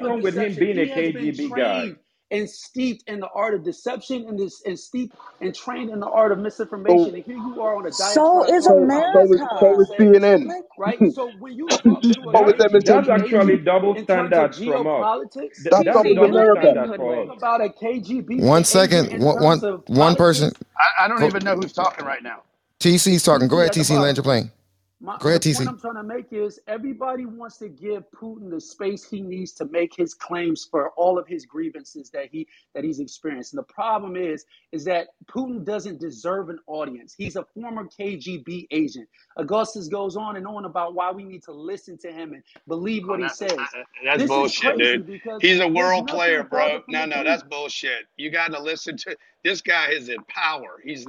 wrong with him being a KGB guy? And steeped in the art of deception and steeped and trained in the art of misinformation. And here you are on a diet. So is America. So is CNN. Right? So when you talk to that's actually double standards from us. That's double America. About a KGB. 1 second. One person. I don't even know who's talking right now. TC's talking. Go ahead, TC. Land your plane. The point I'm trying to make is everybody wants to give Putin the space he needs to make his claims for all of his grievances that he's experienced. And the problem is that Putin doesn't deserve an audience. He's a former KGB agent. Augustus goes on about why we need to listen to him and believe what he says. That's bullshit, dude. He's a world player, bro. No, that's bullshit. You got to listen to this guy. Is in power. He's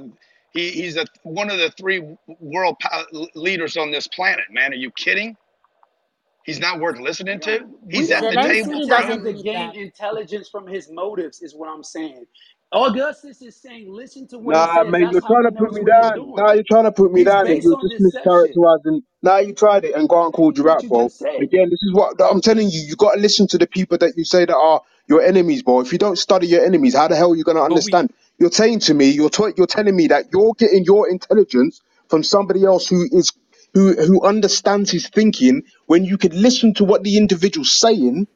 one of the three world leaders on this planet, man. Are you kidding? He's not worth listening to. He's at the table. He doesn't gain intelligence from his motives, is what I'm saying. Augustus is saying, listen to what he says. Man, you're trying to put me down. Now you're trying to put me down. You're just mischaracterizing. Now you tried it and Grant called you out, bro. Again, this is what I'm telling you. You got to listen to the people that you say that are your enemies, bro. If you don't study your enemies, how the hell are you going to understand? You're saying to me, you're telling me that you're getting your intelligence from somebody else who understands his thinking, when you could listen to what the individual's saying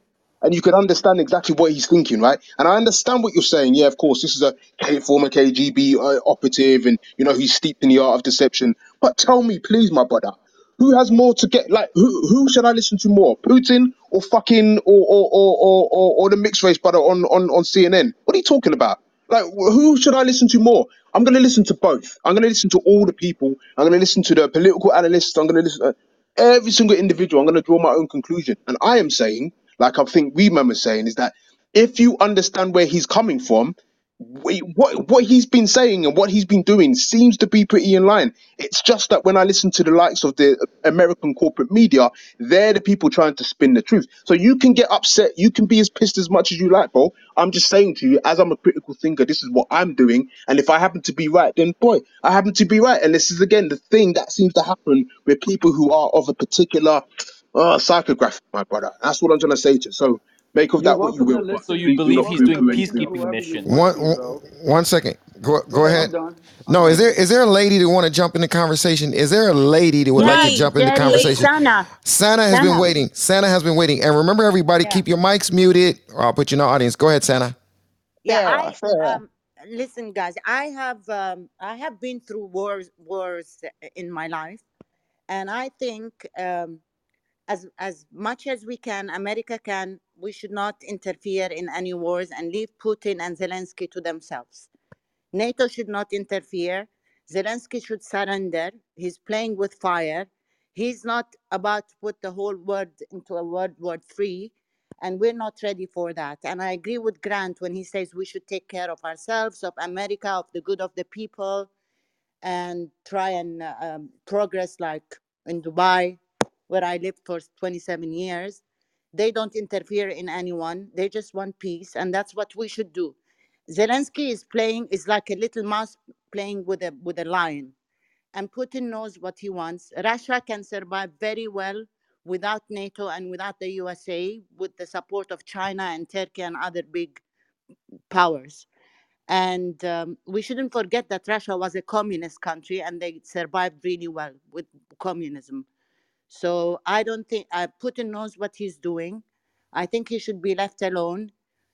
and you could understand exactly what he's thinking, right? And I understand what you're saying. Yeah, of course, this is a former KGB operative, and you know he's steeped in the art of deception. But tell me, please, my brother, who has more to get? Like, who should I listen to more, Putin or fucking or the mixed race brother on CNN? What are you talking about? Like, who should I listen to more? I'm going to listen to both. I'm going to listen to all the people. I'm going to listen to the political analysts. I'm going to listen to every single individual. I'm going to draw my own conclusion. And I am saying, like I think Weedman was saying, is that If you understand where he's coming from, what he's been saying and what he's been doing seems to be pretty in line. It's just that when I listen to the likes of the American corporate media, they're the people trying to spin the truth. So you can get upset, you can be as pissed as much as you like, bro. I'm just saying to you, as I'm a critical thinker, this is what I'm doing, and if I happen to be right, then boy, I happen to be right. And this is again the thing that seems to happen with people who are of a particular psychographic, my brother. That's what I'm trying to say to you. So make of that what you will. So you believe he's doing peacekeeping mission? One second. Go ahead. No, is there a lady that want to jump in the conversation? Is there a lady that would like to jump in the conversation? Sana has been waiting. Sana has been waiting. And remember, everybody, keep your mics muted, or I'll put you in the audience. Go ahead, Sana. Yeah. Listen, guys, I have been through wars in my life, and I think as much as we can, America can. We should not interfere in any wars and leave Putin and Zelensky to themselves. NATO should not interfere. Zelensky should surrender. He's playing with fire. He's not about to put the whole world into a World War III, and we're not ready for that. And I agree with Grant when he says we should take care of ourselves, of America, of the good of the people, and try and progress like in Dubai, where I lived for 27 years. They don't interfere in anyone. They just want peace, and that's what we should do. Zelensky is like a little mouse playing with a lion, and Putin knows what he wants. Russia can survive very well without NATO and without the USA, with the support of China and Turkey and other big powers. And we shouldn't forget that Russia was a communist country, and they survived really well with communism. So I don't think Putin knows what he's doing. I think he should be left alone.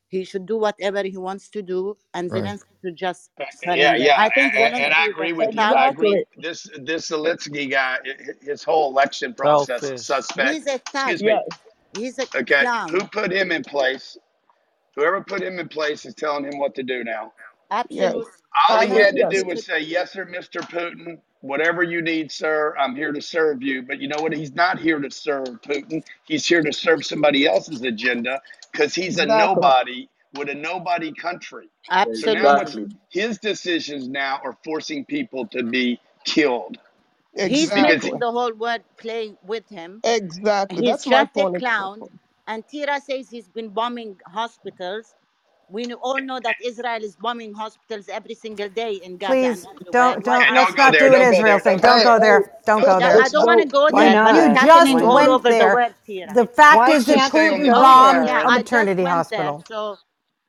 He should do whatever he wants to do, and Zelensky should just surrender. Yeah. I think and I agree with you. I agree. This Zelensky guy, his whole election process is suspect. He's a clown. He's a clown. Who put him in place? Whoever put him in place is telling him what to do now. Absolutely. Yes. All he had to do was say, "Yes, sir, Mr. Putin. Whatever you need, sir, I'm here to serve you." But you know what? He's not here to serve Putin. He's here to serve somebody else's agenda, because he's a nobody with a nobody country. Absolutely. So now his decisions now are forcing people to be killed. Exactly. He's making the whole world play with him. Exactly. He's That's just my point. A clown. And Tira says he's been bombing hospitals. We all know that Israel is bombing hospitals every single day in Gaza. Please, don't let's not do an Israel thing. Don't go there. Don't go there. I don't want to go there. You just went there. The fact is that Putin bombed maternity hospital. So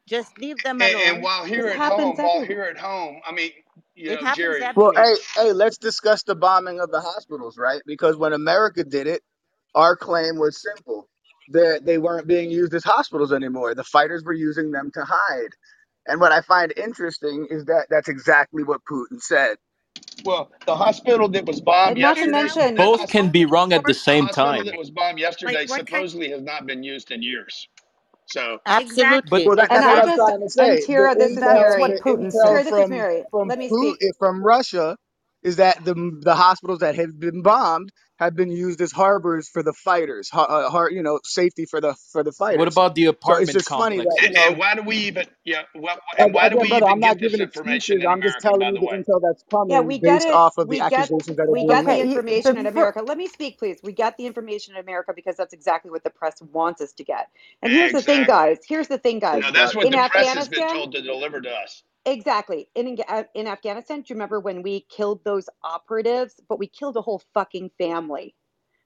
just leave them alone. And while here at home, I mean, you know, Jerry. Well, hey, let's discuss the bombing of the hospitals, right? Because when America did it, our claim was simple. They weren't being used as hospitals anymore. The fighters were using them to hide. And what I find interesting is that that's exactly what Putin said. Well, the hospital that was bombed yesterday. Both can be wrong at the same time. The hospital that was bombed yesterday supposedly has not been used in years. So absolutely. But, well, that's what I'm trying to say. Tira, this is what Putin said. Let me speak. From Russia is that the hospitals that have been bombed have been used as harbors for the fighters, safety for the fighters. What about the apartment complex? And why do we even? Yeah, well, and why do we even get this information? I'm just telling you the intel that's coming. Yeah, we get it. Off of the accusations that we got the information in America. Let me speak, please. We got the information in America because that's exactly what the press wants us to get. And here's the thing, guys. No, that's what the press has been told to deliver to us. Exactly. In Afghanistan, do you remember when we killed those operatives? But we killed a whole fucking family,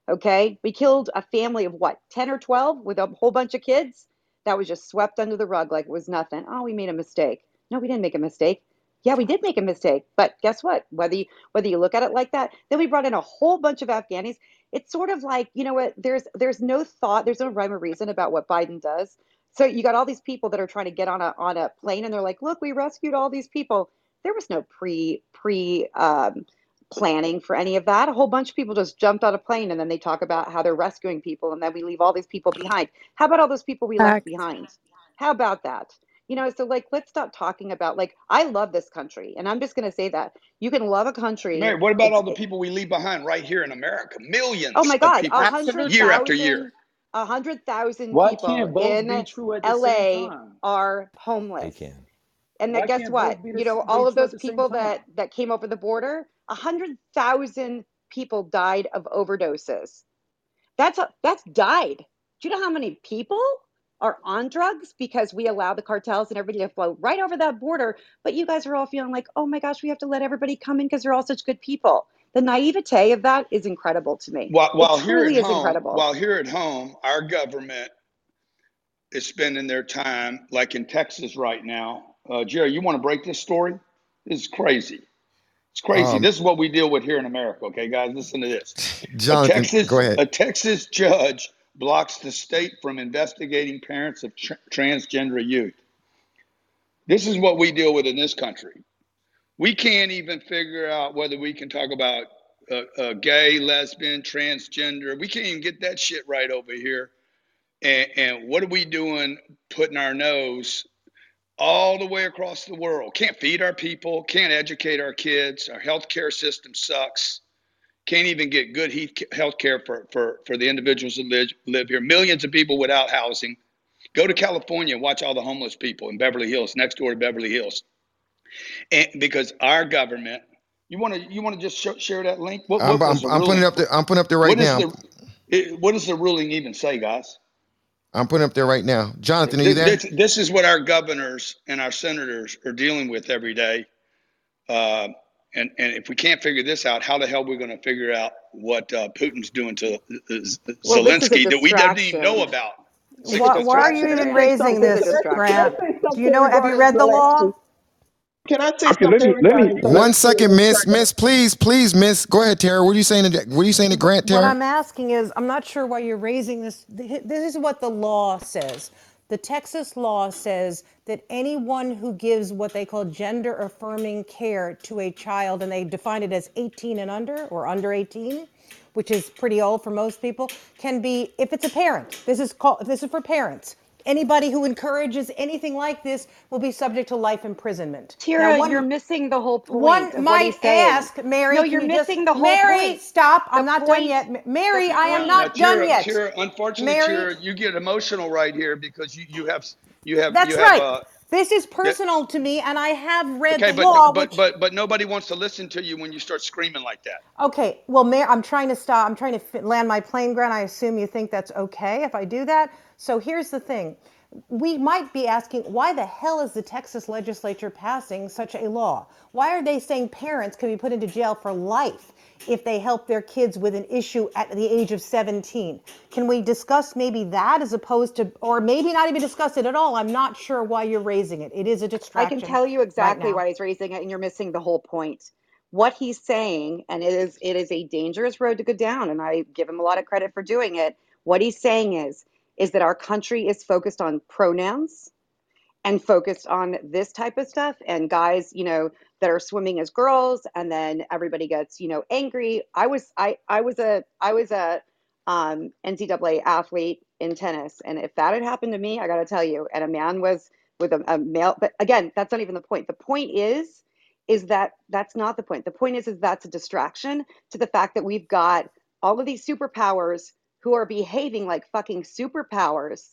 okay? We killed a family of 10 or 12 with a whole bunch of kids? That was just swept under the rug like it was nothing. Oh, we made a mistake. No, we didn't make a mistake. Yeah, we did make a mistake. But guess what? Whether you look at it like that, then we brought in a whole bunch of Afghanis. It's sort of like, you know what, there's no thought, there's no rhyme or reason about what Biden does. So you got all these people that are trying to get on a plane, and they're like, "Look, we rescued all these people." There was no pre planning for any of that. A whole bunch of people just jumped on a plane, and then they talk about how they're rescuing people, and then we leave all these people behind. How about all those people we left behind? How about that? You know, so like, let's stop talking about I love this country, and I'm just going to say that you can love a country. Mary, what about all the people we leave behind right here in America? Millions. Oh my God, year after year. 100,000 people in LA are homeless. They can. And then guess what? You know, all of those people that came over the border, 100,000 people died of overdoses. That's died. Do you know how many people are on drugs because we allow the cartels and everybody to flow right over that border? But you guys are all feeling like, oh my gosh, we have to let everybody come in because they're all such good people. The naivete of that is incredible to me. While here at home, our government is spending their time, like in Texas right now. Jerry, you want to break this story? This is crazy. It's crazy. This is what we deal with here in America. Okay, guys, listen to this. Jonathan, go ahead. A Texas judge blocks the state from investigating parents of transgender youth. This is what we deal with in this country. We can't even figure out whether we can talk about gay, lesbian, transgender. We can't even get that shit right over here. And what are we doing putting our nose all the way across the world? Can't feed our people, can't educate our kids. Our healthcare system sucks. Can't even get good healthcare for the individuals that live here. Millions of people without housing. Go to California and watch all the homeless people in Beverly Hills, next door to Beverly Hills. And because our government, you want to just share that link? I'm putting up there right now. What does the ruling even say, guys? I'm putting up there right now. Jonathan, are you there? This is what our governors and our senators are dealing with every day. And if we can't figure this out, how the hell are we going to figure out what Putin's doing to Zelensky that we didn't even know about? Why are you even raising this, Grant? Do you know? Have you read the law? Can I say something? Let me. One second, Miss, please, Miss. Go ahead, Tara. What are you saying to Grant, Tara? What I'm asking is, I'm not sure why you're raising this. This is what the law says. The Texas law says that anyone who gives what they call gender-affirming care to a child, and they define it as 18 and under, or under 18, which is pretty old for most people, can be, if it's a parent. This is for parents. Anybody who encourages anything like this will be subject to life imprisonment. Tara, you're missing the whole point. One might ask, Mary. No, you're missing the whole point. Mary, stop. I'm not done yet. Mary, I am not done yet. Tara, unfortunately, Tara, you get emotional right here because you have. That's right. This is personal to me, and I have read the law. But nobody wants to listen to you when you start screaming like that. Okay. Well, Mayor, I'm trying to stop. I'm trying to land my plane, Grant. I assume you think that's okay if I do that. So here's the thing. We might be asking, why the hell is the Texas legislature passing such a law? Why are they saying parents can be put into jail for life if they help their kids with an issue at the age of 17? Can we discuss maybe that as opposed to, or maybe not even discuss it at all? I'm not sure why you're raising it. It is a distraction. I can tell you exactly why he's raising it, and you're missing the whole point. What he's saying, and it is a dangerous road to go down, and I give him a lot of credit for doing it. What he's saying is that our country is focused on pronouns and focused on this type of stuff. And guys, you know, that are swimming as girls, and then everybody gets, you know, angry. I was a NCAA athlete in tennis. And if that had happened to me, I got to tell you, and a man was with a male, but again, that's not even the point. The point is that that's not the point. The point is that's a distraction to the fact that we've got all of these superpowers who are behaving like fucking superpowers,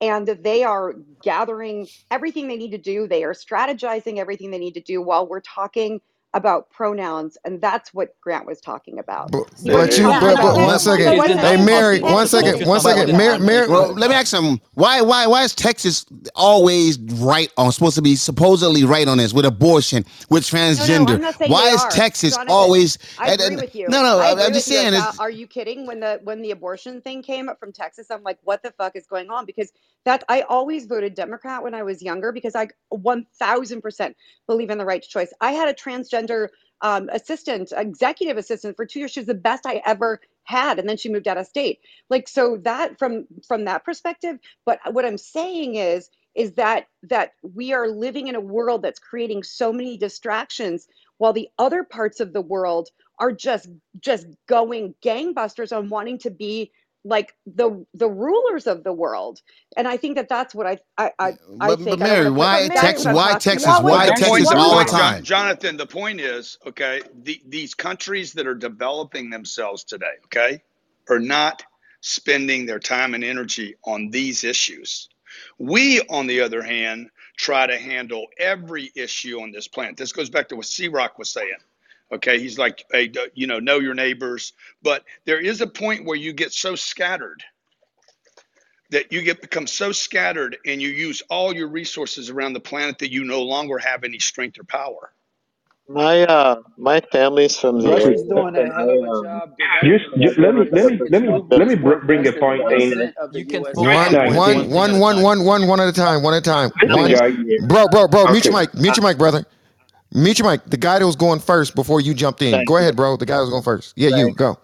and they are gathering everything they need to do. They are strategizing everything they need to do while we're talking about pronouns, and that's what Grant was talking about. But 1 second, hey Mary, 1 second, 1 second, Mary. Well, let me ask something. Why is Texas always right on? Supposed to be supposedly right on this with abortion, with transgender. No, why is Texas always? I agree with you. No, I'm just saying. Are you kidding? When the abortion thing came up from Texas, I'm like, what the fuck is going on? Because that I always voted Democrat when I was younger because I 1,000% believe in the right choice. I had a transgender executive assistant for 2 years. She was the best I ever had, and then she moved out of state. Like, so that from that perspective. But what I'm saying is that we are living in a world that's creating so many distractions, while the other parts of the world are just going gangbusters on wanting to be like the rulers of the world. And I think that's what I think. But Mary, why Texas all the time? Jonathan, the point is, okay, these countries that are developing themselves today, okay, are not spending their time and energy on these issues. We, on the other hand, try to handle every issue on this planet. This goes back to what C-Rock was saying. Okay, he's like, hey, you know your neighbors. But there is a point where you get so scattered that you become so scattered and you use all your resources around the planet that you no longer have any strength or power. My family's from the Russia's doing a hell of a job. Let me bring a point in. You can one at a time. Bro. Okay. Mute your mic, brother. Mute your mic. The guy that was going first before you jumped in. Go ahead, bro. The guy that was going first. Yeah, you go.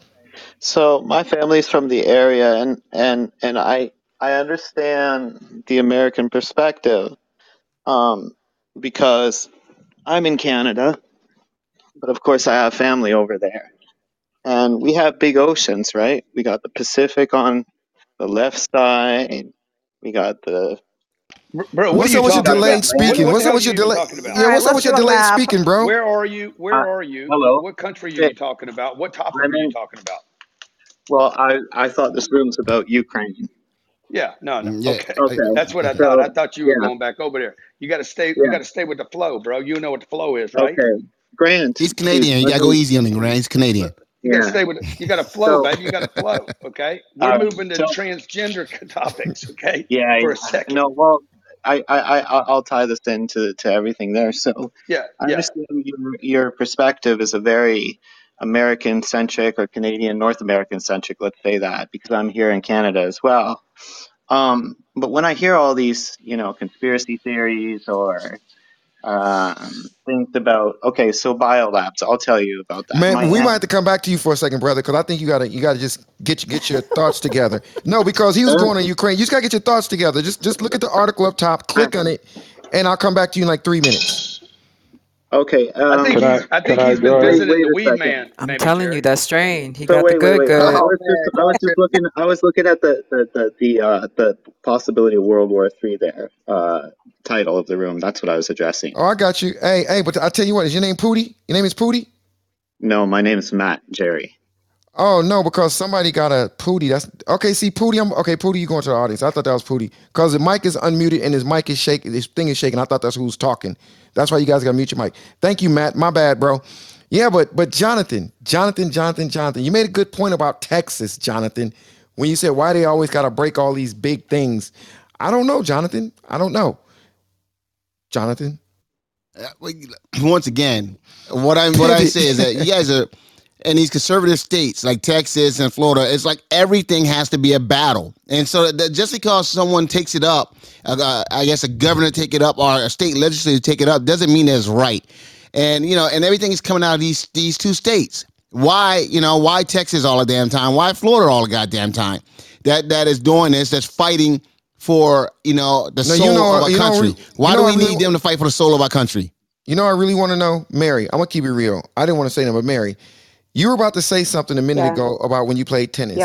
So my family's from the area, and I understand the American perspective, because I'm in Canada. But of course, I have family over there. And we have big oceans, right? We got the Pacific on the left side. We got the... Bro, what's up with your delayed speaking? What's up with your delayed speaking, bro? Where are you? Hello. What country are you talking about? What topic are you talking about? Well, I thought this room was about Ukraine. Yeah, no. Yeah. Okay. That's what I thought. I thought you were going back over there. You got to stay. You got to stay with the flow, bro. You know what the flow is, right? Okay. Grant. He's Canadian. You gotta go easy on him, Grant. He's Canadian. You gotta stay with it. You gotta flow, baby. You gotta flow. Okay. We're moving to transgender topics. Okay. Yeah. For a second. No. Well, I'll tie this into everything there. So I understand your perspective is a very American centric or Canadian North American centric. Let's say that, because I'm here in Canada as well. But when I hear all these, conspiracy theories or think about, okay, so biolabs, I'll tell you about that. Man, we might have to come back to you for a second, brother, because I think you gotta just get your thoughts together. No, because he was going to Ukraine. You just gotta get your thoughts together. Just look at the article up top, click on it, and I'll come back to you in like 3 minutes. Okay. I think he's been visiting the weed man. I'm telling you, that's strange. He got the good. I was looking at the possibility of World War III there. Title of the room. That's what I was addressing. Oh, I got you. Hey, but I tell you what, is your name Pooty? Your name is Pooty? No, my name is Matt Jerry. Oh no, because somebody got a Pooty. That's okay. See, Pooty. Pooty, you going to the audience? I thought that was Pooty because the mic is unmuted and his mic is shaking. His thing is shaking. I thought that's who's talking. That's why you guys got to mute your mic. Thank you, Matt. My bad, bro. Yeah, but Jonathan, you made a good point about Texas, Jonathan, when you said why they always got to break all these big things. I don't know, Jonathan. Jonathan, once again, what I say is that you guys are in these conservative states like Texas and Florida. It's like everything has to be a battle, and so that just because someone takes it up, I guess a governor take it up or a state legislature take it up, doesn't mean it's right. And and everything is coming out of these two states. Why why Texas all the damn time? Why Florida all the goddamn time? That is doing this. That's fighting for the soul of our country. Why do we need them to fight for the soul of our country? I really want to know, Mary. I'm gonna keep it real. I didn't want to say that, but Mary, you were about to say something a minute ago about when you played tennis,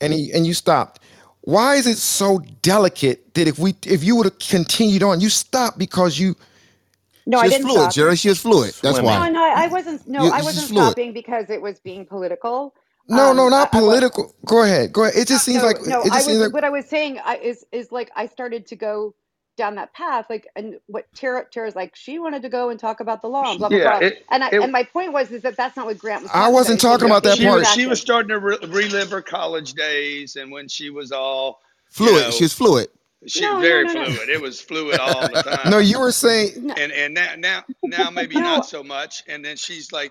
and you stopped. Why is it so delicate that if you would have continued on, you stopped because you? No, I didn't stop. Jerry, she was fluid. That's why. No, I wasn't. No, I wasn't stopping because it was being political. No, not political. Go ahead. It just seems like what I was saying is like I started to go down that path, like, and what Tara's like, she wanted to go and talk about the law and blah blah blah. And my point was that that's not what Grant was. I wasn't talking about that part. She was starting to relive her college days and when she was all fluid. She's fluid. She's very fluid. It was fluid all the time. No, you were saying, and now maybe not so much. And then she's like.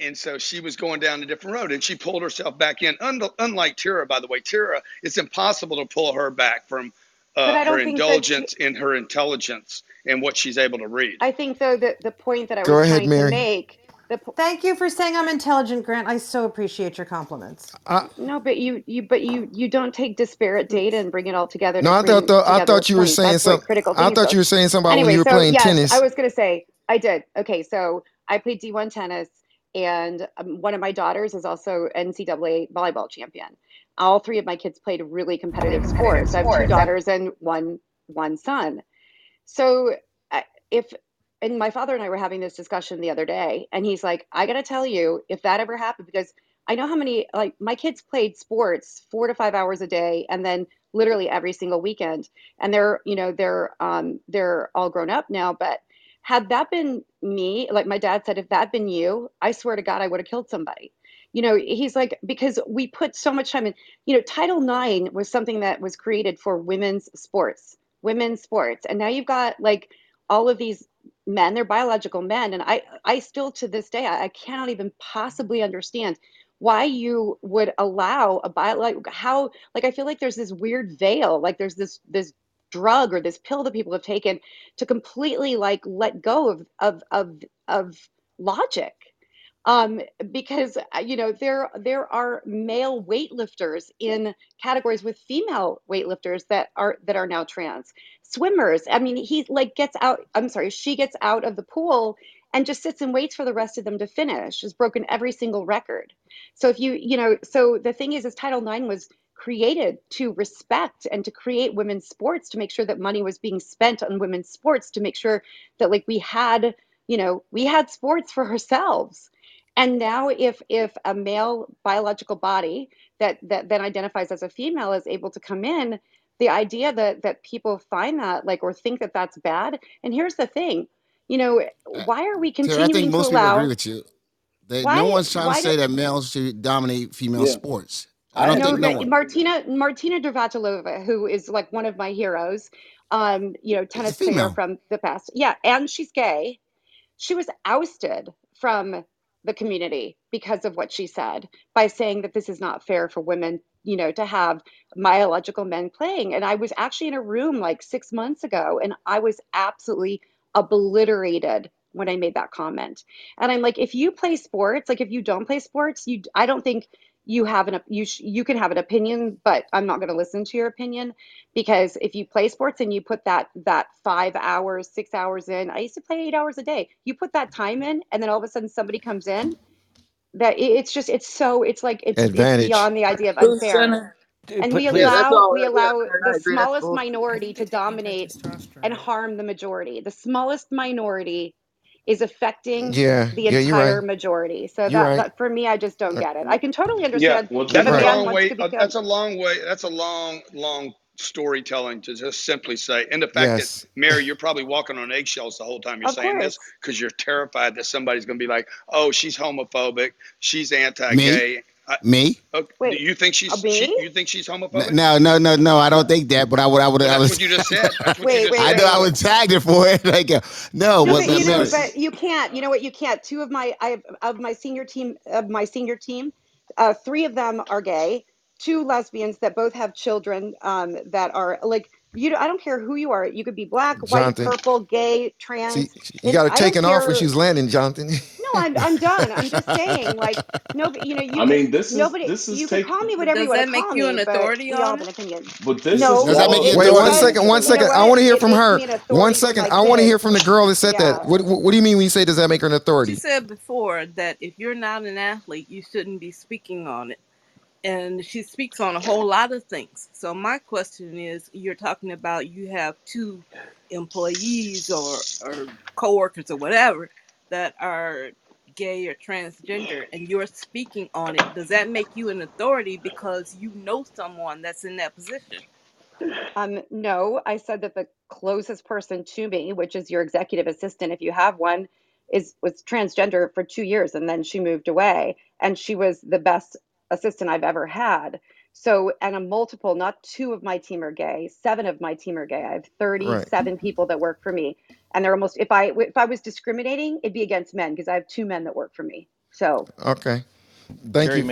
And so she was going down a different road, and she pulled herself back in. Unlike Tara, by the way, Tara, it's impossible to pull her back from her indulgence in her intelligence and what she's able to read. I think, though, that the point that I was trying to make. Thank you for saying I'm intelligent, Grant. I so appreciate your compliments. No, but you don't take disparate data and bring it all together. No, I thought you were saying something. I thought you were saying something about when you were playing tennis. I was going to say I did. Okay, so I played D1 tennis. And one of my daughters is also NCAA volleyball champion. All three of my kids played really competitive sports. I have two daughters and one son. So my father and I were having this discussion the other day, and he's like, I got to tell you, if that ever happened, because I know how many, like my kids played sports 4 to 5 hours a day, and then literally every single weekend. And they're all grown up now. But had that been me, like my dad said, if that had been you, I swear to God, I would have killed somebody. You know, he's like, because we put so much time in, you know, Title IX was something that was created for women's sports. And now you've got like all of these men, they're biological men. And I still to this day, I cannot even possibly understand why you would allow a bio, like how, like, I feel like there's this weird veil, like there's this drug or this pill that people have taken to completely like let go of logic. Because, you know, there are male weightlifters in categories with female weightlifters that are now trans. Swimmers. I mean, she gets out of the pool and just sits and waits for the rest of them to finish. Has broken every single record. So if so the thing is Title IX was created to respect and to create women's sports, to make sure that money was being spent on women's sports, to make sure that like we had sports for ourselves. And now if a male biological body that then identifies as a female is able to come in, the idea that people find that like, or think that that's bad. And here's the thing, you know, why are we continuing to allow... I think most people agree with you. No one's trying to say that males should dominate female sports. I don't think Martina Navratilova, who is like one of my heroes, you know, tennis player from the past. Yeah, and she's gay. She was ousted from the community because of what she said, by saying that this is not fair for women, you know, to have biological men playing. And I was actually in a room like 6 months ago, and I was absolutely obliterated when I made that comment. And I'm like, if you play sports, like if you don't play sports, I don't think you have you can have an opinion, but I'm not going to listen to your opinion, because if you play sports and you put that 5 hours, 6 hours in, I used to play 8 hours a day. You put that time in, and then all of a sudden somebody comes in that it's beyond the idea of unfair. And we allow the smallest minority to dominate and harm the majority. The smallest minority is affecting the entire majority. So that for me, I just don't get it. I can totally understand. Yeah, well, that's a long, long storytelling to just simply say. And the fact that, Mary, you're probably walking on eggshells the whole time you're saying this, because you're terrified that somebody's going to be like, oh, she's homophobic, she's anti-gay. Me? Okay. Wait, do you think she's homophobic? No, I don't think that. But I would. That's what you just said. I would tag it for it. Like, but you can't. You know what? You can't. Two of my senior team, three of them are gay. Two lesbians that both have children. That are like you. I don't care who you are. You could be black, Jonathan, white, purple, gay, trans. You got her taken off when she's landing, Jonathan. No, I'm done. I'm just saying, like, nobody, you know, you. I mean, you can call me whatever you want to call me. Does that make you an authority on it? But this is that make you. Wait, one second. I want to hear from her. 1 second. I want to hear from the girl that said that. What do you mean when you say, does that make her an authority? She said before that if you're not an athlete, you shouldn't be speaking on it. And she speaks on a whole lot of things. So my question is, you're talking about you have two employees or coworkers or whatever that are gay or transgender, and you're speaking on it. Does that make you an authority because you know someone that's in that position? No, I said that the closest person to me, which is your executive assistant, if you have one, was transgender for 2 years, and then she moved away, and she was the best assistant I've ever had. So, and a multiple, not two of my team are gay, seven of my team are gay. I have 37 people that work for me. And they're almost, if I was discriminating, it'd be against men, because I have two men that work for me. So. Okay. Thank Jerry, you.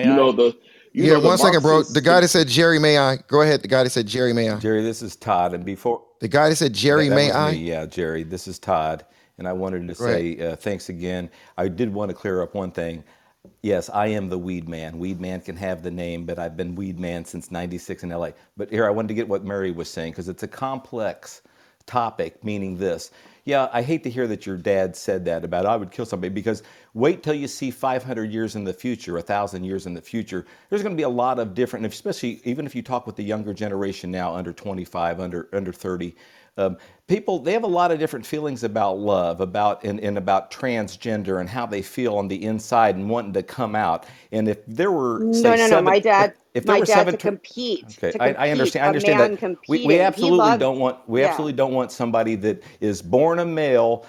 One second, bro. The guy that said, Jerry, may I? Go ahead. The guy that said, Jerry, may I? Jerry, this is Todd. And before. The guy that said, Jerry, may I? Me. Yeah, Jerry, this is Todd. And I wanted to say thanks again. I did want to clear up one thing. Yes, I am the weed man. Weed man can have the name, but I've been weed man since 96 in LA. But here, I wanted to get what Mary was saying, because it's a complex topic, meaning this. Yeah, I hate to hear that your dad said that about, I would kill somebody, because wait till you see 500 years in the future, 1,000 years in the future. There's going to be a lot of different, especially even if you talk with the younger generation now, under 25, under 30, People, they have a lot of different feelings about love, about transgender and how they feel on the inside and wanting to come out. And if there were we absolutely don't want somebody that is born a male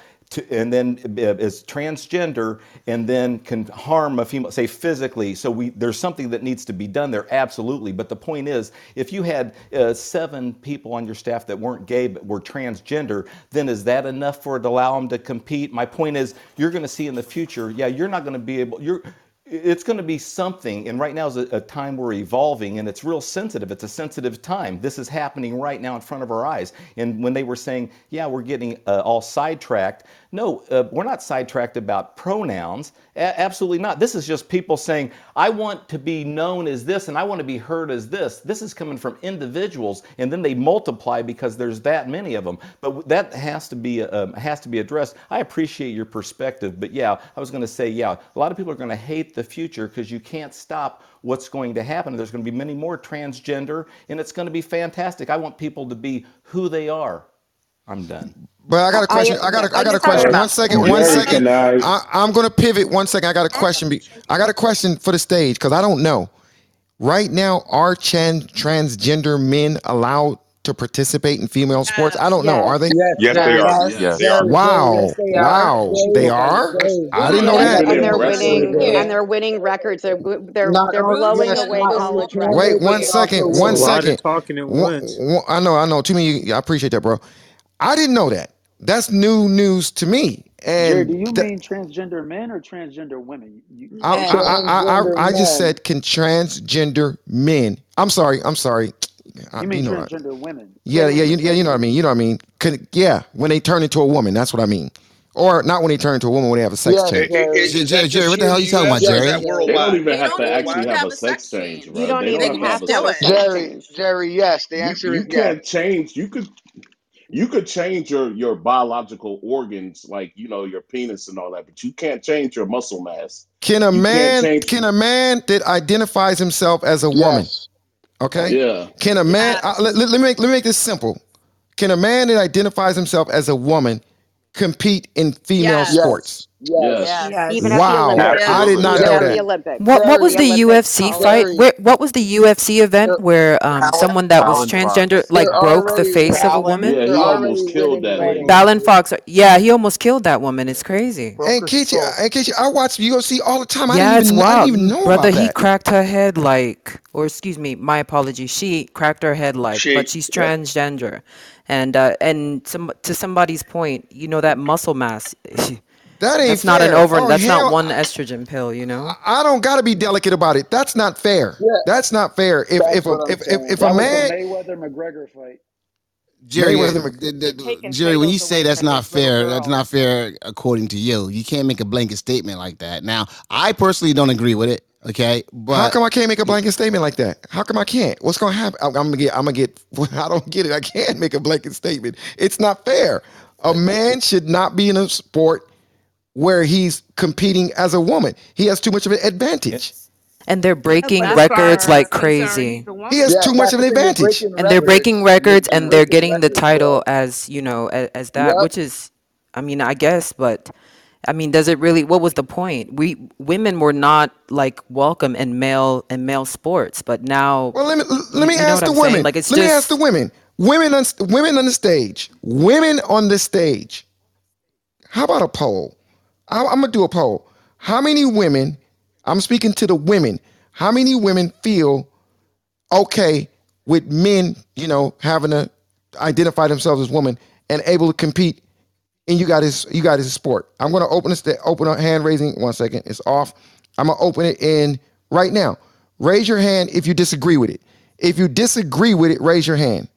and then is transgender and then can harm a female, say physically. So there's something that needs to be done there, absolutely. But the point is, if you had 7 people on your staff that weren't gay but were transgender, then is that enough for it to allow them to compete? My point is, you're going to see in the future, you're not going to be able, it's going to be something, and right now is a time we're evolving, and it's real sensitive. It's a sensitive time. This is happening right now in front of our eyes. And when they were saying, we're getting all sidetracked, no, we're not sidetracked about pronouns. Absolutely not. This is just people saying, I want to be known as this, and I want to be heard as this. This is coming from individuals, and then they multiply because there's that many of them. But that has to be addressed. I appreciate your perspective, but I was going to say, a lot of people are going to hate the future because you can't stop what's going to happen. There's going to be many more transgender, and it's going to be fantastic. I want people to be who they are. I'm done. But I got a question. I got a question. One second. I'm going to pivot. 1 second. I got a question for the stage because I don't know. Right now, are transgender men allowed to participate in female sports? I don't know. Are they? Yes, they are. Wow. They are? I didn't know that. And they're winning. And they're winning records. They're blowing away college records. Wait, 1 second. I know. Too many. I appreciate that, bro. I didn't know that. That's new news to me. And Jared, do you mean transgender men or transgender women? I just said, can transgender men? I'm sorry. You mean transgender women? Yeah. You know what I mean. When they turn into a woman, that's what I mean. Or not when they turn into a woman when they have a sex change. Jerry, what the hell are you talking about, Jerry? They don't even have to actually have a sex change. You don't even have to do it. Jerry, yes. The answer is yes. You can't change. You could change your biological organs, like, your penis and all that, but you can't change your muscle mass. Can a man that identifies himself as a woman? Okay. Yeah. Can a man, let me make this simple. Can a man that identifies himself as a woman compete in female sports? Yes. Even wow! I did not know that. What was the UFC fight? What was the UFC event where someone that was transgender broke the face of a woman? Yeah, he almost killed that lady. Balan Fox. Yeah, he almost killed that woman. It's crazy. And Keisha, I watch UFC all the time. I didn't even know brother, about that. He cracked her head She cracked her head but she's transgender, and to somebody's point, that muscle mass. That's not one estrogen pill, I don't got to be delicate about it. That's not fair. Yeah. That's not fair. If a man Mayweather-McGregor fight. Jerry, when you say that's not fair according to you. You can't make a blanket statement like that. Now, I personally don't agree with it. Okay, but how come I can't make a blanket statement like that? How come I can't? What's gonna happen? I don't get it. I can't make a blanket statement. It's not fair. A man should not be in a sport where he's competing as a woman. He has too much of an advantage. And they're breaking records like crazy. He has too much of an advantage. And they're breaking records and they're getting the title as, as that, which is, I guess, but does it really, what was the point? Women were not welcome in male sports, but now. Well, let me ask the women. Ask the women. Women on the stage. How about a poll? I'm going to do a poll. How many women, I'm speaking to the women, how many women feel okay with men, having to identify themselves as women and able to compete in you guys' sport? I'm going to open up hand raising. 1 second. It's off. I'm going to open it in right now. Raise your hand if you disagree with it. If you disagree with it, raise your hand.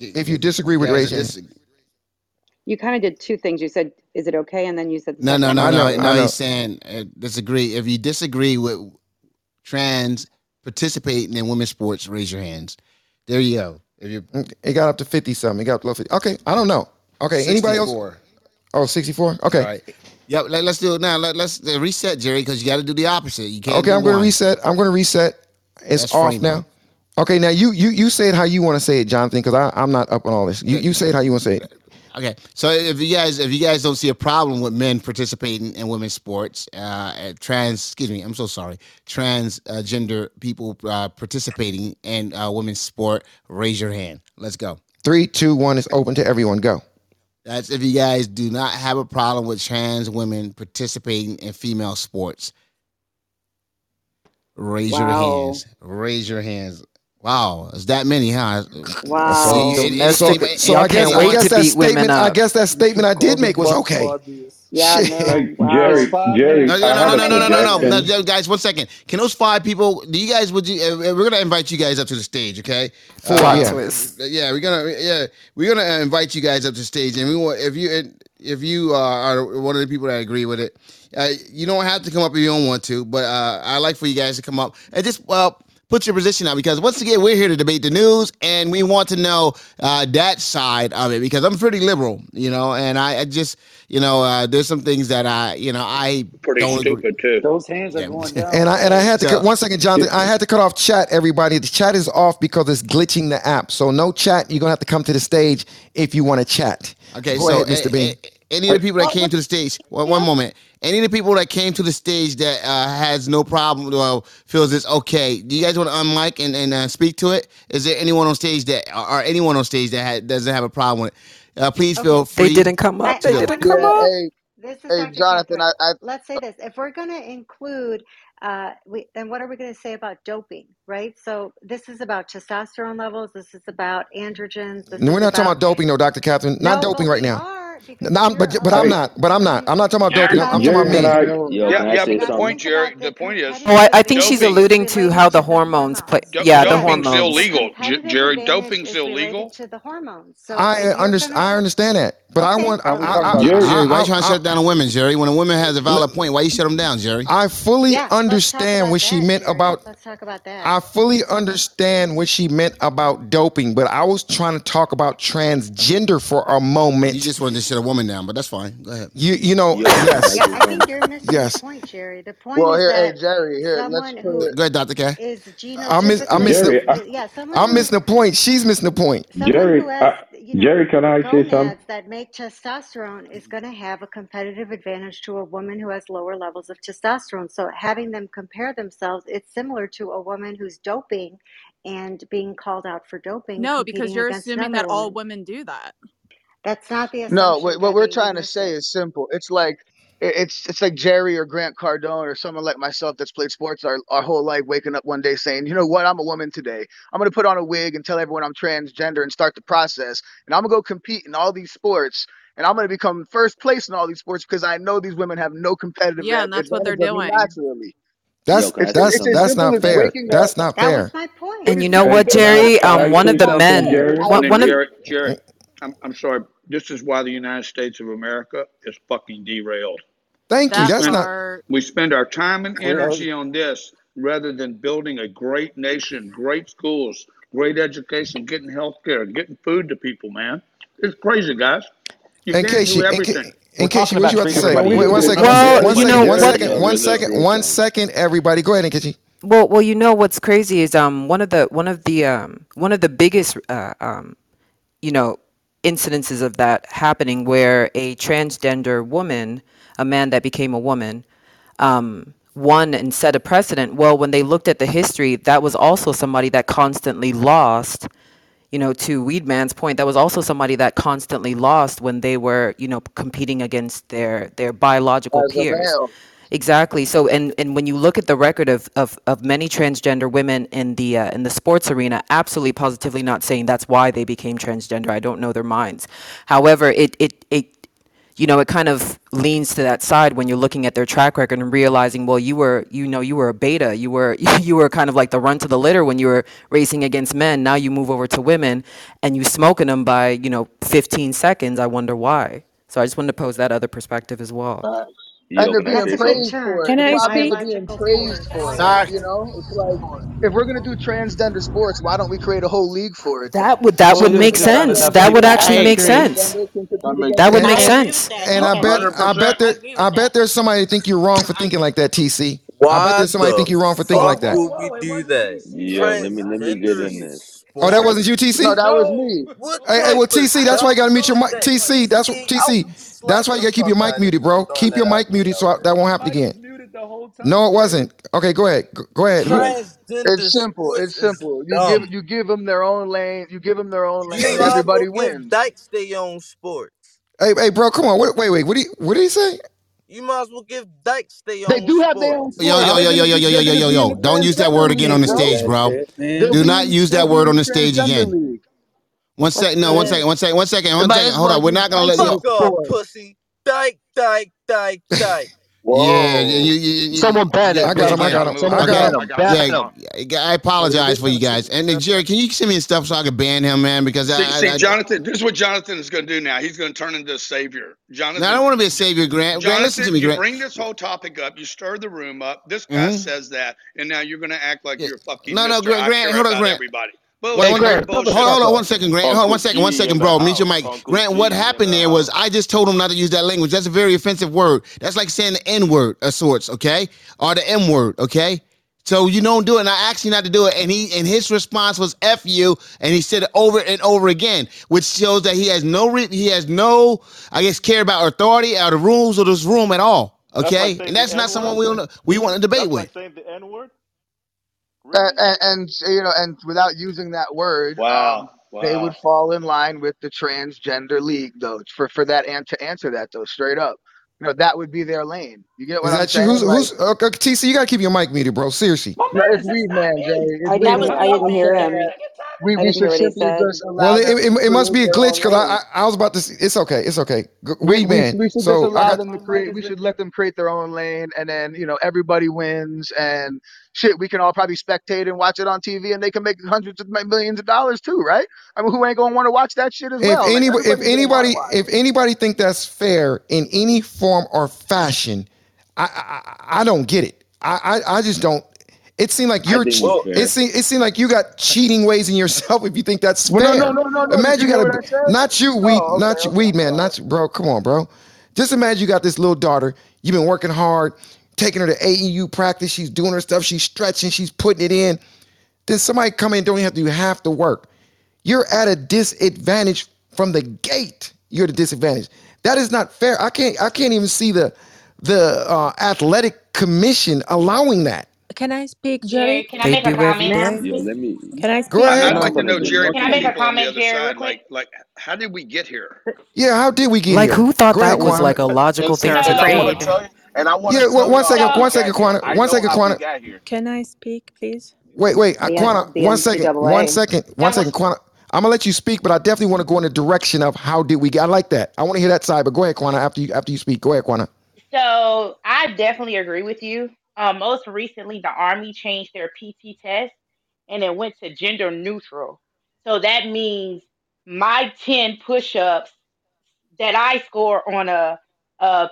If you disagree with raise your hand. You kind of did two things. You said, "Is it okay?" and then you said, "No." He's saying disagree. If you disagree with trans participating in women's sports, raise your hands. There you go. It got up to 50 something. It got up to 50. Okay, I don't know. Okay, 64. Anybody else? Oh, 64. Okay. All right. Yep. Let's do it now. Let's reset, Jerry, because you got to do the opposite. You can't. Okay, I'm going to reset. It's off now. Okay, now you say it how you want to say it, Jonathan, because I'm not up on all this. You say it how you want to say it. Okay, so if you guys don't see a problem with men participating in women's sports, transgender people participating in women's sport, raise your hand. Let's go. 3, 2, 1 is open to everyone. Go. That's if you guys do not have a problem with trans women participating in female sports. Raise your hands. Wow, it's that many, huh? Wow. I guess that statement I did make was okay. Yeah, Jerry. No, guys, one second. Can those 5 people? Do you guys? We're gonna invite you guys up to the stage, okay? We're gonna invite you guys up to the stage, and we want if you are one of the people that agree with it, you don't have to come up if you don't want to, but I like for you guys to come up and just put your position out, because once again, we're here to debate the news, and we want to know that side of it, because I'm pretty liberal, and I just, there's some things that I pretty don't stupid agree. Too. Those hands are going down. And I had to cut, one second, Jonathan. I had to cut off chat. Everybody, the chat is off because it's glitching the app. So no chat. You're gonna have to come to the stage if you want to chat. Okay, go ahead, Mr. Bing. Any of the people that came to the stage, one moment. Any of the people that came to the stage that has no problem, feels it's okay. Do you guys want to unmic and speak to it? Is there anyone on stage that doesn't have a problem with it? Please feel free. They didn't come up. They didn't come up. Hey, Jonathan. Let's say this: if we're going to include, then what are we going to say about doping, right? So this is about testosterone levels. This is about androgens. We're not talking about doping, though, Dr. Catherine. Not doping right now. I'm not. I'm not talking about doping. I'm talking about me. The point is. I think doping, she's alluding to how the hormones play. Doping's the hormones. Illegal, Jerry. Doping's illegal. To the hormones. So I understand that, but okay. Jerry, why are you trying to shut down a woman, Jerry? When a woman has a valid point, why you shut them down, Jerry? I fully understand what she meant about. Let's talk about that. I fully understand what she meant about doping, but I was trying to talk about transgender for a moment. You just wanted to shut a woman down, but that's fine. Go ahead. Yes. Yeah, I think you're missing the point, Jerry. The point is that Jerry, someone who go ahead, Dr. K. I'm missing the point. She's missing the point. Jerry, Jerry, can I say something? That make testosterone is going to have a competitive advantage to a woman who has lower levels of testosterone. So having them compare themselves, it's similar to a woman who's doping and being called out for doping. No, because you're assuming that all women do that. That's not the assumption. No, what we're trying to say is simple. It's like it's like Jerry or Grant Cardone or someone like myself that's played sports our whole life, waking up one day saying, you know what, I'm a woman today. I'm going to put on a wig and tell everyone I'm transgender and start the process. And I'm going to go compete in all these sports. And I'm going to become first place in all these sports because I know these women have no competitive advantage. Yeah, and that's what they're doing. Naturally. That's not fair. That's not fair. That was my point. And you know what, Jerry? One of the men. Jerry, I'm sorry. This is why the United States of America is fucking derailed. Thank you. We spend our time and energy on this rather than building a great nation, great schools, great education, getting health care, getting food to people, man. It's crazy, guys. You can't do everything. In case you, what you about to say? Wait, one second, everybody. Go ahead, Nkechi. Well, you know what's crazy is one of the biggest incidences of that happening where a transgender woman, a man that became a woman, won and set a precedent. Well, when they looked at the history, that was also somebody that constantly lost, to Weedman's point, that was also somebody that constantly lost when they were, competing against their biological peers. Exactly. So, and when you look at the record of many transgender women in the sports arena, absolutely, positively not saying that's why they became transgender. I don't know their minds. However, it kind of leans to that side when you're looking at their track record and realizing, well, you were a beta. You were kind of like the run to the litter when you were racing against men. Now you move over to women and you smoking them by 15 seconds. I wonder why. So I just wanted to pose that other perspective as well. They're being praised for it. It's like, if we're gonna do transgender sports, why don't we create a whole league for it? That would make sense. That would make sense. And I bet there's somebody think you're wrong for thinking like that, TC. Why I bet there's somebody think you're wrong for thinking like that. We do that? Yeah, let me get in this. Oh, that wasn't you, TC? No, that was me. Hey, well, TC, that's why you gotta mute your mic. TC, that's why you gotta keep your mic muted, bro. Keep your mic muted so that won't happen again. No, it wasn't. Okay, go ahead. It's simple. You give them their own lane. Everybody wins. Dykes their own sport. Hey, bro, come on. Wait. What did he say? You might as well give Dykes their own. They do have their own. Yo. Don't use that word again on the stage, bro. Do not use that word on the stage again. One second. Hold on. We're not gonna let you go, pussy. Dyke. Whoa. Yeah. Someone bad at it. I got him. Yeah, I apologize for you guys. And then, Jerry, can you send me stuff so I can ban him, man? Because I Jonathan, this is what Jonathan is going to do now. He's going to turn into a savior. Jonathan, now, I don't want to be a savior, Grant. Jonathan, listen to me, Grant. You bring this whole topic up. You stir the room up. This guy says that, and now you're going to act like you're fucking. No, Grant. Hold on, Grant. Everybody. Hold on 1 second, Grant. Hold on 1 second, bro. Mute your mic. Grant, what happened there was I just told him not to use that language. That's a very offensive word. That's like saying the N-word of sorts, okay? Or the M-word, okay? So you don't do it, and I asked you not to do it, and his response was F you, and he said it over and over again, which shows that he has no, I guess, care about authority or the rules of this room at all, okay? And that's not someone we want to debate with. Saying the N-word? And without using that word, they would fall in line with the transgender league, though. For that and to answer that, though, straight up, that would be their lane. You get what I'm saying? Who's TC, you gotta keep your mic muted, bro. Seriously. No, it's weed, man, Jay. I didn't hear him. We should simply just allow. Well, it must be a glitch because I was about to. It's okay. Weed, man. We should just allow them to create. We should let them create their own lane, and then everybody wins and. Shit, we can all probably spectate and watch it on TV, and they can make hundreds of millions of dollars too, right? I mean, who ain't gonna want to watch that shit as well? If anybody think that's fair in any form or fashion, I don't get it. I just don't. It seemed like you got cheating ways in yourself if you think that's fair. No. Imagine you got bro. Come on, bro. Just imagine you got this little daughter. You've been working hard. Taking her to AEU practice, she's doing her stuff, she's stretching, she's putting it in. Then somebody come in, don't even have to do half the work. You're at a disadvantage from the gate. You're at a disadvantage. That is not fair. I can't even see the athletic commission allowing that. Can I speak, Jerry? Can I make a comment? Yeah, can I speak? Go ahead. I'd like to know, Jerry. Can I make a comment here? Like, how did we get here? Yeah, how did we get here? Like, who thought that was like a logical thing to create? And I want One second, Quanta. Can I speak, please? Wait, Quanta. One second, Quanta. I'm gonna let you speak, but I definitely want to go in the direction of how did we get. I like that. I want to hear that side, but go ahead, Quanta. After you speak, go ahead, Quanta. So I definitely agree with you. Most recently, the Army changed their PT test, and it went to gender neutral. So that means my 10 push-ups that I score on a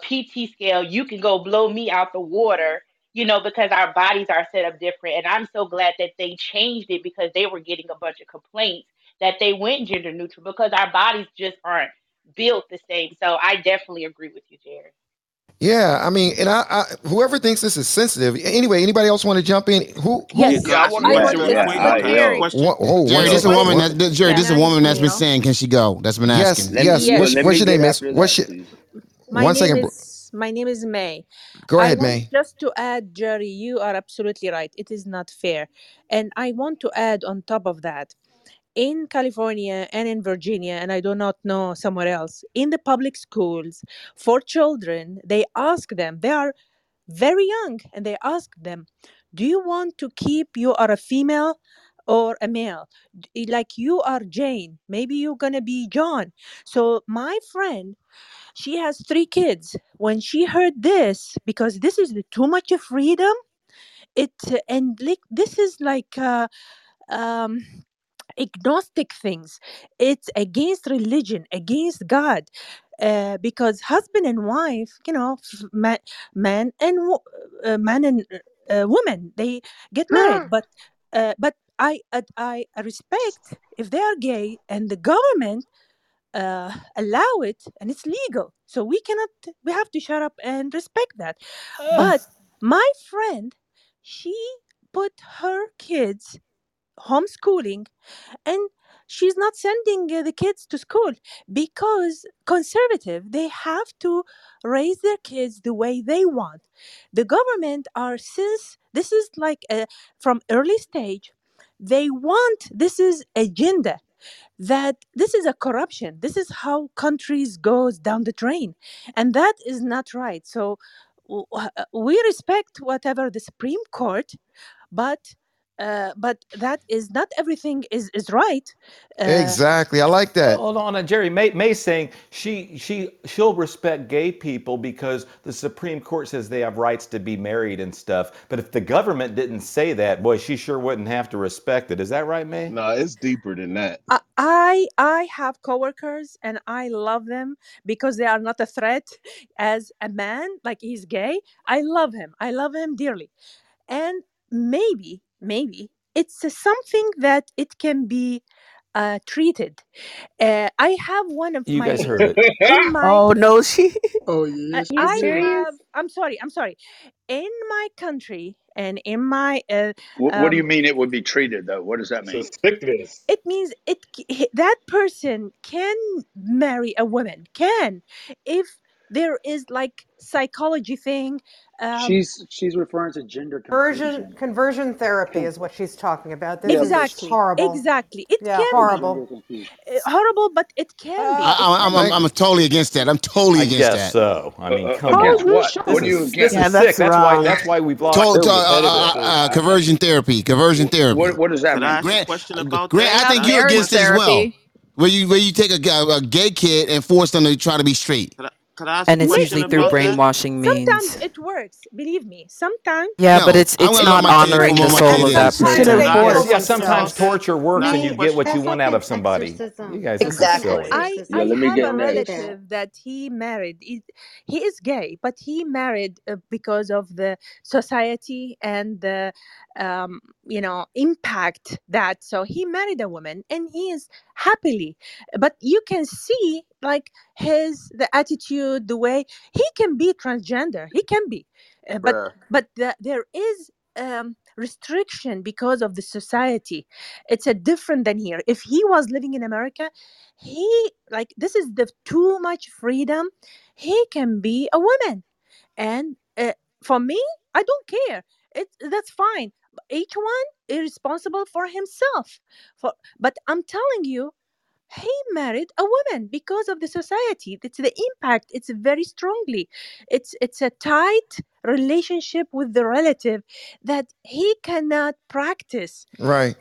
PT scale, you can go blow me out the water, because our bodies are set up different. And I'm so glad that they changed it because they were getting a bunch of complaints that they went gender neutral because our bodies just aren't built the same. So I definitely agree with you, Jared. Yeah, I mean, and I whoever thinks this is sensitive. Anyway, anybody else want to jump in? Jerry, this is a woman. Jerry, this is a woman that's been saying, "Can she go?" That's been asking. Yes. What's your name, miss? My name is May. Go ahead, May. Just to add, Jerry, you are absolutely right. It is not fair. And I want to add on top of that, in California and in Virginia, and I do not know somewhere else, in the public schools, for children, they ask them, they are very young, and they ask them, do you want to keep you are a female or a male? Like you are Jane, maybe you're going to be John. So my friend, she has 3 kids. When she heard this, because this is too much of freedom, agnostic things. It's against religion, against God, because husband and wife, man and woman, they get married. But I respect if they are gay and the government allow it and it's legal. So we have to shut up and respect that. But My friend, she put her kids homeschooling, and she's not sending the kids to school because conservative, they have to raise their kids the way they want. The government are, since this is like from early stage, they want, this is agenda, that this is a corruption. This is how countries goes down the drain. And that is not right. So we respect whatever the Supreme Court, but that is not everything is right. Exactly. I like that. Hold on, Jerry. May's saying she'll respect gay people because the Supreme Court says they have rights to be married and stuff. But if the government didn't say that, boy, she sure wouldn't have to respect it. Is that right, May? No, it's deeper than that. I have coworkers and I love them because they are not a threat as a man, like he's gay. I love him dearly. And maybe it's something that it can be treated. I have one of you my guys heard it. Oh no, she. Oh yes. I'm sorry. In my country and in my. What do you mean it would be treated though? What does that mean? So sickness. It means that person can marry a woman. Can if. There is like psychology thing. She's referring to gender conversion therapy is what she's talking about. This exactly. Is horrible. Exactly. It can horrible. Be. Horrible, but it can be. I'm totally against that. I guess that. So I mean, come on. What do you against? Yeah, that's sick. That's why we've lost. Conversion therapy. Conversion therapy. What does that mean? Grant, I think you're against it as well. Where you take a gay kid and force them to try to be straight. And it's usually through brainwashing means. Sometimes it works, believe me. Sometimes. Yeah, no, but it's not honoring the soul of that person. Yeah, sometimes torture works and you get what you want out of somebody. Exorcism. You guys exactly. I have a relative that he married. He is gay, but he married because of the society and the impact that. So he married a woman and he is happily, but you can see like the attitude, the way he can be transgender, he can be, but there is restriction because of the society. It's a different than here. If he was living in America, he like this is the too much freedom. He can be a woman, and for me, I don't care. That's fine. Each one is responsible for himself. But I'm telling you, he married a woman because of the society. It's the impact. It's very strongly. It's a tight relationship with the relative that he cannot practice. Right.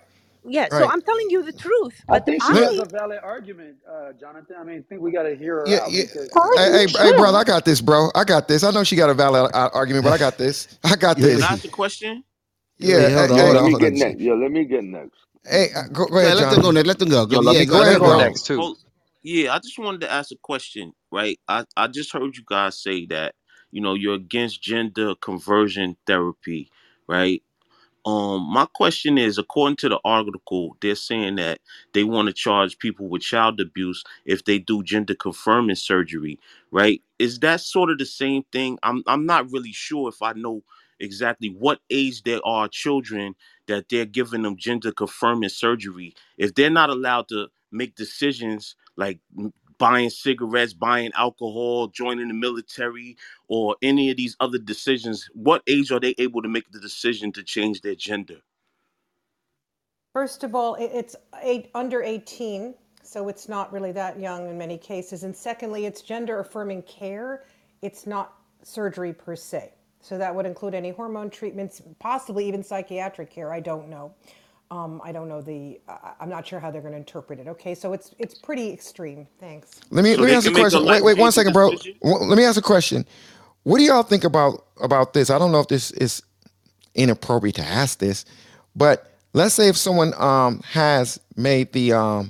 Yeah, right. So I'm telling you the truth. But I think she has a valid argument, Jonathan. I mean, I think we got to hear her out. Yeah. Hey, brother, I got this, bro. I got this. I know she got a valid argument, but I got this. Can I ask a question? Yeah, let me get next. Hey, go ahead, John. Let them go next. Let them go. Go ahead, next too. I just wanted to ask a question, right? I just heard you guys say that, you're against gender conversion therapy, right? My question is, according to the article, they're saying that they want to charge people with child abuse if they do gender confirming surgery, right? Is that sort of the same thing? I'm not really sure if I know exactly what age there are children that they're giving them gender confirming surgery. If they're not allowed to make decisions like buying cigarettes, buying alcohol, joining the military, or any of these other decisions, what age are they able to make the decision to change their gender? First of all, it's under 18, so it's not really that young in many cases. And secondly, it's gender affirming care. It's not surgery per se. So that would include any hormone treatments, possibly even psychiatric care. I don't know. I'm not sure how they're going to interpret it. Okay, so it's pretty extreme. Thanks. Let me ask a question. Wait, one second, bro. Let me ask a question. What do y'all think about this? I don't know if this is inappropriate to ask this, but let's say if someone has made the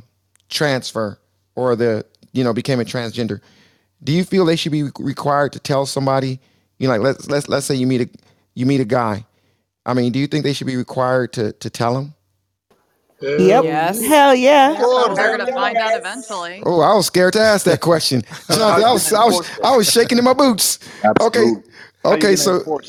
transfer or the became a transgender, do you feel they should be required to tell somebody? Let's say you meet a guy. I mean, do you think they should be required to tell him? Yep. Yes. Hell yeah. They're gonna find out eventually. Oh, I was scared to ask that question. I was shaking in my boots. Absolutely. Okay. So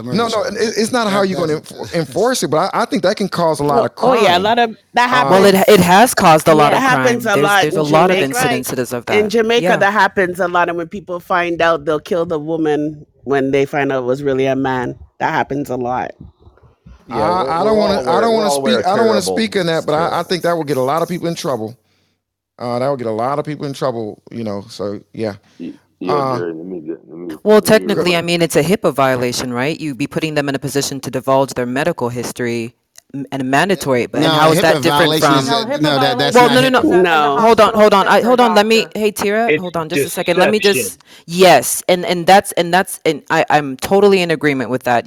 No, it's not how you're going to enforce it, but I think that can cause a lot of crime. Oh yeah, a lot of that happens. Well, it has caused a lot of crime. It happens a lot. There's a lot of incidences of that. In Jamaica, that happens a lot, and when people find out, they'll kill the woman when they find out it was really a man. That happens a lot. Yeah, I don't want to speak in that, but I think that will get a lot of people in trouble. You know. So yeah. Yeah, Jerry, technically, I mean, it's a HIPAA violation, right? You'd be putting them in a position to divulge their medical history and mandatory. But how is that different from? No. Hold on. Hold on. Hey, Tira, hold on just a second. Let me just. Yes, I'm totally in agreement with that.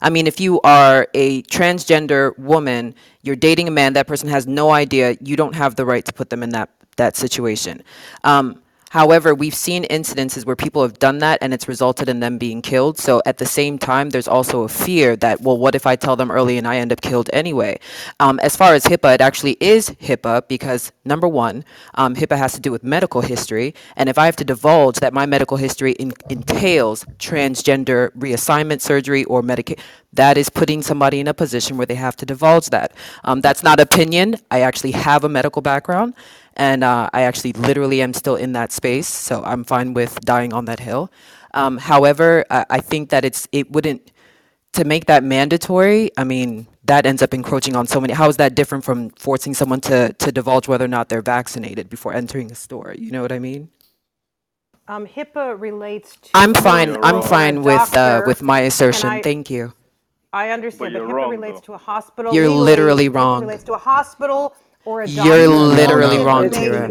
I mean, if you are a transgender woman, you're dating a man. That person has no idea. You don't have the right to put them in that situation. However, we've seen incidences where people have done that and it's resulted in them being killed. So at the same time, there's also a fear that, well, what if I tell them early and I end up killed anyway? As far as HIPAA, it actually is HIPAA because, number one, HIPAA has to do with medical history. And if I have to divulge that my medical history entails transgender reassignment surgery or medication, that is putting somebody in a position where they have to divulge that. That's not opinion. I actually have a medical background. And I actually literally am still in that space, so I'm fine with dying on that hill. However, I think that it wouldn't, to make that mandatory, I mean, that ends up encroaching on so many. How is that different from forcing someone to divulge whether or not they're vaccinated before entering a store? You know what I mean? HIPAA relates to... I'm fine with my assertion. Thank you. I understand, but HIPAA relates to a hospital. You're literally wrong. Relates to a hospital... You're literally wrong, Tira.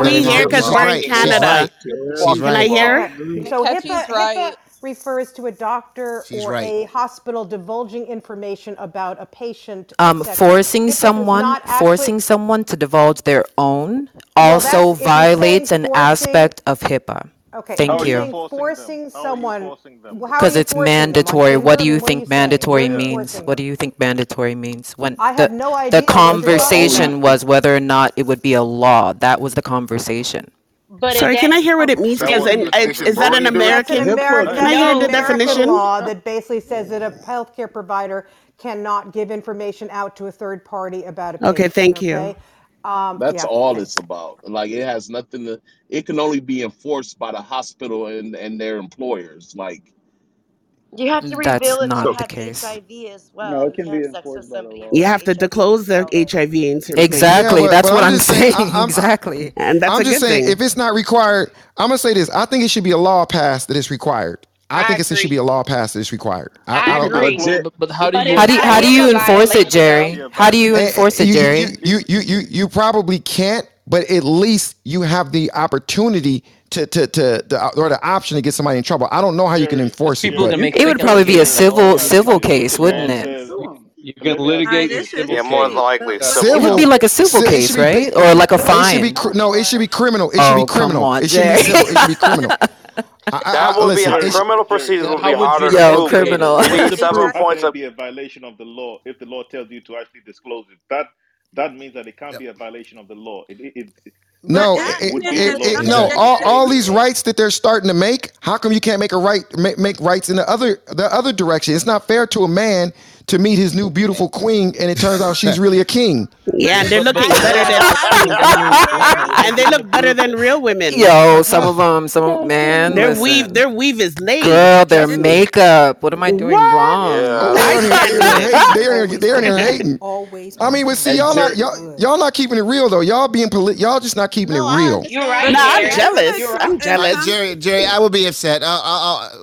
We hear because we're in Canada. Can I hear? So HIPAA refers to a doctor or a hospital divulging information about a patient. Forcing someone to divulge their own also violates an aspect of HIPAA. Okay. Thank you. Forcing someone because it's mandatory. What do you think mandatory means? When the conversation was whether or not it would be a law. That was the conversation. Sorry, can I hear what it means? Is that an American? Can I hear the definition? Law that basically says that a healthcare provider cannot give information out to a third party about a patient. Okay. Thank you. That's all it's about. Like it has nothing to. It can only be enforced by the hospital and their employers. Like you have to reveal if you have HIV as well. No, it can be enforced. You have to disclose the HIV information. Exactly. That's what I'm saying. Exactly. And that's a good thing. If it's not required, I'm gonna say this. I think it should be a law passed that it's required. I think it should be a law passed that is required. I agree. But how do you enforce it, Jerry? How do you enforce it, Jerry? You probably can't, but at least you have the opportunity or the option to get somebody in trouble. I don't know how you can enforce it. It would probably be a civil case, wouldn't it? You can litigate your civil case. Yeah, more likely. It would be like a civil case, right? Or like a fine. It should be criminal. It should be criminal. It should be civil. It should be criminal. Criminal proceedings will be harder. Criminal. 7 points of be a violation of the law if the law tells you to actually disclose it. That means that it can't be a violation of the law. All these rights that they're starting to make. How come you can't make a right? Make rights in the other direction. It's not fair to a man to meet his new beautiful queen, and it turns out she's really a king. Yeah, and they're looking better than and they look better than real women. Yo, some of them, man. Their weave is laid. Girl, their makeup. What am I doing wrong? Yeah. They're in here hating. I mean, see, y'all not keeping it real though. Y'all being y'all just not keeping it real. You're right. No, I'm jealous. Jerry, I would be upset.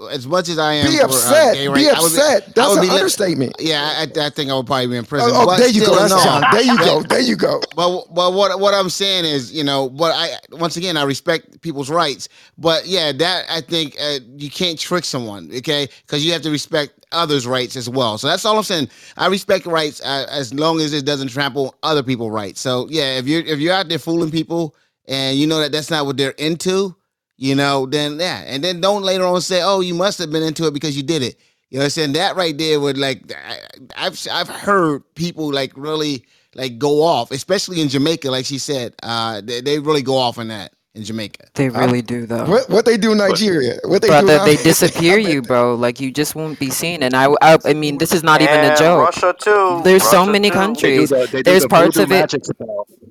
As much as I am. Be upset. Be upset. That's an understatement. Yeah. I think I would probably be in prison. Oh, there you go. That's John. There you go. There you go. But what I'm saying is, you know, once again I respect people's rights, but yeah, that I think you can't trick someone, okay? Because you have to respect others' rights as well. So that's all I'm saying. I respect rights as long as it doesn't trample other people's rights. So yeah, if you're out there fooling people and you know that that's not what they're into, you know, then yeah, and then don't later on say, oh, you must have been into it because you did it. You know what I'm saying? That right there would like I've heard people like really like go off, especially in Jamaica, like she said. They really go off on that. in Jamaica. They really do, though. What they do in Nigeria. What they do in Nigeria. They disappear you, bro. Like, you just won't be seen. And I mean, this is not even a joke. Russia, too. There's Russia so many too. Countries. There's parts of it.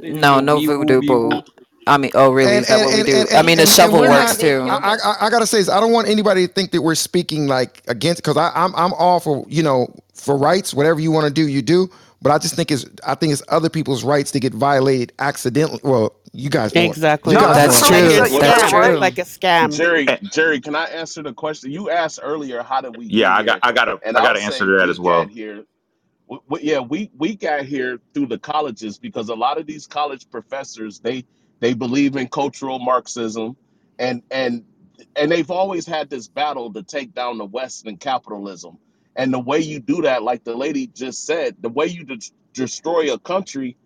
No voodoo, boo. I mean, oh, really? Is that what we do? I mean, the shovel works, too. I got to say this. I don't want anybody to think that we're speaking, like, against, because I'm all for, you know, for rights. Whatever you want to do, you do. But I just think it's other people's rights to get violated accidentally. Well, you guys know exactly. That's true. That's true. Like a scam. Jerry, can I answer the question you asked earlier? How did we? Yeah, I got to answer that as well. We got here through the colleges because a lot of these college professors they believe in cultural Marxism, and they've always had this battle to take down the West and capitalism. And the way you do that, like the lady just said, the way you destroy a country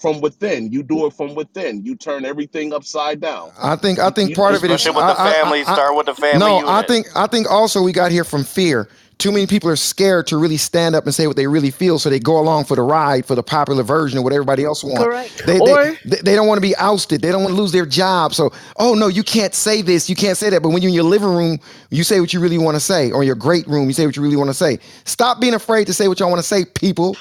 from within, you do it from within. You turn everything upside down. I think part of it is with the family. Start with the family. No, unit. I think also we got here from fear. Too many people are scared to really stand up and say what they really feel, so they go along for the ride for the popular version of what everybody else wants. Correct. They don't want to be ousted. They don't want to lose their job. So, oh no, you can't say this, you can't say that. But when you're in your living room, you say what you really want to say, or your great room, you say what you really want to say. Stop being afraid to say what y'all want to say, people.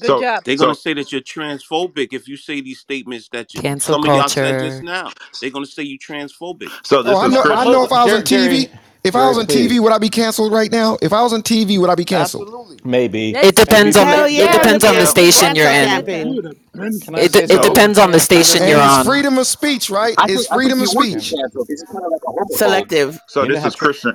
Good job. They're gonna say that you're transphobic if you say these statements that you cancel some culture. Of y'all said just now. They're gonna say you transphobic. So this is Chris. I know if I was on TV. If I was on TV, would I be canceled right now? If I was on TV, would I be canceled? Absolutely. Maybe. It depends on the station you're in. It depends on the station you're on. It's freedom of speech, right? It's freedom of speech. Selective. So this is Christian.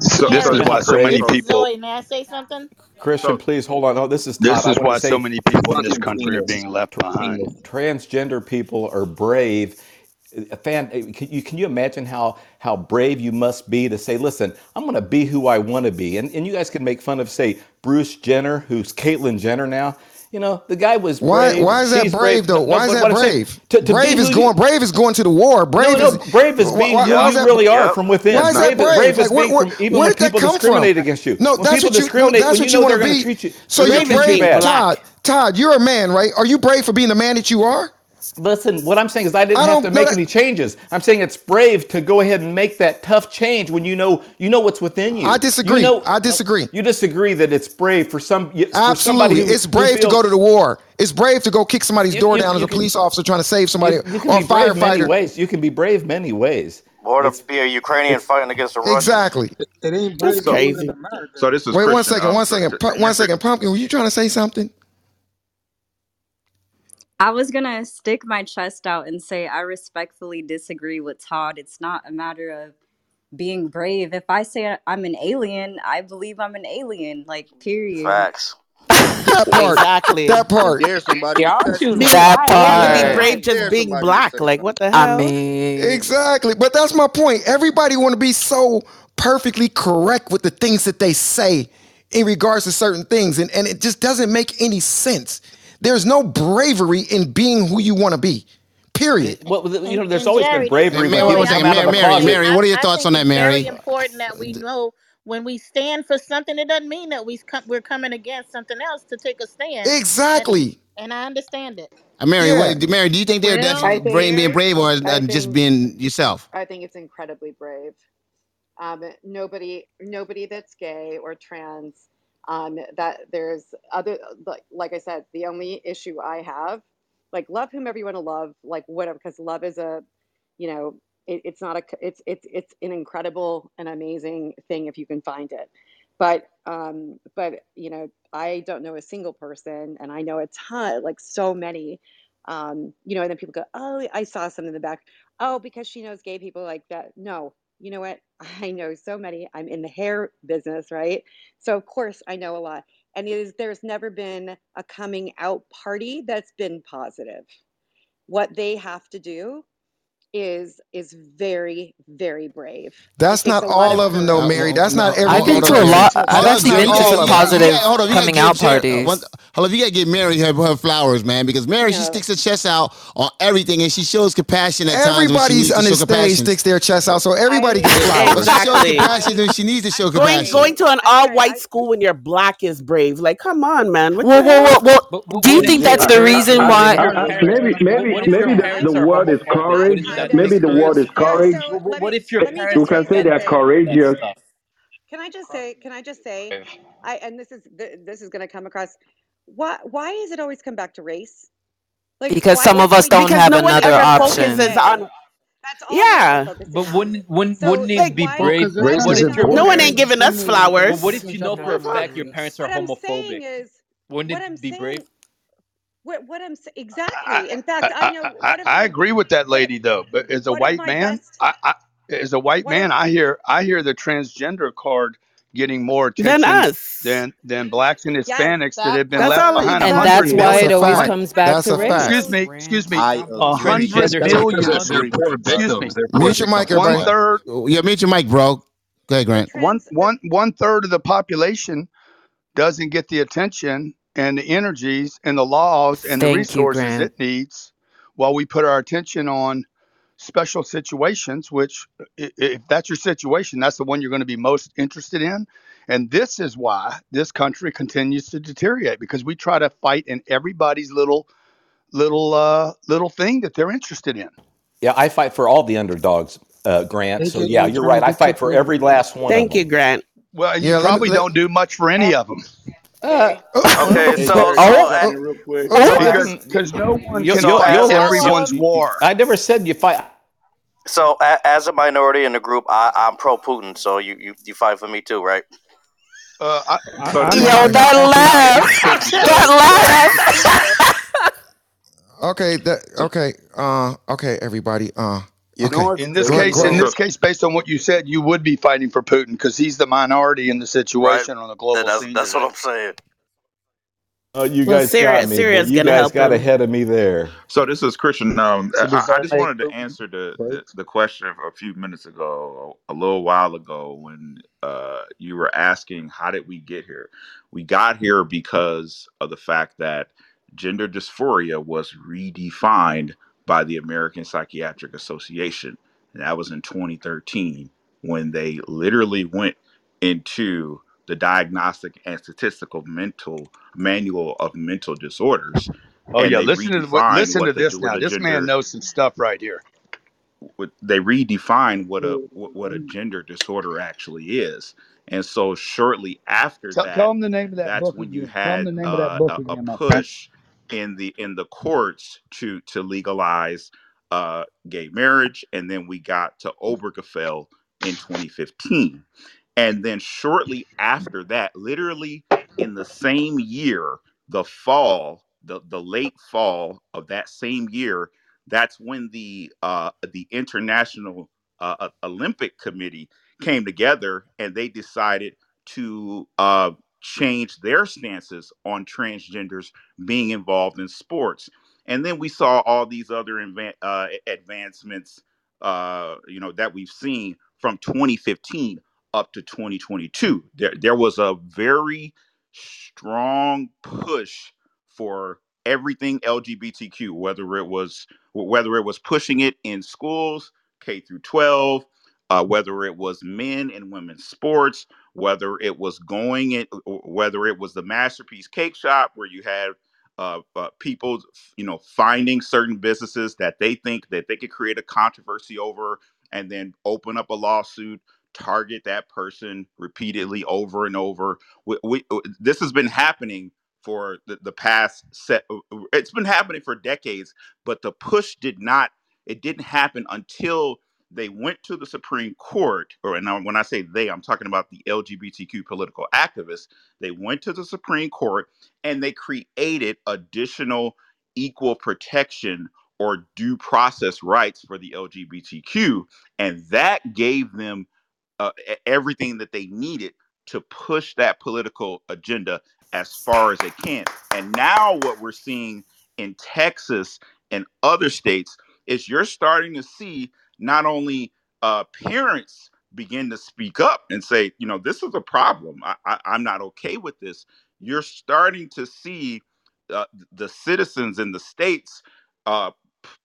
So this is why so many people. May I say something? Christian, please hold on. Oh, this is why so many people in this country are being left behind. Transgender people are brave. Can you imagine how brave you must be to say, listen, I'm going to be who I want to be. And you guys can make fun of, say, Bruce Jenner, who's Caitlyn Jenner now. You know, the guy was brave. Why is that brave, though? Why is that brave? Brave is going to the war. Brave is being who you really are from within. Why is that brave? Brave is being from even when people discriminate against you. No, that's what you want to be. So you're brave. Todd, you're a man, right? Are you brave for being the man that you are? Listen, what I'm saying is I have to make any changes. I'm saying it's brave to go ahead and make that tough change when you know what's within you. I disagree. I disagree. You disagree that it's brave for some. Absolutely. It's brave to go to the war. It's brave to go kick somebody's door down as a police officer trying to save somebody, or a firefighter. You can be brave many ways. Or to be a Ukrainian fighting against a Russian. Exactly. It ain't brave. That's crazy. So this is Wait, one second. Pumpkin, were you trying to say something? I was going to stick my chest out and say I respectfully disagree with Todd. It's not a matter of being brave. If I say I'm an alien, I believe I'm an alien, like, period. Facts. That part. Exactly. That part. That part. You want to be brave just being black. Like, what the hell? I mean. Exactly. But that's my point. Everybody want to be so perfectly correct with the things that they say in regards to certain things. And it just doesn't make any sense. There's no bravery in being who you want to be, period. Well, you know, there's always been bravery. Mary, what are your thoughts on that, Mary? It's very important that we know when we stand for something, it doesn't mean that we're coming against something else to take a stand. Exactly. And I understand it. Mary, Mary, do you think they're definitely being brave or just being yourself? I think it's incredibly brave. Nobody that's gay or trans. That there's other, like I said, the only issue I have, like, love whomever you want to love, like, whatever, because love is a, you know, it's an incredible and amazing thing if you can find it. But, you know, I don't know a single person, and I know a ton, like, so many, you know, and then people go, oh, I saw something in the back. Oh, because she knows gay people like that. No. You know what? I know so many. I'm in the hair business, right? So, of course, I know a lot. And there's never been a coming out party that's been positive. What they have to do is very, very brave. That's not all of them, though, Mary. That's not everyone. I've been to a lot. I've actually been to some positive coming out parties. Hold up, you gotta get Mary her flowers, man, because Mary, she sticks her chest out on everything, and she shows compassion at times. Everybody's on the stage sticks their chest out, so everybody gets flowers. Exactly. But she shows compassion when she needs to show compassion. Going to an all-white school when you're black is brave. Like, come on, man. Well, do you think that's the reason why? Maybe the word is courage. Maybe the word is courage. What if your parents? You can say they're courageous. Can I just say? This is going to come across. Why is it always come back to race? Like, because some of us don't have another option. But wouldn't it be brave? No one ain't giving us flowers. Well, what if you know for a fact your parents are homophobic? Wouldn't it be brave? What I'm saying, exactly. In fact, I know. I agree with that lady though. But as a white man, I hear the transgender card getting more attention than blacks and Hispanics that have been left behind. And that's why it always comes back to race. Excuse me. 100 million. Mute your mic, bro. Mute your mic, bro. Go ahead, Grant. One third of the population doesn't get the attention and the energies and the laws and the resources it needs, while we put our attention on special situations, which if that's your situation, that's the one you're going to be most interested in. And this is why this country continues to deteriorate, because we try to fight in everybody's little thing that they're interested in. Yeah, I fight for all the underdogs, Grant. So yeah, you're right. I fight for every last one. Thank you, Grant. Well, you probably don't do much for any of them. Okay, so because no one can fight everyone's war. I never said you fight. So as a minority in the group, I'm pro-Putin. So you fight for me too, right? Don't laugh! Don't laugh! Okay, everybody. You know what? In this case, based on what you said, you would be fighting for Putin because he's the minority in the situation on the global scene. That's what I'm saying. You guys got ahead of me there. So this is Christian. I just wanted to answer the question a few minutes ago, a little while ago, when you were asking, how did we get here? We got here because of the fact that gender dysphoria was redefined by the American Psychiatric Association. And that was in 2013, when they literally went into the Diagnostic and Statistical Manual of Mental Disorders. Oh yeah, listen to this now. This man knows some stuff right here. They redefined what a gender disorder actually is. And so shortly after tell them the name of that that's book when you had a push in the courts to legalize gay marriage, and then we got to Obergefell in 2015, and then shortly after that, literally in the same year, the late fall of that same year, that's when the International Olympic Committee came together, and they decided to change their stances on transgenders being involved in sports. And then we saw all these other advancements, that we've seen from 2015 up to 2022. There was a very strong push for everything LGBTQ, whether it was pushing it in schools, K through 12, whether it was men and women's sports, whether it was the Masterpiece Cake Shop, where you had people, finding certain businesses that they think that they could create a controversy over, and then open up a lawsuit, target that person repeatedly over and over. This has been happening for the past set. It's been happening for decades, but the push didn't happen until they went to the Supreme Court, and when I say they, I'm talking about the LGBTQ political activists. They went to the Supreme Court and they created additional equal protection or due process rights for the LGBTQ. And that gave them everything that they needed to push that political agenda as far as it can. And now what we're seeing in Texas and other states is you're starting to see not only parents begin to speak up and say, this is a problem. I'm not okay with this. you're starting to see the citizens in the states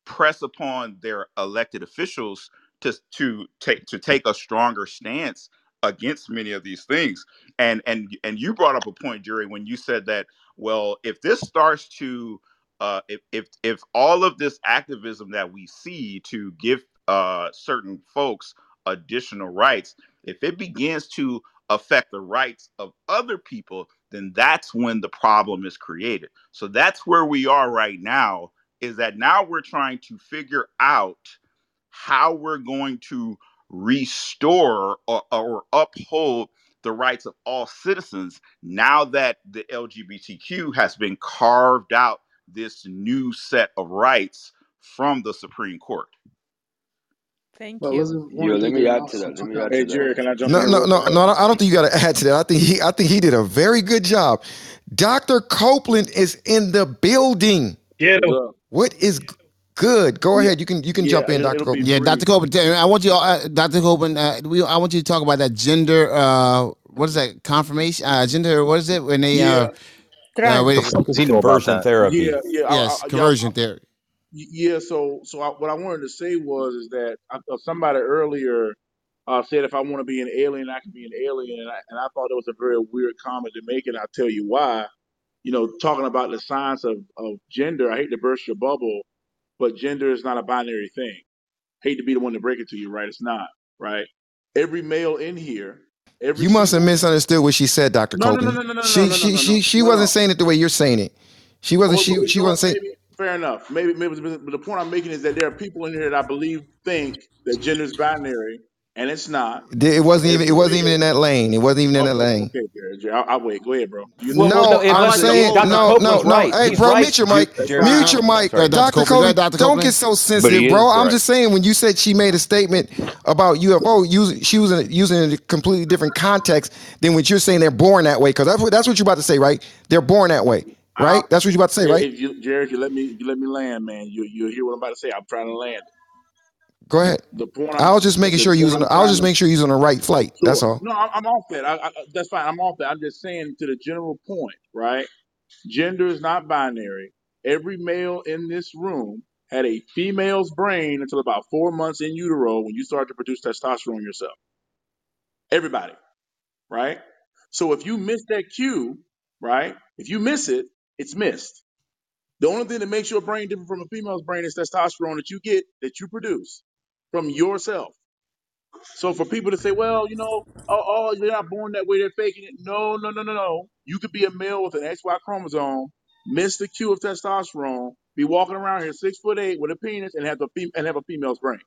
press upon their elected officials to take a stronger stance against many of these things. And you brought up a point, Jerry, when you said that, well, if this starts to if all of this activism that we see to give certain folks additional rights, if it begins to affect the rights of other people, then that's when the problem is created. So that's where we are right now, is that now we're trying to figure out how we're going to restore or uphold the rights of all citizens now that the LGBTQ has been carved out this new set of rights from the Supreme Court. Thank you. Let me add to that. Hey, Jerry, can I jump in? No, I don't think you got to add to that. I think he did a very good job. Dr. Copeland is in the building. Get him. What is good? Go ahead. You can jump in, Dr. Copeland. Yeah, Dr. Copeland. I want you, Dr. Copeland. I want you to talk about that gender. What is that? Confirmation. Gender. What is it when they? Conversion therapy. Conversion therapy. Yeah, so what I wanted to say was that somebody earlier said if I want to be an alien, I can be an alien, and I thought it was a very weird comment to make, and I'll tell you why. You know, talking about the science of gender, I hate to burst your bubble, but gender is not a binary thing. Hate to be the one to break it to you, right? It's not, right? Every male in here. You must have misunderstood what she said, Dr. Copeland. No. She wasn't saying it the way you're saying it. She wasn't saying. Fair enough. Maybe, but the point I'm making is that there are people in here that I believe think that gender is binary, and it's not. It wasn't even in that lane. Okay, Jerry, I'll wait. Go ahead, bro. I'm saying, no. Hey, bro, right. Mute your mic. Sorry, Dr. Copeland, don't get so sensitive, bro. Right. I'm just saying, when you said she made a statement about UFO, she was using a completely different context than what you're saying. They're born that way, because that's what you're about to say, right? They're born that way. Right? That's what you're about to say, right? Jerry, you let me land, man. You'll hear what I'm about to say. I'm trying to land. Go ahead. I was just making sure you're on the right flight. Sure. That's all. No, I'm off that. That's fine. I'm off that. I'm just saying, to the general point, right? Gender is not binary. Every male in this room had a female's brain until about 4 months in utero, when you start to produce testosterone yourself. Everybody, right? So if you miss that cue, right? If you miss it, it's missed. The only thing that makes your brain different from a female's brain is testosterone that you get, that you produce from yourself. So for people to say, well, oh, they're not born that way, they're faking it. No. You could be a male with an XY chromosome, miss the cue of testosterone, be walking around here 6'8" with a penis, and have a female's brain.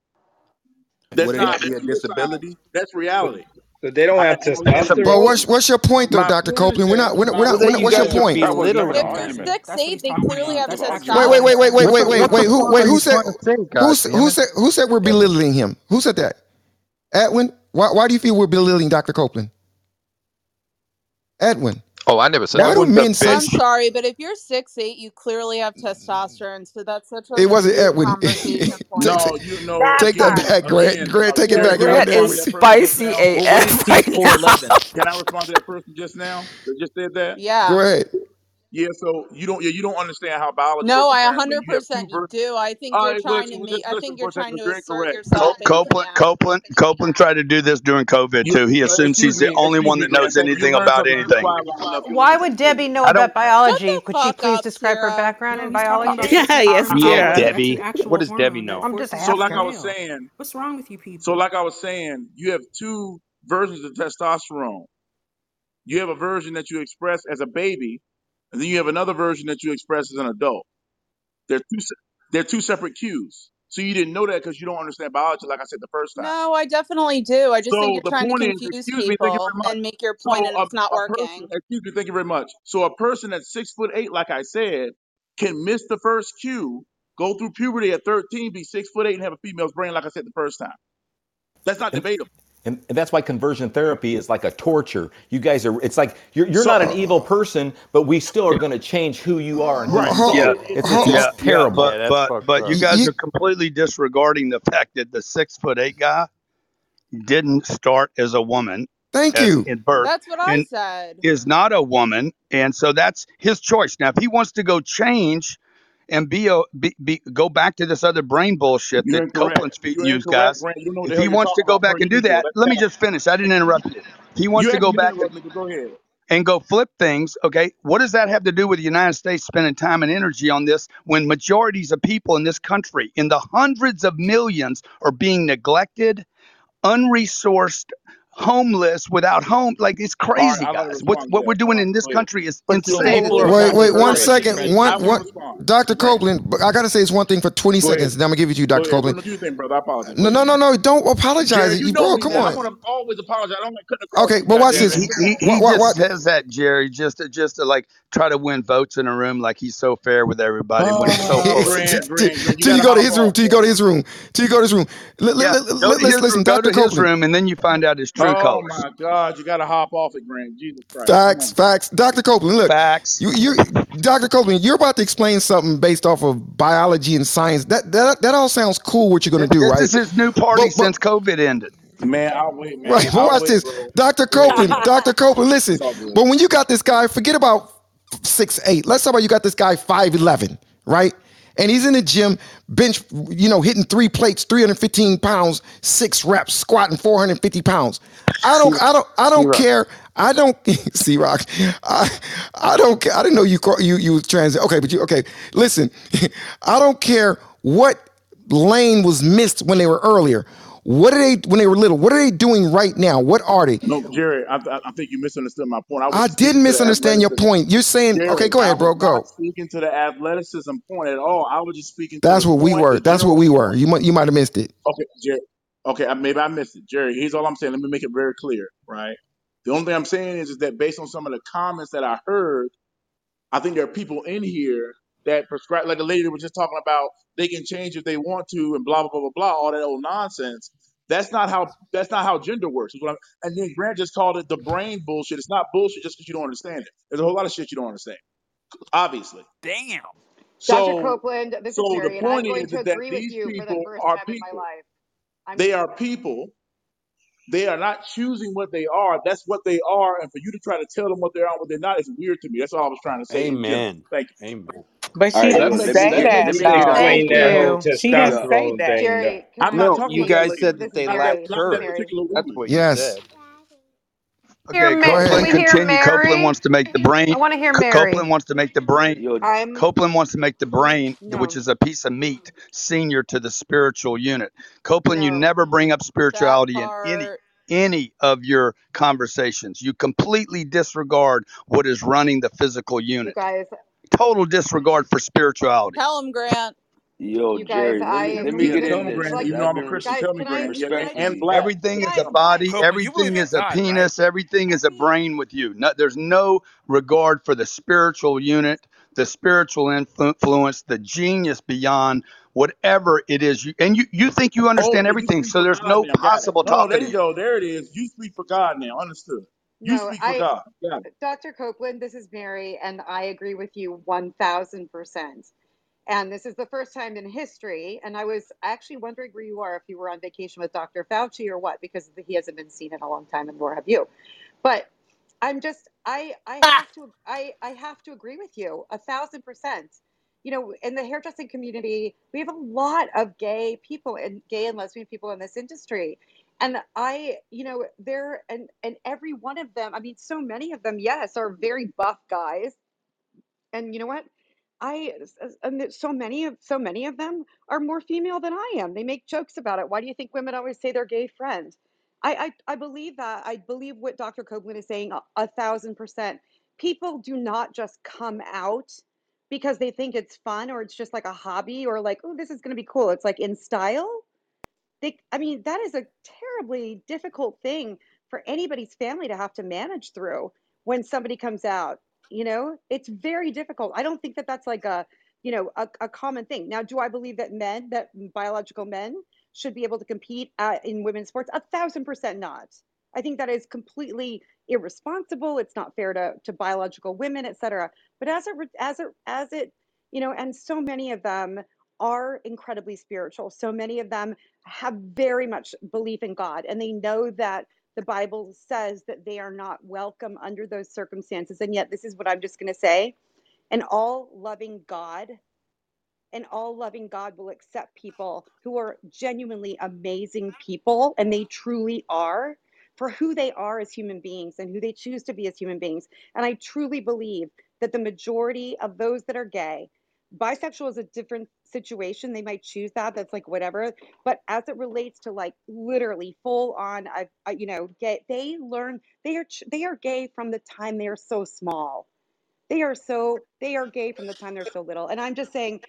That's not a disability. That's reality. So they don't have testosterone. But what's your point, though, Dr. Copeland? We're not. What's your point? If they're safe, they clearly have testosterone. Wait. Who said we're belittling him? Who said that? Edwin, why do you feel we're belittling Dr. Copeland? Edwin. Oh, I never said that. I'm sorry, but if you're 6'8", you clearly have testosterone, so that's such a... It wasn't Edwin. Take that back, Grant. Grant, take it back. Grant is spicy AF. Can I respond to that person just now that just said that? Yeah. Go ahead. Yeah, so you don't understand how biology. No, I 100% do. I think you're trying to make. I think you're trying to assert yourself. Copeland tried to do this during COVID too. He assumes he's the only one that knows anything about anything. Why would Debbie know about biology? Could she please describe her background in biology? Yeah, Debbie. What does Debbie know? I'm just asking. What's wrong with you people? So, like I was saying, you have two versions of testosterone. You have a version that you express as a baby. And then you have another version that you express as an adult. They're two separate cues. So you didn't know that because you don't understand biology, like I said the first time. No, I definitely do. I just think you're trying to confuse people and make your point, and it's not working. Excuse me, thank you very much. So a person that's 6'8", like I said, can miss the first cue, go through puberty at 13, be 6'8", and have a female's brain, like I said the first time. That's not debatable. And that's why conversion therapy is like a torture. You guys are, it's like, you're not an evil person, but we still are going to change who you are. And right. It's terrible. Yeah, but you guys are completely disregarding the fact that the 6'8" guy didn't start as a woman. Thank you. In birth, that's what I said. Is not a woman. And so that's his choice. Now, if he wants to go change and go back to this other brain bullshit that Copeland's feeding you guys, if he wants to go back and do that, let me just finish. I didn't interrupt you. If he wants to go back and go flip things, okay, what does that have to do with the United States spending time and energy on this when majorities of people in this country, in the hundreds of millions, are being neglected, unresourced, homeless, without home? Like, it's crazy, guys. What we're doing in this country is insane. Wait, 1 second. Dr. Copeland, I got to say it's one thing for 20 seconds. Then I'm going to give it to you, Dr. Copeland. What do you think, brother? I apologize. No, don't apologize. Jerry, bro, come on. I want to always apologize. I don't okay, but watch this. He says that, Jerry, just to like try to win votes in a room, like he's so fair with everybody. Till you go to his room. Listen, Dr. Copeland. And then you find out his true colors. Oh, my God. You got to hop off it, Grant. Jesus Christ. Facts. Dr. Copeland, look. Facts. Dr. Copeland, you're about to explain something based off of biology and science. That all sounds cool, what you're going to do, right? This is his new party since COVID ended. Man, I'll wait, man. Right, watch this. Bro. Dr. Copeland, listen. But when you got this guy, forget about 6'8". Let's talk about you got this guy 5'11", right? And he's in the gym, bench, hitting 3 plates, 315 pounds, 6 reps, squatting 450 pounds. I don't care. I don't see Rock. I don't care. I didn't know you trans. Okay, but listen, I don't care what lane was missed when they were earlier. What are they when they were little? What are they doing right now? What are they? No, Jerry, I think you misunderstood my point. I didn't misunderstand your point. You're saying, Jerry, okay, go ahead, bro, go. I was not speaking to the athleticism point at all. I was just speaking. That's what we were. That's what we were. You might have missed it. Okay, Jerry. Okay, maybe I missed it, Jerry. Here's all I'm saying. Let me make it very clear, right? The only thing I'm saying is that based on some of the comments that I heard, I think there are people in here that prescribe, like the lady that was just talking about, they can change if they want to and blah, blah, blah, blah, all that old nonsense. That's not how gender works. And then Grant just called it the brain bullshit. It's not bullshit just because you don't understand it. There's a whole lot of shit you don't understand, obviously. Damn. So, Dr. Copeland, this is Jerry, and I'm going to agree with you for the first time in my life. They are people. They are not choosing what they are. That's what they are. And for you to try to tell them what they are and what they're not is weird to me. That's all I was trying to say. Amen. Yeah. Thank you. Amen. But she didn't say that. Thank you. She didn't say that. Jerry, I'm not talking. You guys said that they lacked her. That's what you said. Okay, Copeland, continue. Copeland wants to make the brain. I want to hear Mary. Copeland wants to make the brain. Copeland wants to make the brain, which is a piece of meat, senior to the spiritual unit. Copeland, you never bring up spirituality in any of your conversations. You completely disregard what is running the physical unit. Total disregard for spirituality. Tell him, Grant. Yo, you Jerry, guys, let me get in this. Like, you know I'm a Christian. Tell me, Grant. And black. Everything is a body. Everything is a penis. Everything is a brain with you. No, there's no regard for the spiritual unit, the spiritual influence, the genius beyond whatever it is. You think you understand everything, so there's no possible talking. There you go. There it is. You speak for God now. Understood. No, Dr. Copeland, this is Mary, and I agree with you 1,000%. And this is the first time in history, and I was actually wondering where you are, if you were on vacation with Dr. Fauci or what, because he hasn't been seen in a long time, and nor have you. But I'm just, I have to agree with you 1,000%. You know, in the hairdressing community, we have a lot of gay people and gay and lesbian people in this industry. And I, and every one of them, I mean, so many of them, yes, are very buff guys. And you know what? So many of them are more female than I am. They make jokes about it. Why do you think women always say they're gay friends? I believe that. I believe what Dr. Copeland is saying 1,000%. People do not just come out because they think it's fun or it's just like a hobby or like, oh, this is going to be cool. It's like in style. That is a terribly difficult thing for anybody's family to have to manage through when somebody comes out. It's very difficult. I don't think that that's like a common thing. Now, do I believe that biological men should be able to compete in women's sports? 1,000% not. I think that is completely irresponsible. It's not fair to biological women, et cetera. But and so many of them are incredibly spiritual. So many of them have very much belief in God, and they know that The Bible says that they are not welcome under those circumstances. And yet, this is what I'm just going to say. An all-loving God will accept people who are genuinely amazing people, and they truly are, for who they are as human beings and who they choose to be as human beings. And I truly believe that the majority of those that are gay, bisexual is a different situation. They might choose that. That's like whatever. But as it relates to like literally full on, gay, they learn they are gay from the time they are so small. They are gay from the time they're so little. And I'm just saying,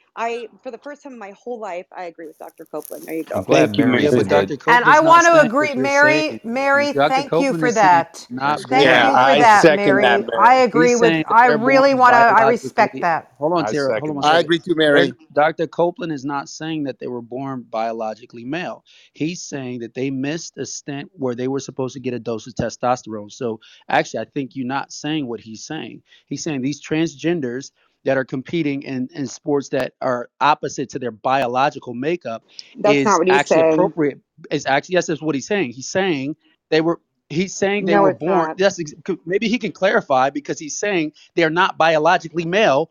for the first time in my whole life, I agree with Dr. Copeland. There you go. I'm glad you Mary with Dr. Copeland. And I want to agree, Mary, thank you for that. Thank you for that, Mary. I agree with, I respect that. Hold on, Tara. I agree too, Mary. Dr. Copeland is not saying that they were born biologically male. He's saying that they missed a stint where they were supposed to get a dose of testosterone. So actually, I think you're not saying what he's saying. He's saying these transgenders that are competing in sports that are opposite to their biological makeup appropriate. It's actually, yes, that's what he's saying. He's saying they were. He's saying they were born. Yes, maybe he can clarify, because he's saying they are not biologically male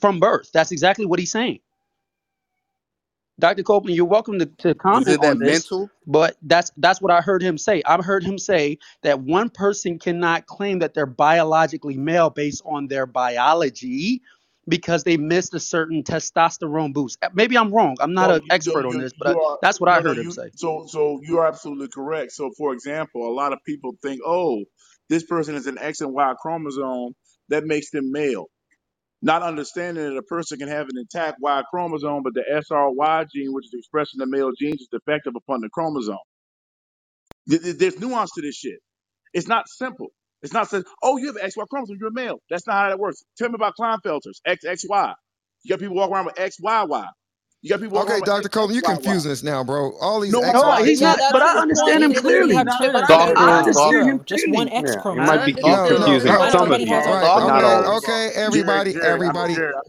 from birth. That's exactly what he's saying. Dr. Copeland, you're welcome to comment on this, but that's what I heard him say. I heard him say that one person cannot claim that they're biologically male based on their biology because they missed a certain testosterone boost. Maybe I'm wrong. I'm not an expert on this, but that's what I heard him say. So you're absolutely correct. So, for example, a lot of people think, this person is an X and Y chromosome. That makes them male. Not understanding that a person can have an intact Y chromosome, but the SRY gene, which is expressed in the male genes, is defective upon the chromosome. There's nuance to this shit. It's not simple. It's not said, you have an XY chromosome, you're a male. That's not how that works. Tell me about Klinefelters, XXY. You got people walking around with XYY. You got people. Okay, Dr. Copeland, you're confusing us now, bro. All these he's not. But I understand him clearly. Just one X chromosome. You might be confusing somebody. Okay, everybody.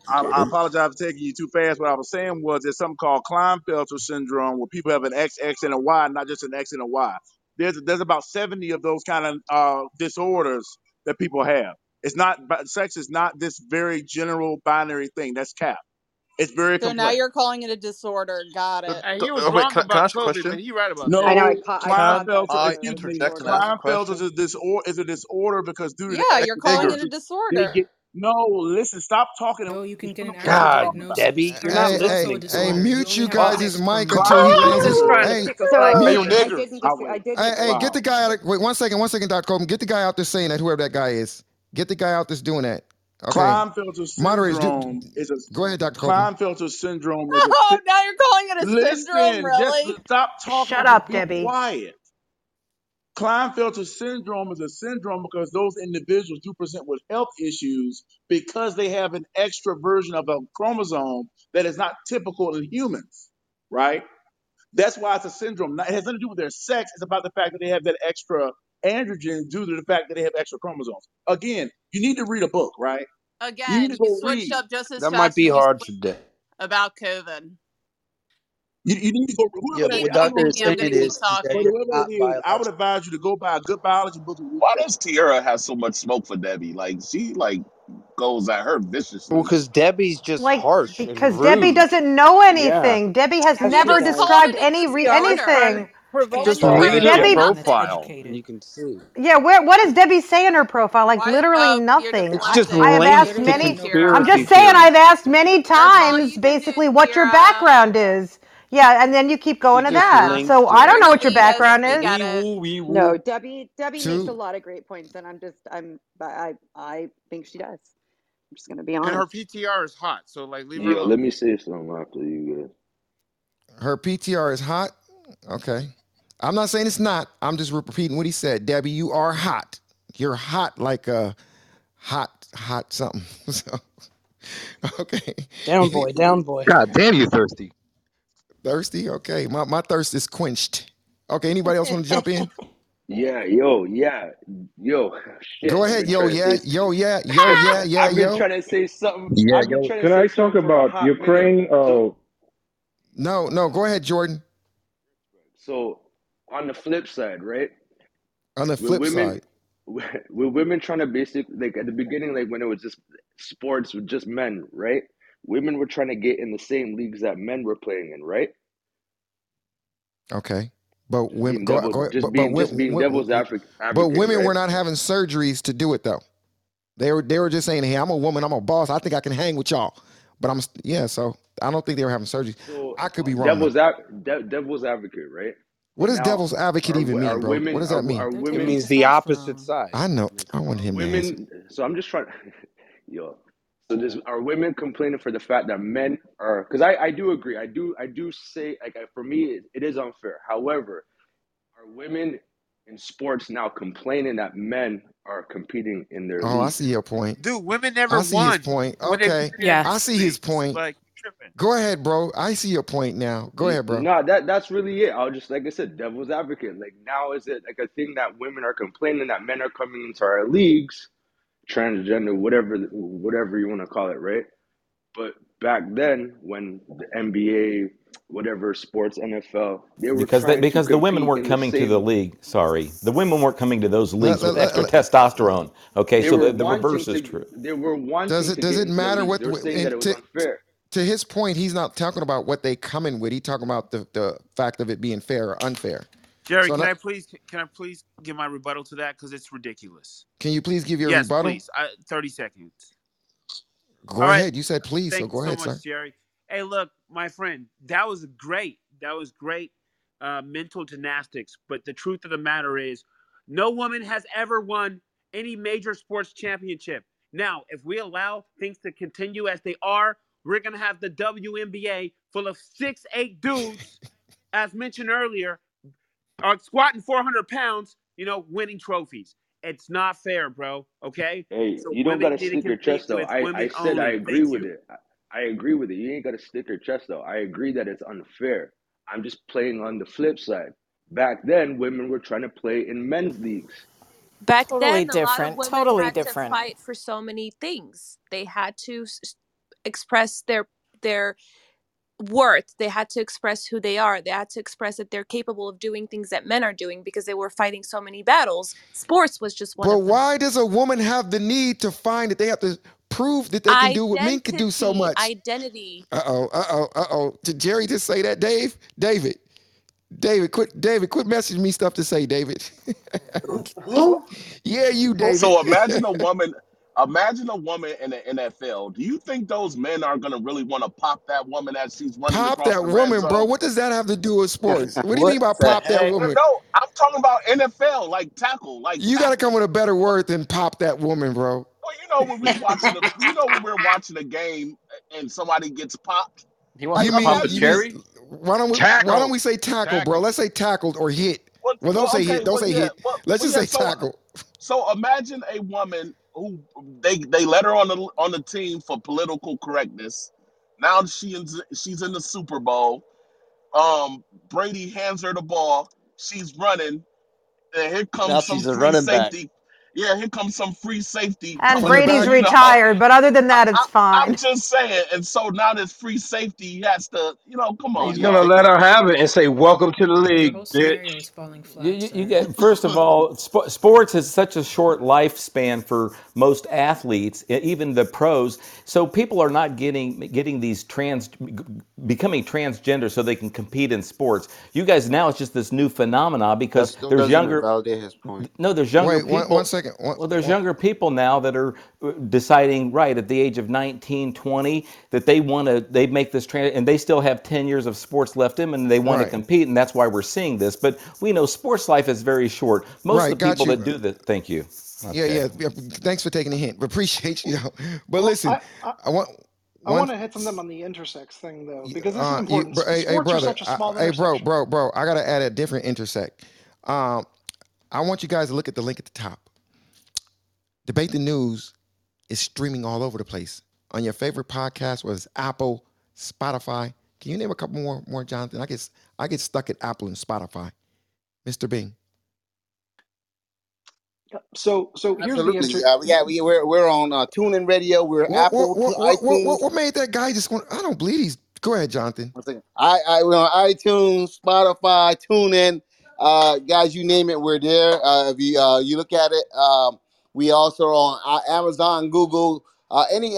I apologize for taking you too fast. What I was saying was there's something called Klinefelter syndrome, where people have an X and a Y, not just an X and a Y. There's about 70 of those kind of disorders that people have. It's not sex is not this very general binary thing. That's cap. It's very complex. So now you're calling it a disorder. Got it. And he was wrong about COVID. You're right about that. No, Klinefelter's is a disorder because due to you're calling it a disorder. No, listen, stop talking. No, you can get an Debbie, you're not listening. Hey, mute you guys' mic until he answers. Hey, get the guy out of – wait, one second, Dr. Copeland. Get the guy out there saying that, whoever that guy is. Get the guy out there doing that. Okay. Klinefelter syndrome is a. Go ahead, Dr. Copeland. Klinefelter syndrome. Now you're calling it a syndrome, really? Just stop talking. Shut up, Debbie. Quiet. Klinefelter syndrome is a syndrome because those individuals do present with health issues because they have an extra version of a chromosome that is not typical in humans, right? That's why it's a syndrome. It has nothing to do with their sex. It's about the fact that they have that extra androgen due to the fact that they have extra chromosomes. Again, you need to read a book, right? Again, you switched up just as fast. That might be hard today. About COVID. You need to go. The doctor is saying it is. I would advise you to go buy a good biology book. Why does Tierra have so much smoke for Debbie? Like, she goes at her viciously. Well, because Debbie's just harsh. Because Debbie doesn't know anything. Yeah. Debbie has never described anything. Just read her profile, and you can see. Yeah, what does Debbie say in her profile? Like, literally nothing. It's just I'm just saying, I've asked many times, basically, what your background is. Yeah, and then you keep going to that. So I don't know what your background is. No, Debbie makes a lot of great points, and I think she does. I'm just gonna be honest. And her PTR is hot, so leave her alone. Let me say something after you guys. Her PTR is hot. Okay, I'm not saying it's not. I'm just repeating what he said. Debbie, you are hot. You're hot like a hot something. So, okay. Down boy. God damn, you thirsty. Thirsty? Okay. My thirst is quenched. Okay, anybody else want to jump in? Shit. Go ahead, I've been trying to say something. Can I talk about Ukraine? Oh. No, go ahead, Jordan. So on the flip side, right? On the flip side, were women trying to basically, like at the beginning, like when it was just sports with just men, right? Women were trying to get in the same leagues that men were playing in, right? Okay. But women were not having surgeries to do it though. They were just saying, hey, I'm a woman, I'm a boss, I think I can hang with y'all. But so I don't think they were having surgeries. So I could be wrong. Devil's advocate, right? What does devil's advocate even mean, bro? What does that mean? It means the opposite side. I know. I want him to answer. So I'm just trying to, so are women complaining for the fact that men are, because I do agree. I do say, like, for me, it is unfair. However, are women in sports now complaining that men are competing in their league? I see your point. Dude, women never won. I see his point. Okay. Yeah. I see his point. Like, tripping. Go ahead, bro. I see your point now. Go ahead, bro. No, that's really it. I'll just, like I said, devil's advocate. Like, now is it like a thing that women are complaining that men are coming into our leagues? Transgender, whatever you want to call it, right? But back then, when the NBA, whatever sports, NFL, they were because the women weren't coming to the league. Sorry, the women weren't coming to those leagues with extra testosterone. Okay, so the reverse is true. They were wanting. Does it matter what? To his point, he's not talking about what they come in with. He's talking about the fact of it being fair or unfair. Jerry, so can I please give my rebuttal to that? Because it's ridiculous. Can you please give your rebuttal? Yes, please. 30 seconds. Go ahead. You said please, Thank you so much, sir. Jerry. Hey, look, my friend, that was great. That was great mental gymnastics. But the truth of the matter is no woman has ever won any major sports championship. Now, if we allow things to continue as they are, we're going to have the WNBA full of 6'8" dudes, as mentioned earlier, are squatting 400 pounds, winning trophies. It's not fair, bro. Okay? Hey, so you don't got to stick your chest, though. I said I agree with it. I agree with it. You ain't got to stick your chest, though. I agree that it's unfair. I'm just playing on the flip side. Back then, women were trying to play in men's leagues. Back then, a lot of women had to fight for so many things. They had to express their worth. They had to express who they are. They had to express that they're capable of doing things that men are doing because they were fighting so many battles. Sports was just one of them. But why does a woman have the need to find that they have to prove that they can do what men can do so much? Identity. Uh-oh. Did Jerry just say that, Dave? David, quit messaging me stuff to say, David. Who? Yeah, you, David. So imagine a woman... Imagine a woman in the NFL. Do you think those men are going to really want to pop that woman as she's running across the red zone? Pop that woman, bro. What does that have to do with sports? What do you mean by pop that woman? No, I'm talking about NFL, like tackle. Like you got to come with a better word than pop that woman, bro. Well, when we're watching a game and somebody gets popped. You want to pop a cherry? Why don't we say tackle, bro? Let's say tackled or hit. Well, don't say hit. Don't say hit. Let's just say tackle. So imagine a woman who they let her on the team for political correctness. Now she's in the Super Bowl. Brady hands her the ball. She's running, and here comes some free safety. Back. Yeah, here comes some free safety. And Brady's retired, but other than that, it's fine. I'm just saying. And so now this free safety has to, come on. He's going to let her have it and say, welcome to the league, bitch. First of all, sports is such a short lifespan for most athletes, even the pros. So people are not getting these becoming transgender so they can compete in sports. You guys, now it's just this new phenomena because there's younger. No, there's younger people. Younger people now that are deciding right at the age of 19, 20 that they make this and they still have 10 years of sports left in them and they want to compete, and that's why we're seeing this. But we know sports life is very short. Most of the people that do this, thank you. Okay. Yeah. Thanks for taking the hint. Appreciate you. But listen, I want to hit something on the intersex thing though, because it's important. Sports are such a small intersection, bro. I got to add a different intersect. I want you guys to look at the link at the top. Debate the News is streaming all over the place on your favorite podcast, whether it's Apple, Spotify. Can you name a couple more, Jonathan? I get stuck at Apple and Spotify. Mr. Bing. So here's the answer. We're on TuneIn Radio. We're Apple. What made that guy just want? I don't believe these. Go ahead, Jonathan. I on iTunes, Spotify, TuneIn. Guys, you name it, we're there. If you you look at it, we also are on Amazon, Google, any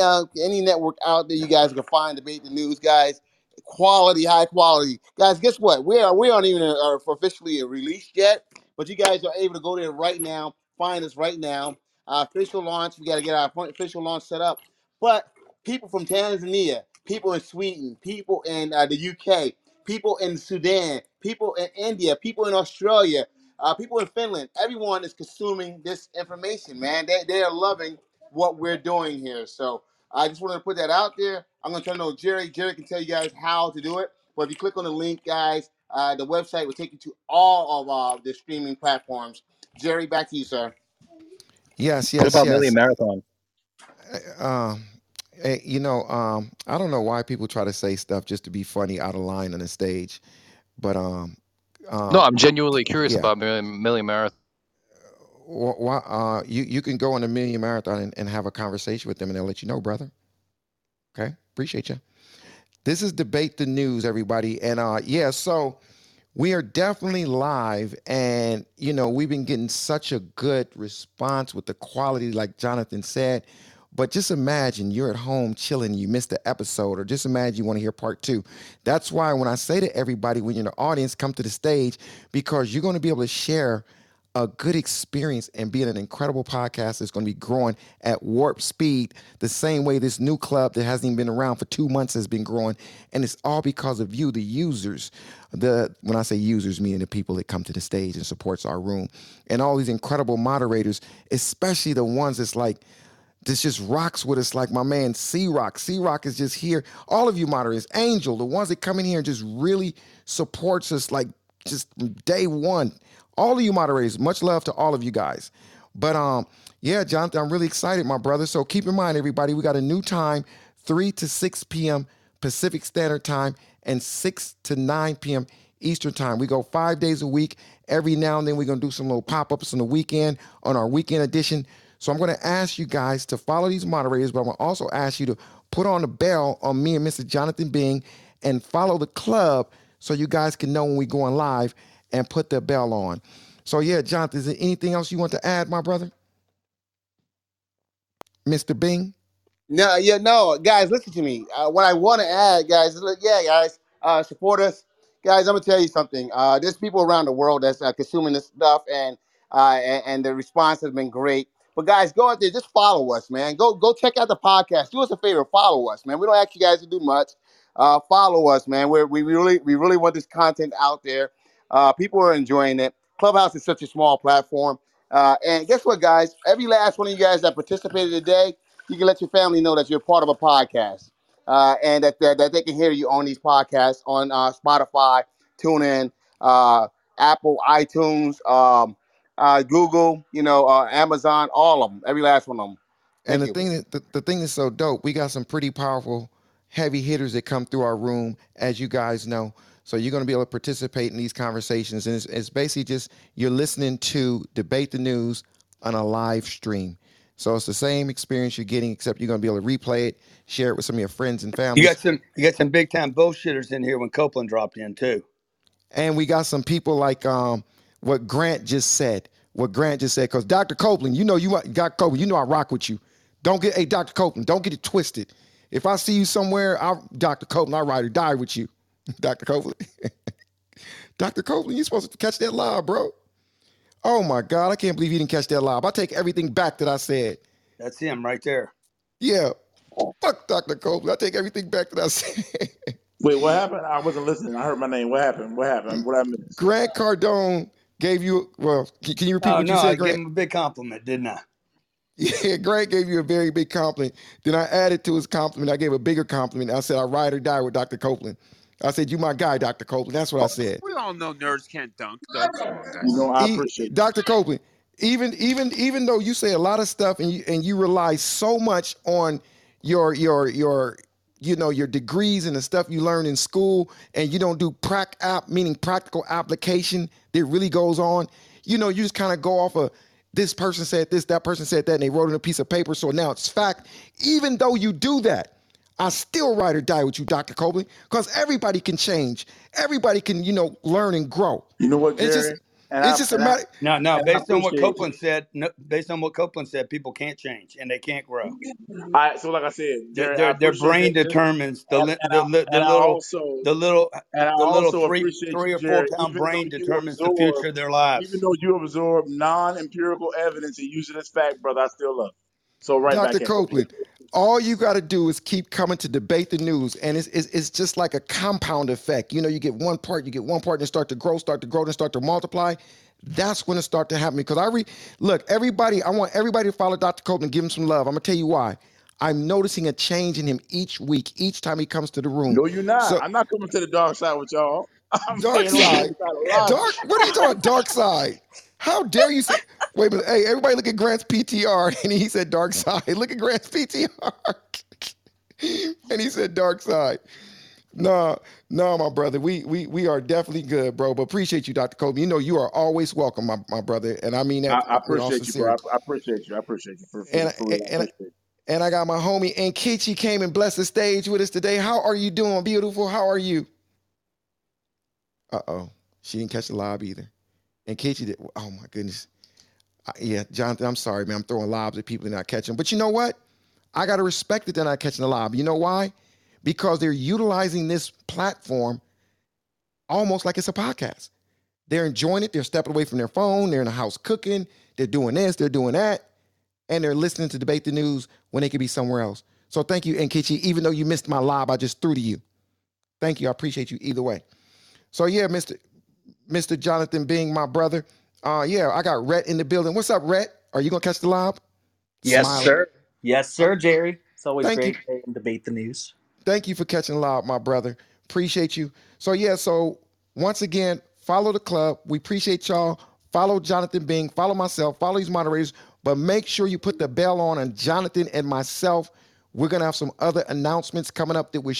network out there. You guys can find Debate the News, guys. Quality, high quality, guys. Guess what? We aren't even officially released yet, but you guys are able to go there right now. Find us right now. Official launch. We got to get our official launch set up. But people from Tanzania, people in Sweden, people in the UK, people in Sudan, people in India, people in Australia, people in Finland. Everyone is consuming this information, man. They are loving what we're doing here. So I just wanted to put that out there. I'm going to turn it over to Jerry. Jerry can tell you guys how to do it. But if you click on the link, guys, the website will take you to all of the streaming platforms. Jerry, back to you, sir. Yes. What about Million Marathon? I don't know why people try to say stuff just to be funny out of line on the stage. But no, I'm genuinely curious about Million Marathon. Why, you can go on a Million Marathon and have a conversation with them, and they'll let you know, brother. Okay, appreciate you. This is Debate the News, everybody. And so we are definitely live, and we've been getting such a good response with the quality, like Jonathan said. But just imagine you're at home chilling, you missed the episode, or just imagine you want to hear part two. That's why when I say to everybody, when you're in the audience, come to the stage, because you're going to be able to share a good experience and being an incredible podcast that's going to be growing at warp speed, the same way this new club that hasn't even been around for 2 months has been growing. And it's all because of you, the users. When I say users, meaning the people that come to the stage and supports our room, and all these incredible moderators, especially the ones that's like, this just rocks with us, like my man C-Rock. C-Rock is just here. All of you moderators, Angel, the ones that come in here and just really supports us, like just day one. All of you moderators, much love to all of you guys. But Jonathan, I'm really excited, my brother. So keep in mind, everybody, we got a new time, 3 to 6 p.m. Pacific Standard Time and 6 to 9 p.m. Eastern Time. We go 5 days a week. Every now and then we're going to do some little pop-ups on the weekend, on our weekend edition. So I'm going to ask you guys to follow these moderators, but I'm going to also ask you to put on the bell on me and Mr. Jonathan Bing and follow the club so you guys can know when we're going live, and put the bell on. So Jonathan, is there anything else you want to add, my brother? Mr. Bing? No, guys, listen to me. What I want to add, guys, is support us. Guys, I'm going to tell you something. There's people around the world that's consuming this stuff, and the response has been great. But guys, go out there, just follow us, man. Go check out the podcast. Do us a favor, follow us, man. We don't ask you guys to do much. Follow us, man. We really want this content out there. People are enjoying it. Clubhouse is such a small platform. And guess what, guys? Every last one of you guys that participated today, you can let your family know that you're part of a podcast, and that they can hear you on these podcasts on Spotify, TuneIn, Apple, iTunes, Google, Amazon, all of them, every last one of them. Thank and the you. Thing, the thing that's so dope, we got some pretty powerful heavy hitters that come through our room, as you guys know. So you're going to be able to participate in these conversations, and it's basically just you're listening to Debate the News on a live stream. So it's the same experience you're getting, except you're going to be able to replay it, share it with some of your friends and family. You got some big time bullshitters in here when Copeland dropped in too, and we got some people like what Grant just said. Because Dr. Copeland, I rock with you. Dr. Copeland, don't get it twisted. If I see you somewhere, Dr. Copeland, I ride or die with you. Dr. Copeland. Dr. Copeland, you're supposed to catch that live, bro. Oh, my God. I can't believe you didn't catch that live. I take everything back that I said. That's him right there. Yeah. Fuck Dr. Copeland. I take everything back that I said. Wait, what happened? I wasn't listening. I heard my name. What happened? What I missed? Grant Cardone gave you, well, can you repeat what you said, Grant? I gave him a big compliment, didn't I? Yeah, Grant gave you a very big compliment. Then I added to his compliment. I gave a bigger compliment. I said, I ride or die with Dr. Copeland. I said, you my guy, Dr. Copeland. That's what I said. We all know nerds can't dunk. I appreciate Dr. Copeland, even though you say a lot of stuff and you rely so much on your degrees and the stuff you learn in school, and you don't do meaning practical application that really goes on, you just kind of go off of this person said this, that person said that, and they wrote it on a piece of paper, so now it's fact. Even though you do that, I still ride or die with you, Dr. Copeland, because everybody can change. Everybody can, learn and grow. You know what, Jerry? It's just a matter. No. Based on what Copeland said, people can't change and they can't grow. So, like I said, their brain determines the little 3 or 4 pound brain determines the future of their lives. Even though you absorb non-empirical evidence and use it as fact, brother, I still love it. So, right, Dr. Copeland. All you got to do is keep coming to Debate the News, and it's just like a compound effect. You know, you get one part, and start to grow, and start to multiply. That's when it start to happen. Because I want everybody to follow Dr. Copeland, give him some love. I'm gonna tell you why. I'm noticing a change in him each week, each time he comes to the room. No, you're not. So, I'm not coming to the dark side with y'all. What are you talking? Dark side. How dare you say? Wait a minute. Hey, everybody look at Grant's PTR. And he said dark side. Look at Grant's PTR. And he said dark side. No, my brother. We are definitely good, bro. But appreciate you, Dr. Copeland. You know you are always welcome, my brother. And I mean that. I appreciate you, bro. I appreciate you. And I got my homie Nkechi came and blessed the stage with us today. How are you doing, beautiful? How are you? Uh-oh. She didn't catch the lob either. Nkechi did. Oh, my goodness. Yeah, Jonathan, I'm sorry, man. I'm throwing lobs at people and not catching them. But you know what? I got to respect that they're not catching the lob. You know why? Because they're utilizing this platform almost like it's a podcast. They're enjoying it. They're stepping away from their phone. They're in the house cooking. They're doing this. They're doing that. And they're listening to Debate the News when they could be somewhere else. So thank you, Nkechi. Even though you missed my lob, I just threw to you. Thank you. I appreciate you either way. So, yeah, Mr. Jonathan Bing, my brother. I got Rhett in the building. What's up, Rhett? Are you going to catch the lob? Yes, smiling. Sir. Yes, sir, Jerry. It's always great to Debate the News. Thank you for catching the lob, my brother. Appreciate you. So once again, follow the club. We appreciate y'all. Follow Jonathan Bing. Follow myself. Follow these moderators. But make sure you put the bell on. And Jonathan and myself, we're going to have some other announcements coming up that we're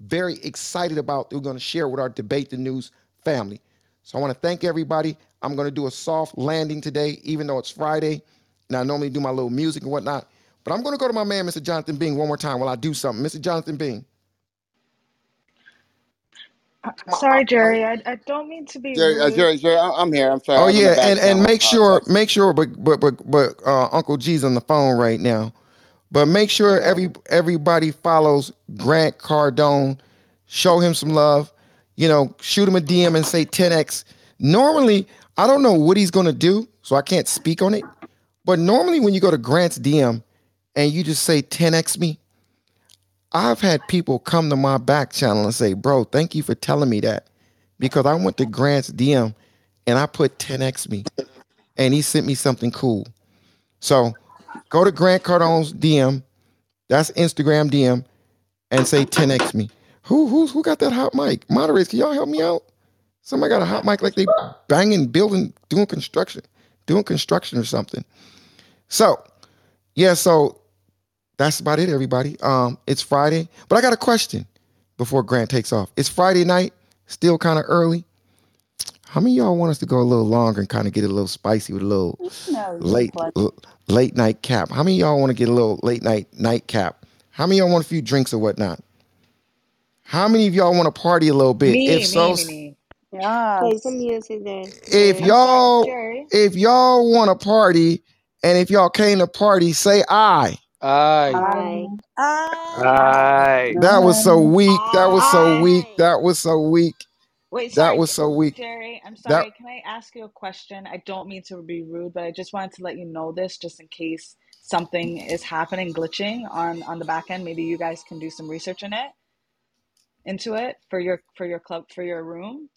very excited about that we're going to share with our Debate the News family. So I want to thank everybody. I'm going to do a soft landing today, even though it's Friday. And I normally do my little music and whatnot. But I'm going to go to my man, Mr. Jonathan Bing, one more time while I do something. Mr. Jonathan Bing. Sorry, Jerry. I don't mean to be Jerry, rude. Jerry, I'm here. I'm sorry. Oh, yeah. And make sure, but Uncle G's on the phone right now. But make sure everybody follows Grant Cardone. Show him some love. You know, shoot him a DM and say 10X. Normally, I don't know what he's going to do, so I can't speak on it. But normally when you go to Grant's DM and you just say 10X me, I've had people come to my back channel and say, bro, thank you for telling me that. Because I went to Grant's DM and I put 10X me. And he sent me something cool. So go to Grant Cardone's DM. That's Instagram DM. And say 10X me. Who got that hot mic? Moderators, can y'all help me out? Somebody got a hot mic like they banging, building, doing construction or something. So that's about it, everybody. It's Friday, but I got a question before Grant takes off. It's Friday night, still kind of early. How many of y'all want us to go a little longer and kind of get a little spicy with a little late night cap? How many of y'all want to get a little late night cap? How many of y'all want a few drinks or whatnot? How many of y'all want to party a little bit? Me. Yeah. Play some music then. If y'all want to party, and if y'all came to party, say aye. Aye. Aye. That was so weak. Wait, sorry, that was so weak. Jerry, I'm sorry. Can I ask you a question? I don't mean to be rude, but I just wanted to let you know this just in case something is happening, glitching on the back end. Maybe you guys can do some research into it for your club, for your room.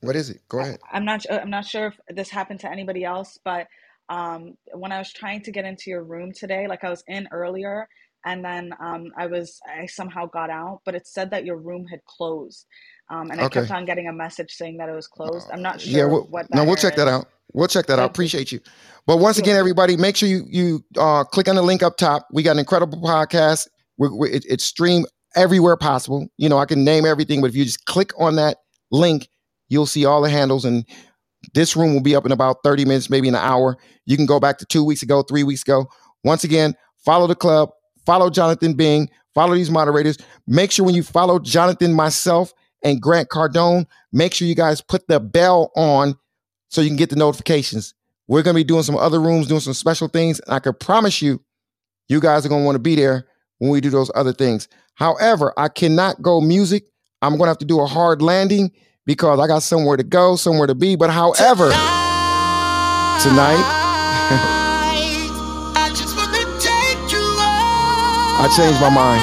What is it? Go ahead. I'm not sure if this happened to anybody else, but when I was trying to get into your room today, like I was in earlier, and then I somehow got out, but it said that your room had closed, and I kept on getting a message saying that it was closed. I'm not sure. We'll check that out. We'll check that out. Appreciate you. But once again, everybody, make sure you click on the link up top. We got an incredible podcast. It's streamed everywhere possible. You know, I can name everything, but if you just click on that link, you'll see all the handles, and this room will be up in about 30 minutes, maybe an hour. You can go back to 2 weeks ago, 3 weeks ago. Once again, follow the club, follow Jonathan Bing, follow these moderators. Make sure when you follow Jonathan, myself, and Grant Cardone, make sure you guys put the bell on so you can get the notifications. We're going to be doing some other rooms, doing some special things. And I can promise you, you guys are going to want to be there when we do those other things. However, I cannot go music. I'm going to have to do a hard landing because I got somewhere to go, somewhere to be. But however, tonight... I changed my mind.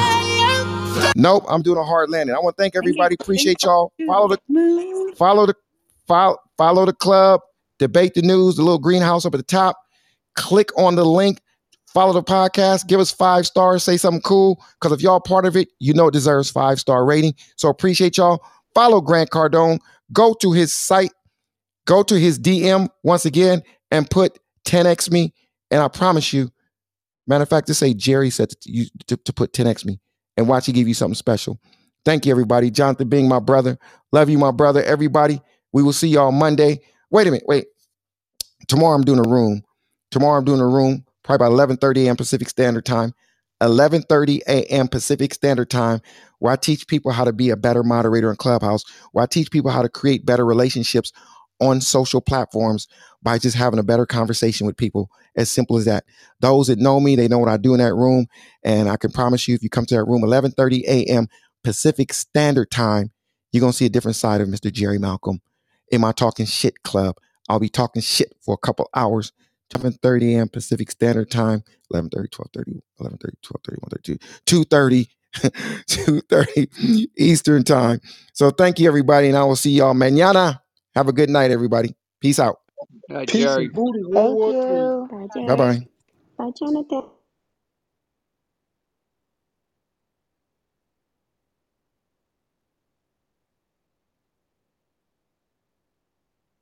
Nope, I'm doing a hard landing. I want to thank everybody. Appreciate y'all. Follow the club. Debate the News, the little greenhouse up at the top. Click on the link. Follow the podcast. Give us 5 stars. Say something cool. Because if y'all part of it, you know it deserves 5-star rating. So appreciate y'all. Follow Grant Cardone. Go to his site. Go to his DM once again and put 10X me. And I promise you, matter of fact, just say Jerry said to put 10X me and watch he give you something special. Thank you, everybody. Jonathan Bing, my brother. Love you, my brother. Everybody, we will see y'all Monday. Wait a minute. Wait. Tomorrow I'm doing a room. Probably about 11:30 a.m. Pacific Standard Time. 11:30 a.m. Pacific Standard Time, where I teach people how to be a better moderator in Clubhouse, where I teach people how to create better relationships on social platforms by just having a better conversation with people. As simple as that. Those that know me, they know what I do in that room. And I can promise you, if you come to that room, 11:30 a.m. Pacific Standard Time, you're going to see a different side of Mr. Jerry Malcolm in my Talking Shit Club. I'll be talking shit for a couple hours. 11:30 a.m. Pacific Standard Time, 2:30 Eastern Time. So thank you, everybody. And I will see y'all mañana. Have a good night, everybody. Peace out. Bye, Jerry. Peace. Thank you. Bye, Jerry. Bye, Jonathan.